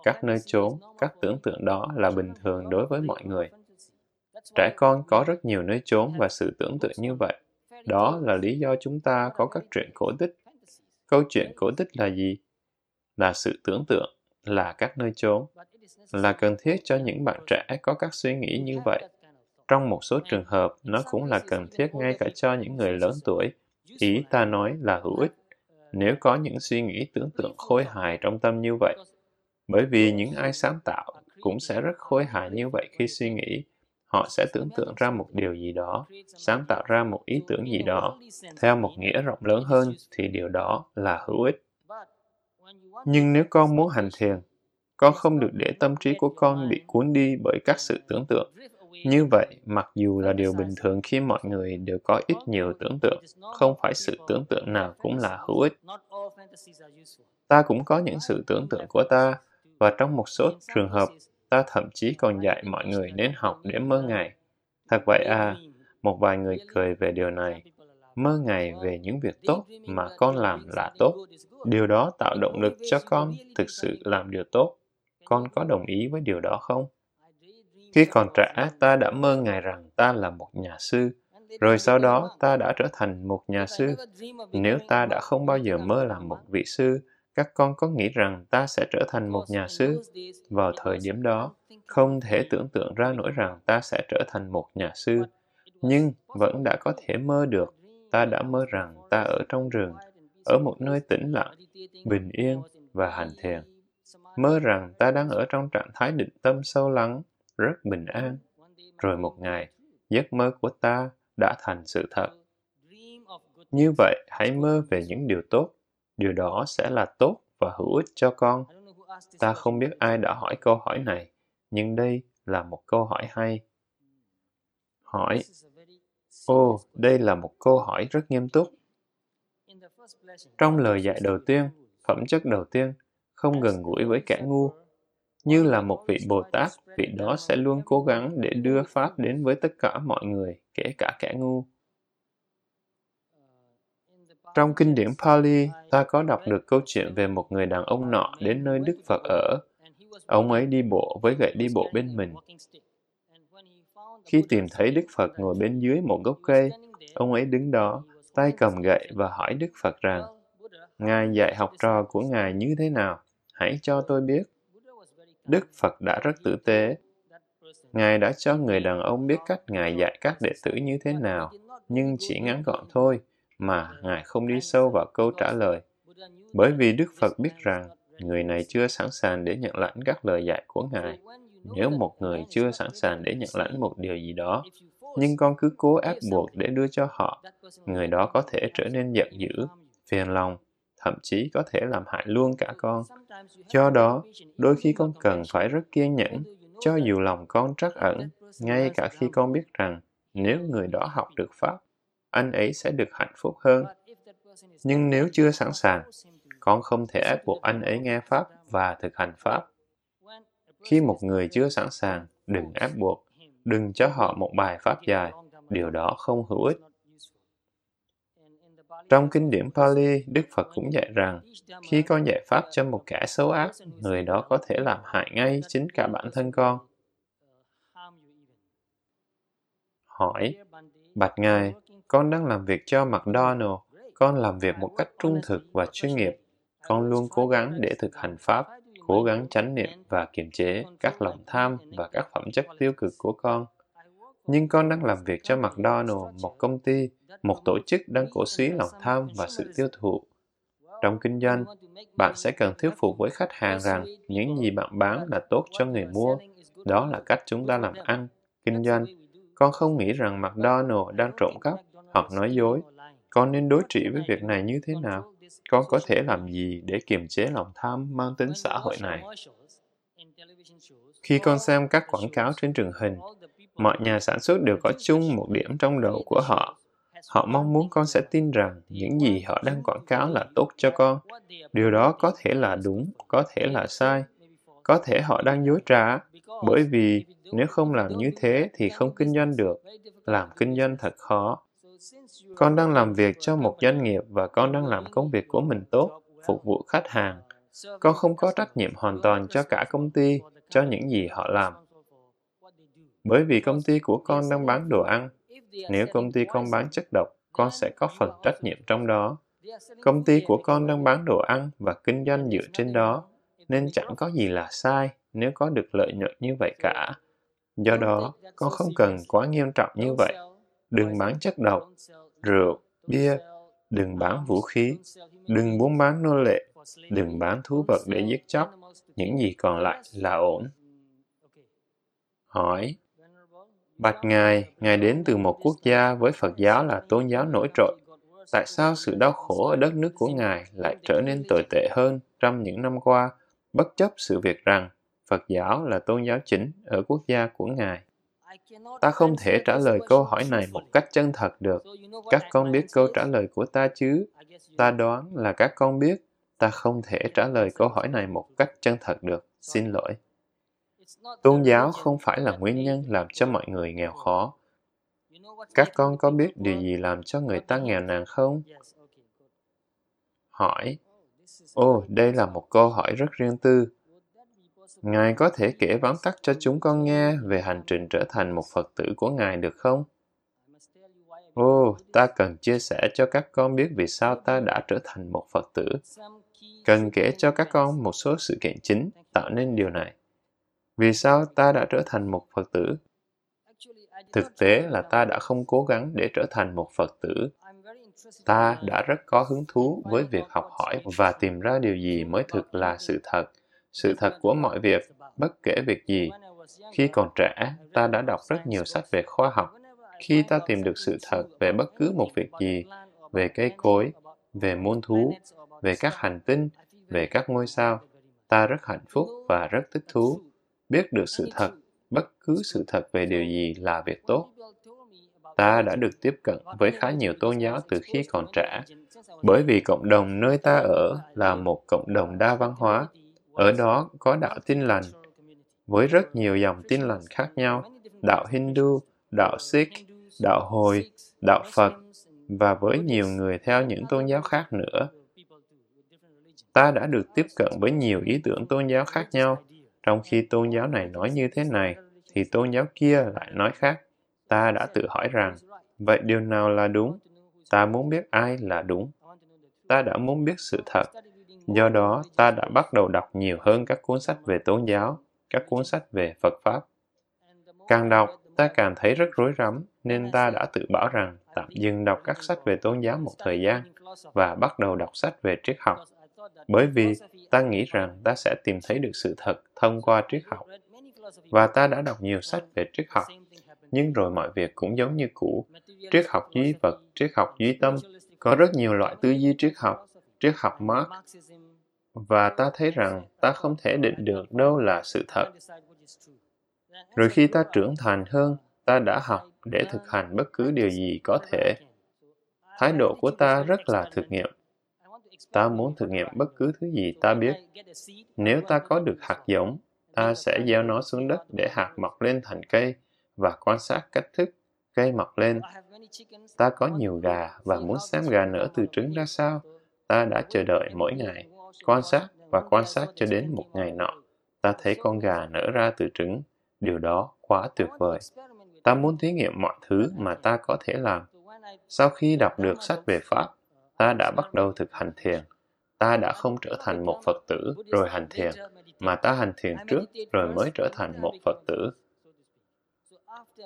Các nơi chốn, các tưởng tượng đó là bình thường đối với mọi người. Trẻ con có rất nhiều nơi chốn và sự tưởng tượng như vậy. Đó là lý do chúng ta có các truyện cổ tích. Câu chuyện cổ tích là gì? Là sự tưởng tượng, là các nơi chốn. Là cần thiết cho những bạn trẻ có các suy nghĩ như vậy. Trong một số trường hợp, nó cũng là cần thiết ngay cả cho những người lớn tuổi. Ý ta nói là hữu ích. Nếu có những suy nghĩ tưởng tượng khôi hài trong tâm như vậy. Bởi vì những ai sáng tạo cũng sẽ rất khôi hài như vậy khi suy nghĩ. Họ sẽ tưởng tượng ra một điều gì đó, sáng tạo ra một ý tưởng gì đó. Theo một nghĩa rộng lớn hơn, thì điều đó là hữu ích. Nhưng nếu con muốn hành thiền, con không được để tâm trí của con bị cuốn đi bởi các sự tưởng tượng. Như vậy, mặc dù là điều bình thường khi mọi người đều có ít nhiều tưởng tượng, không phải sự tưởng tượng nào cũng là hữu ích. Ta cũng có những sự tưởng tượng của ta, và trong một số trường hợp, ta thậm chí còn dạy mọi người nên học để mơ ngày. Thật vậy à, một vài người cười về điều này. Mơ ngày về những việc tốt mà con làm là tốt. Điều đó tạo động lực cho con thực sự làm điều tốt. Con có đồng ý với điều đó không? Khi còn trẻ, ta đã mơ ngài rằng ta là một nhà sư. Rồi sau đó, ta đã trở thành một nhà sư. Nếu ta đã không bao giờ mơ làm một vị sư, các con có nghĩ rằng ta sẽ trở thành một nhà sư? Vào thời điểm đó, không thể tưởng tượng ra nổi rằng ta sẽ trở thành một nhà sư. Nhưng vẫn đã có thể mơ được. Ta đã mơ rằng ta ở trong rừng, ở một nơi tĩnh lặng, bình yên và hành thiền. Mơ rằng ta đang ở trong trạng thái định tâm sâu lắng, rất bình an. Rồi một ngày, giấc mơ của ta đã thành sự thật. Như vậy, hãy mơ về những điều tốt. Điều đó sẽ là tốt và hữu ích cho con. Ta không biết ai đã hỏi câu hỏi này, nhưng đây là một câu hỏi hay. Hỏi: Ồ, đây là một câu hỏi rất nghiêm túc. Trong lời dạy đầu tiên, phẩm chất đầu tiên, không gần gũi với kẻ ngu. Như là một vị Bồ Tát, vị đó sẽ luôn cố gắng để đưa Pháp đến với tất cả mọi người, kể cả kẻ ngu. Trong kinh điển Pali, ta có đọc được câu chuyện về một người đàn ông nọ đến nơi Đức Phật ở. Ông ấy đi bộ với gậy đi bộ bên mình. Khi tìm thấy Đức Phật ngồi bên dưới một gốc cây, ông ấy đứng đó, tay cầm gậy và hỏi Đức Phật rằng: Ngài dạy học trò của Ngài như thế nào? Hãy cho tôi biết. Đức Phật đã rất tử tế. Ngài đã cho người đàn ông biết cách Ngài dạy các đệ tử như thế nào, nhưng chỉ ngắn gọn thôi, mà Ngài không đi sâu vào câu trả lời. Bởi vì Đức Phật biết rằng người này chưa sẵn sàng để nhận lãnh các lời dạy của Ngài. Nếu một người chưa sẵn sàng để nhận lãnh một điều gì đó, nhưng con cứ cố ép buộc để đưa cho họ, người đó có thể trở nên giận dữ, phiền lòng, thậm chí có thể làm hại luôn cả con. Do đó, đôi khi con cần phải rất kiên nhẫn, cho dù lòng con trắc ẩn, ngay cả khi con biết rằng nếu người đó học được Pháp, anh ấy sẽ được hạnh phúc hơn. Nhưng nếu chưa sẵn sàng, con không thể ép buộc anh ấy nghe Pháp và thực hành Pháp. Khi một người chưa sẵn sàng, đừng ép buộc, đừng cho họ một bài Pháp dài, điều đó không hữu ích. Trong kinh điển Pali, Đức Phật cũng dạy rằng, khi con dạy Pháp cho một kẻ xấu ác, người đó có thể làm hại ngay chính cả bản thân con. Hỏi: Bạch Ngài, con đang làm việc cho McDonald's, con làm việc một cách trung thực và chuyên nghiệp. Con luôn cố gắng để thực hành Pháp, cố gắng chánh niệm và kiềm chế các lòng tham và các phẩm chất tiêu cực của con. Nhưng con đang làm việc cho McDonald's, một công ty, một tổ chức đang cổ suý lòng tham và sự tiêu thụ. Trong kinh doanh, bạn sẽ cần thuyết phục với khách hàng rằng những gì bạn bán là tốt cho người mua. Đó là cách chúng ta làm ăn, kinh doanh. Con không nghĩ rằng McDonald's đang trộm cắp hoặc nói dối. Con nên đối trị với việc này như thế nào? Con có thể làm gì để kiềm chế lòng tham mang tính xã hội này? Khi con xem các quảng cáo trên truyền hình, mọi nhà sản xuất đều có chung một điểm trong đầu của họ. Họ mong muốn con sẽ tin rằng những gì họ đang quảng cáo là tốt cho con. Điều đó có thể là đúng, có thể là sai. Có thể họ đang dối trá, bởi vì nếu không làm như thế thì không kinh doanh được. Làm kinh doanh thật khó. Con đang làm việc cho một doanh nghiệp và con đang làm công việc của mình tốt, phục vụ khách hàng. Con không có trách nhiệm hoàn toàn cho cả công ty, cho những gì họ làm. Bởi vì công ty của con đang bán đồ ăn. Nếu công ty con bán chất độc, con sẽ có phần trách nhiệm trong đó. Công ty của con đang bán đồ ăn và kinh doanh dựa trên đó, nên chẳng có gì là sai nếu có được lợi nhuận như vậy cả. Do đó, con không cần quá nghiêm trọng như vậy. Đừng bán chất độc, rượu, bia, đừng bán vũ khí, đừng buôn bán nô lệ, đừng bán thú vật để giết chóc, những gì còn lại là ổn. Hỏi: Bạch Ngài, Ngài đến từ một quốc gia với Phật giáo là tôn giáo nổi trội. Tại sao sự đau khổ ở đất nước của Ngài lại trở nên tồi tệ hơn trong những năm qua, bất chấp sự việc rằng Phật giáo là tôn giáo chính ở quốc gia của Ngài? Ta không thể trả lời câu hỏi này một cách chân thật được. Các con biết câu trả lời của ta chứ? Ta đoán là các con biết. Ta không thể trả lời câu hỏi này một cách chân thật được. Xin lỗi. Tôn giáo không phải là nguyên nhân làm cho mọi người nghèo khó. Các con có biết điều gì làm cho người ta nghèo nàn không? Hỏi: Ồ, đây là một câu hỏi rất riêng tư. Ngài có thể kể vắn tắt cho chúng con nghe về hành trình trở thành một Phật tử của Ngài được không? Ồ, ta cần chia sẻ cho các con biết vì sao ta đã trở thành một Phật tử. Cần kể cho các con một số sự kiện chính tạo nên điều này. Vì sao ta đã trở thành một Phật tử? Thực tế là ta đã không cố gắng để trở thành một Phật tử. Ta đã rất có hứng thú với việc học hỏi và tìm ra điều gì mới thực là sự thật. Sự thật của mọi việc, bất kể việc gì. Khi còn trẻ, ta đã đọc rất nhiều sách về khoa học. Khi ta tìm được sự thật về bất cứ một việc gì, về cây cối, về muôn thú, về các hành tinh, về các ngôi sao, ta rất hạnh phúc và rất thích thú. Biết được sự thật, bất cứ sự thật về điều gì là việc tốt. Ta đã được tiếp cận với khá nhiều tôn giáo từ khi còn trẻ, bởi vì cộng đồng nơi ta ở là một cộng đồng đa văn hóa. Ở đó có đạo Tin lành, với rất nhiều dòng Tin lành khác nhau, đạo Hindu, đạo Sikh, đạo Hồi, đạo Phật, và với nhiều người theo những tôn giáo khác nữa. Ta đã được tiếp cận với nhiều ý tưởng tôn giáo khác nhau. Trong khi tôn giáo này nói như thế này, thì tôn giáo kia lại nói khác. Ta đã tự hỏi rằng, vậy điều nào là đúng? Ta muốn biết ai là đúng. Ta đã muốn biết sự thật. Do đó, ta đã bắt đầu đọc nhiều hơn các cuốn sách về tôn giáo, các cuốn sách về Phật Pháp. Càng đọc, ta càng thấy rất rối rắm, nên ta đã tự bảo rằng tạm dừng đọc các sách về tôn giáo một thời gian và bắt đầu đọc sách về triết học. Bởi vì ta nghĩ rằng ta sẽ tìm thấy được sự thật thông qua triết học. Và ta đã đọc nhiều sách về triết học, nhưng rồi mọi việc cũng giống như cũ. Triết học duy vật, triết học duy tâm, có rất nhiều loại tư duy triết học Marx. Và ta thấy rằng ta không thể định được đâu là sự thật. Rồi khi ta trưởng thành hơn, ta đã học để thực hành bất cứ điều gì có thể. Thái độ của ta rất là thực nghiệm. Ta muốn thực nghiệm bất cứ thứ gì ta biết. Nếu ta có được hạt giống, ta sẽ gieo nó xuống đất để hạt mọc lên thành cây và quan sát cách thức cây mọc lên. Ta có nhiều gà và muốn xem gà nở từ trứng ra sao. Ta đã chờ đợi mỗi ngày, quan sát cho đến một ngày nọ. Ta thấy con gà nở ra từ trứng. Điều đó quá tuyệt vời. Ta muốn thí nghiệm mọi thứ mà ta có thể làm. Sau khi đọc được sách về Pháp, ta đã bắt đầu thực hành thiền. Ta đã không trở thành một Phật tử rồi hành thiền, mà ta hành thiền trước rồi mới trở thành một Phật tử.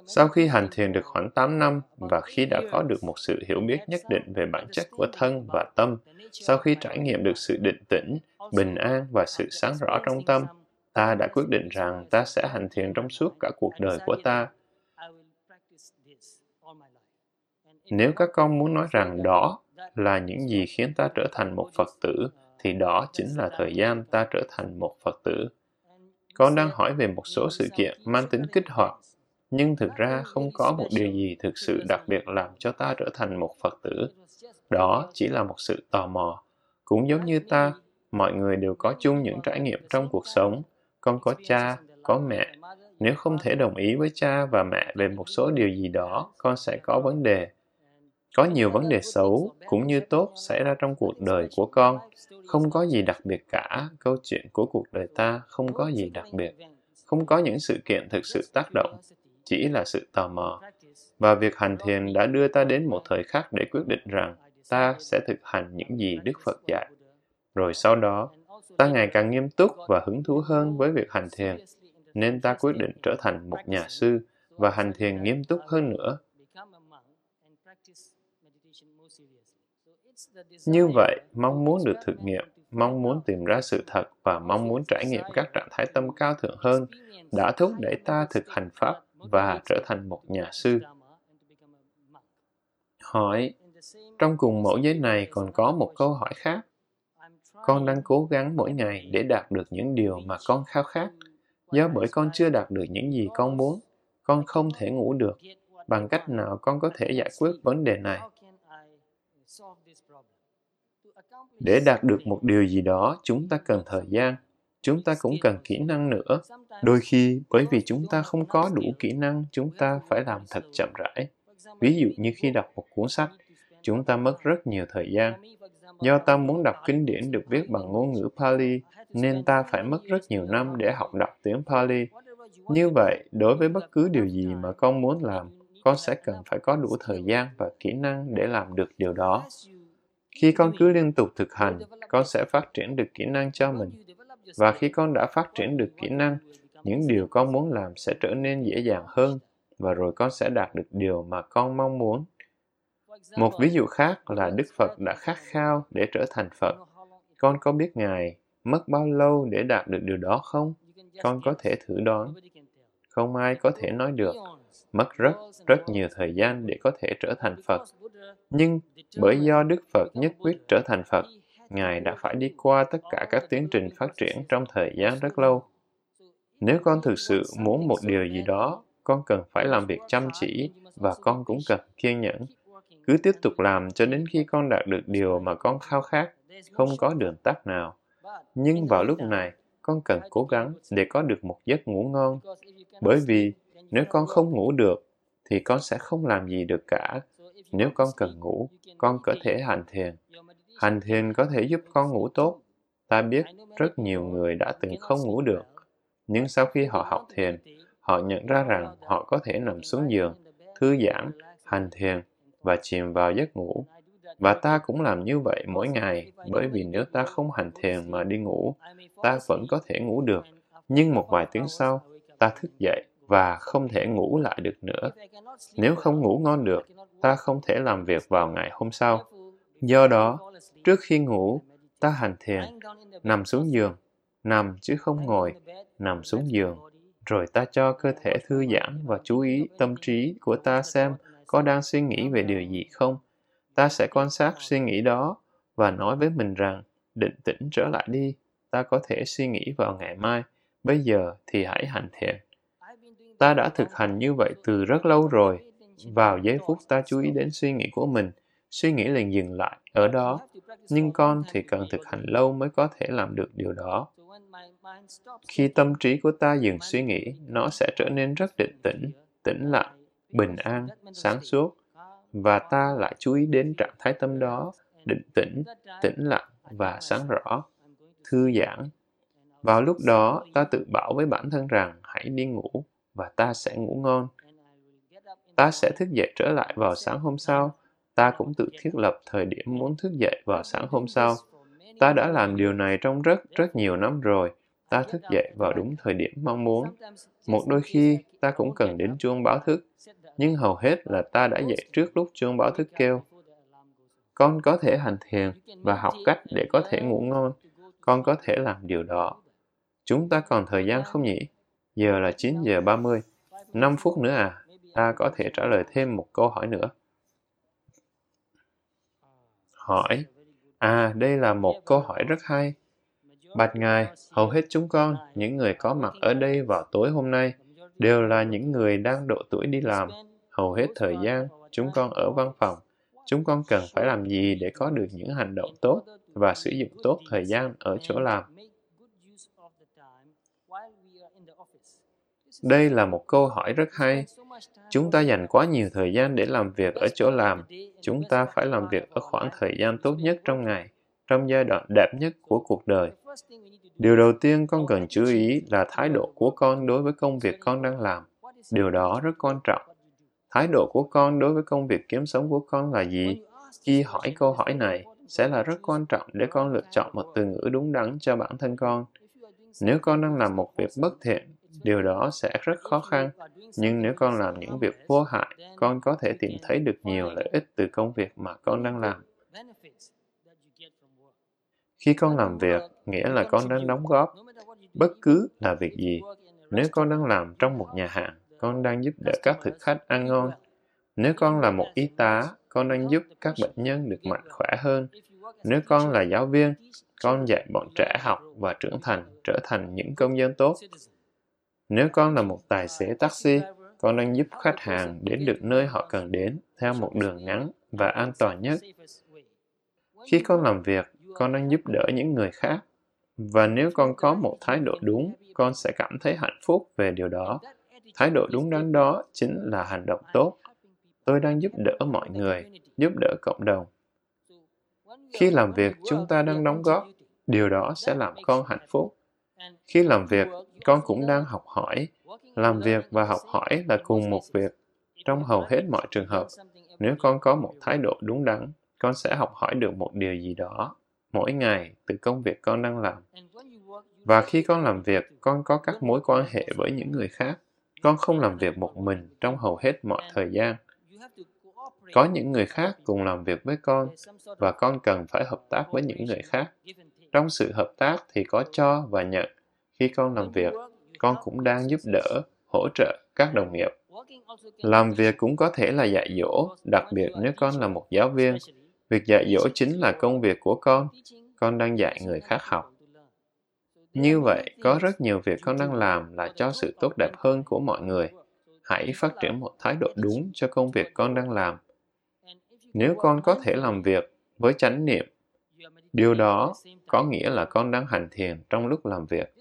Sau khi hành thiền được khoảng 8 năm và khi đã có được một sự hiểu biết nhất định về bản chất của thân và tâm, sau khi trải nghiệm được sự định tĩnh, bình an và sự sáng rõ trong tâm, ta đã quyết định rằng ta sẽ hành thiền trong suốt cả cuộc đời của ta. Nếu các con muốn nói rằng đó là những gì khiến ta trở thành một Phật tử, thì đó chính là thời gian ta trở thành một Phật tử. Con đang hỏi về một số sự kiện mang tính kích hoạt, nhưng thực ra không có một điều gì thực sự đặc biệt làm cho ta trở thành một Phật tử. Đó chỉ là một sự tò mò. Cũng giống như ta, mọi người đều có chung những trải nghiệm trong cuộc sống. Con có cha, có mẹ. Nếu không thể đồng ý với cha và mẹ về một số điều gì đó, con sẽ có vấn đề. Có nhiều vấn đề xấu, cũng như tốt, xảy ra trong cuộc đời của con. Không có gì đặc biệt cả, câu chuyện của cuộc đời ta không có gì đặc biệt. Không có những sự kiện thực sự tác động, chỉ là sự tò mò. Và việc hành thiền đã đưa ta đến một thời khắc để quyết định rằng ta sẽ thực hành những gì Đức Phật dạy. Rồi sau đó, ta ngày càng nghiêm túc và hứng thú hơn với việc hành thiền, nên ta quyết định trở thành một nhà sư và hành thiền nghiêm túc hơn nữa. Như vậy, mong muốn được thực nghiệm, mong muốn tìm ra sự thật và mong muốn trải nghiệm các trạng thái tâm cao thượng hơn đã thúc đẩy ta thực hành Pháp và trở thành một nhà sư. Hỏi, trong cùng mẫu giấy này còn có một câu hỏi khác. Con đang cố gắng mỗi ngày để đạt được những điều mà con khao khát. Do bởi con chưa đạt được những gì con muốn, con không thể ngủ được. Bằng cách nào con có thể giải quyết vấn đề này? Để đạt được một điều gì đó, chúng ta cần thời gian. Chúng ta cũng cần kỹ năng nữa. Đôi khi, bởi vì chúng ta không có đủ kỹ năng, chúng ta phải làm thật chậm rãi. Ví dụ như khi đọc một cuốn sách, chúng ta mất rất nhiều thời gian. Do ta muốn đọc kinh điển được viết bằng ngôn ngữ Pali, nên ta phải mất rất nhiều năm để học đọc tiếng Pali. Như vậy, đối với bất cứ điều gì mà con muốn làm, con sẽ cần phải có đủ thời gian và kỹ năng để làm được điều đó. Khi con cứ liên tục thực hành, con sẽ phát triển được kỹ năng cho mình. Và khi con đã phát triển được kỹ năng, những điều con muốn làm sẽ trở nên dễ dàng hơn, và rồi con sẽ đạt được điều mà con mong muốn. Một ví dụ khác là Đức Phật đã khát khao để trở thành Phật. Con có biết Ngài mất bao lâu để đạt được điều đó không? Con có thể thử đoán. Không ai có thể nói được. Mất rất nhiều thời gian để có thể trở thành Phật. Nhưng bởi do Đức Phật nhất quyết trở thành Phật, Ngài đã phải đi qua tất cả các tiến trình phát triển trong thời gian rất lâu. Nếu con thực sự muốn một điều gì đó, con cần phải làm việc chăm chỉ và con cũng cần kiên nhẫn. Cứ tiếp tục làm cho đến khi con đạt được điều mà con khao khát, không có đường tắt nào. Nhưng vào lúc này, con cần cố gắng để có được một giấc ngủ ngon. Bởi vì nếu con không ngủ được, thì con sẽ không làm gì được cả. Nếu con cần ngủ, con có thể hành thiền. Hành thiền có thể giúp con ngủ tốt. Ta biết rất nhiều người đã từng không ngủ được. Nhưng sau khi họ học thiền, họ nhận ra rằng họ có thể nằm xuống giường, thư giãn, hành thiền và chìm vào giấc ngủ. Và ta cũng làm như vậy mỗi ngày, bởi vì nếu ta không hành thiền mà đi ngủ, ta vẫn có thể ngủ được. Nhưng một vài tiếng sau, ta thức dậy và không thể ngủ lại được nữa. Nếu không ngủ ngon được, ta không thể làm việc vào ngày hôm sau. Do đó, trước khi ngủ, ta hành thiền, nằm xuống giường, nằm chứ không ngồi, nằm xuống giường. Rồi ta cho cơ thể thư giãn và chú ý tâm trí của ta xem có đang suy nghĩ về điều gì không. Ta sẽ quan sát suy nghĩ đó và nói với mình rằng, định tĩnh trở lại đi, ta có thể suy nghĩ vào ngày mai, bây giờ thì hãy hành thiền. Ta đã thực hành như vậy từ rất lâu rồi. Vào giây phút ta chú ý đến suy nghĩ của mình, suy nghĩ liền dừng lại ở đó. Nhưng con thì cần thực hành lâu mới có thể làm được điều đó. Khi tâm trí của ta dừng suy nghĩ, nó sẽ trở nên rất định tĩnh, tĩnh lặng, bình an, sáng suốt. Và ta lại chú ý đến trạng thái tâm đó, định tĩnh, tĩnh lặng và sáng rõ, thư giãn. Vào lúc đó, ta tự bảo với bản thân rằng hãy đi ngủ và ta sẽ ngủ ngon. Ta sẽ thức dậy trở lại vào sáng hôm sau. Ta cũng tự thiết lập thời điểm muốn thức dậy vào sáng hôm sau. Ta đã làm điều này trong rất nhiều năm rồi. Ta thức dậy vào đúng thời điểm mong muốn. Một đôi khi, ta cũng cần đến chuông báo thức. Nhưng hầu hết là ta đã dậy trước lúc chuông báo thức kêu. Con có thể hành thiền và học cách để có thể ngủ ngon. Con có thể làm điều đó. Chúng ta còn thời gian không nhỉ? Giờ là 9 giờ 30. 5 phút nữa à? Ta có thể trả lời thêm một câu hỏi nữa. Hỏi. À, đây là một câu hỏi rất hay. Bạch Ngài, hầu hết chúng con, những người có mặt ở đây vào tối hôm nay, đều là những người đang độ tuổi đi làm. Hầu hết thời gian, chúng con ở văn phòng. Chúng con cần phải làm gì để có được những hành động tốt và sử dụng tốt thời gian ở chỗ làm? Đây là một câu hỏi rất hay. Chúng ta dành quá nhiều thời gian để làm việc ở chỗ làm. Chúng ta phải làm việc ở khoảng thời gian tốt nhất trong ngày, trong giai đoạn đẹp nhất của cuộc đời. Điều đầu tiên con cần chú ý là thái độ của con đối với công việc con đang làm. Điều đó rất quan trọng. Thái độ của con đối với công việc kiếm sống của con là gì? Khi hỏi câu hỏi này, sẽ là rất quan trọng để con lựa chọn một từ ngữ đúng đắn cho bản thân con. Nếu con đang làm một việc bất thiện, điều đó sẽ rất khó khăn. Nhưng nếu con làm những việc vô hại, con có thể tìm thấy được nhiều lợi ích từ công việc mà con đang làm. Khi con làm việc, nghĩa là con đang đóng góp. Bất cứ là việc gì. Nếu con đang làm trong một nhà hàng, con đang giúp đỡ các thực khách ăn ngon. Nếu con là một y tá, con đang giúp các bệnh nhân được mạnh khỏe hơn. Nếu con là giáo viên, con dạy bọn trẻ học và trưởng thành, trở thành những công dân tốt. Nếu con là một tài xế taxi, con đang giúp khách hàng đến được nơi họ cần đến theo một đường ngắn và an toàn nhất. Khi con làm việc, con đang giúp đỡ những người khác. Và nếu con có một thái độ đúng, con sẽ cảm thấy hạnh phúc về điều đó. Thái độ đúng đắn đó chính là hành động tốt. Tôi đang giúp đỡ mọi người, giúp đỡ cộng đồng. Khi làm việc, chúng ta đang đóng góp. Điều đó sẽ làm con hạnh phúc. Khi làm việc, con cũng đang học hỏi. Làm việc và học hỏi là cùng một việc. Trong hầu hết mọi trường hợp, nếu con có một thái độ đúng đắn, con sẽ học hỏi được một điều gì đó mỗi ngày từ công việc con đang làm. Và khi con làm việc, con có các mối quan hệ với những người khác. Con không làm việc một mình trong hầu hết mọi thời gian. Có những người khác cùng làm việc với con, và con cần phải hợp tác với những người khác. Trong sự hợp tác thì có cho và nhận. Khi con làm việc, con cũng đang giúp đỡ, hỗ trợ các đồng nghiệp. Làm việc cũng có thể là dạy dỗ, đặc biệt nếu con là một giáo viên. Việc dạy dỗ chính là công việc của con. Con đang dạy người khác học. Như vậy, có rất nhiều việc con đang làm là cho sự tốt đẹp hơn của mọi người. Hãy phát triển một thái độ đúng cho công việc con đang làm. Nếu con có thể làm việc với chánh niệm, điều đó có nghĩa là con đang hành thiền trong lúc làm việc.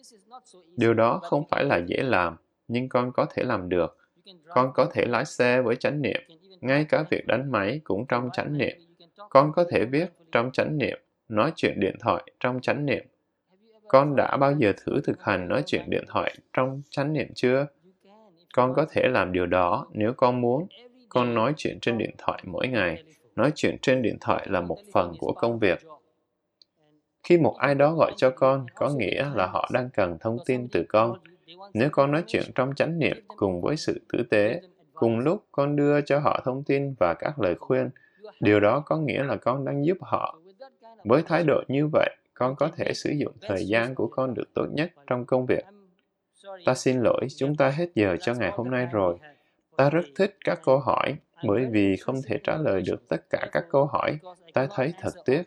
Điều đó không phải là dễ làm, nhưng con có thể làm được. Con có thể lái xe với chánh niệm, ngay cả việc đánh máy cũng trong chánh niệm. Con có thể viết trong chánh niệm, nói chuyện điện thoại trong chánh niệm. Con đã bao giờ thử thực hành nói chuyện điện thoại trong chánh niệm chưa? Con có thể làm điều đó nếu con muốn. Con nói chuyện trên điện thoại mỗi ngày. Nói chuyện trên điện thoại là một phần của công việc. Khi một ai đó gọi cho con, có nghĩa là họ đang cần thông tin từ con. Nếu con nói chuyện trong chánh niệm cùng với sự tử tế, cùng lúc con đưa cho họ thông tin và các lời khuyên, điều đó có nghĩa là con đang giúp họ. Với thái độ như vậy, con có thể sử dụng thời gian của con được tốt nhất trong công việc. Ta xin lỗi, chúng ta hết giờ cho ngày hôm nay rồi. Ta rất thích các câu hỏi, bởi vì không thể trả lời được tất cả các câu hỏi. Ta thấy thật tiếc.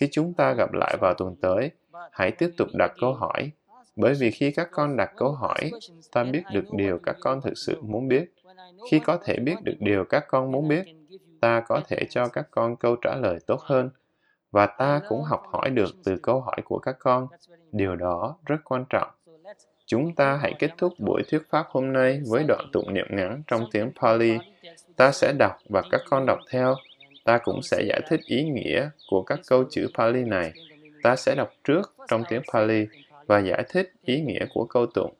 Khi chúng ta gặp lại vào tuần tới, hãy tiếp tục đặt câu hỏi. Bởi vì khi các con đặt câu hỏi, ta biết được điều các con thực sự muốn biết. Khi có thể biết được điều các con muốn biết, ta có thể cho các con câu trả lời tốt hơn. Và ta cũng học hỏi được từ câu hỏi của các con. Điều đó rất quan trọng. Chúng ta hãy kết thúc buổi thuyết pháp hôm nay với đoạn tụng niệm ngắn trong tiếng Pali. Ta sẽ đọc và các con đọc theo. Ta cũng sẽ giải thích ý nghĩa của các câu chữ Pali này. Ta sẽ đọc trước trong tiếng Pali và giải thích ý nghĩa của câu tụng.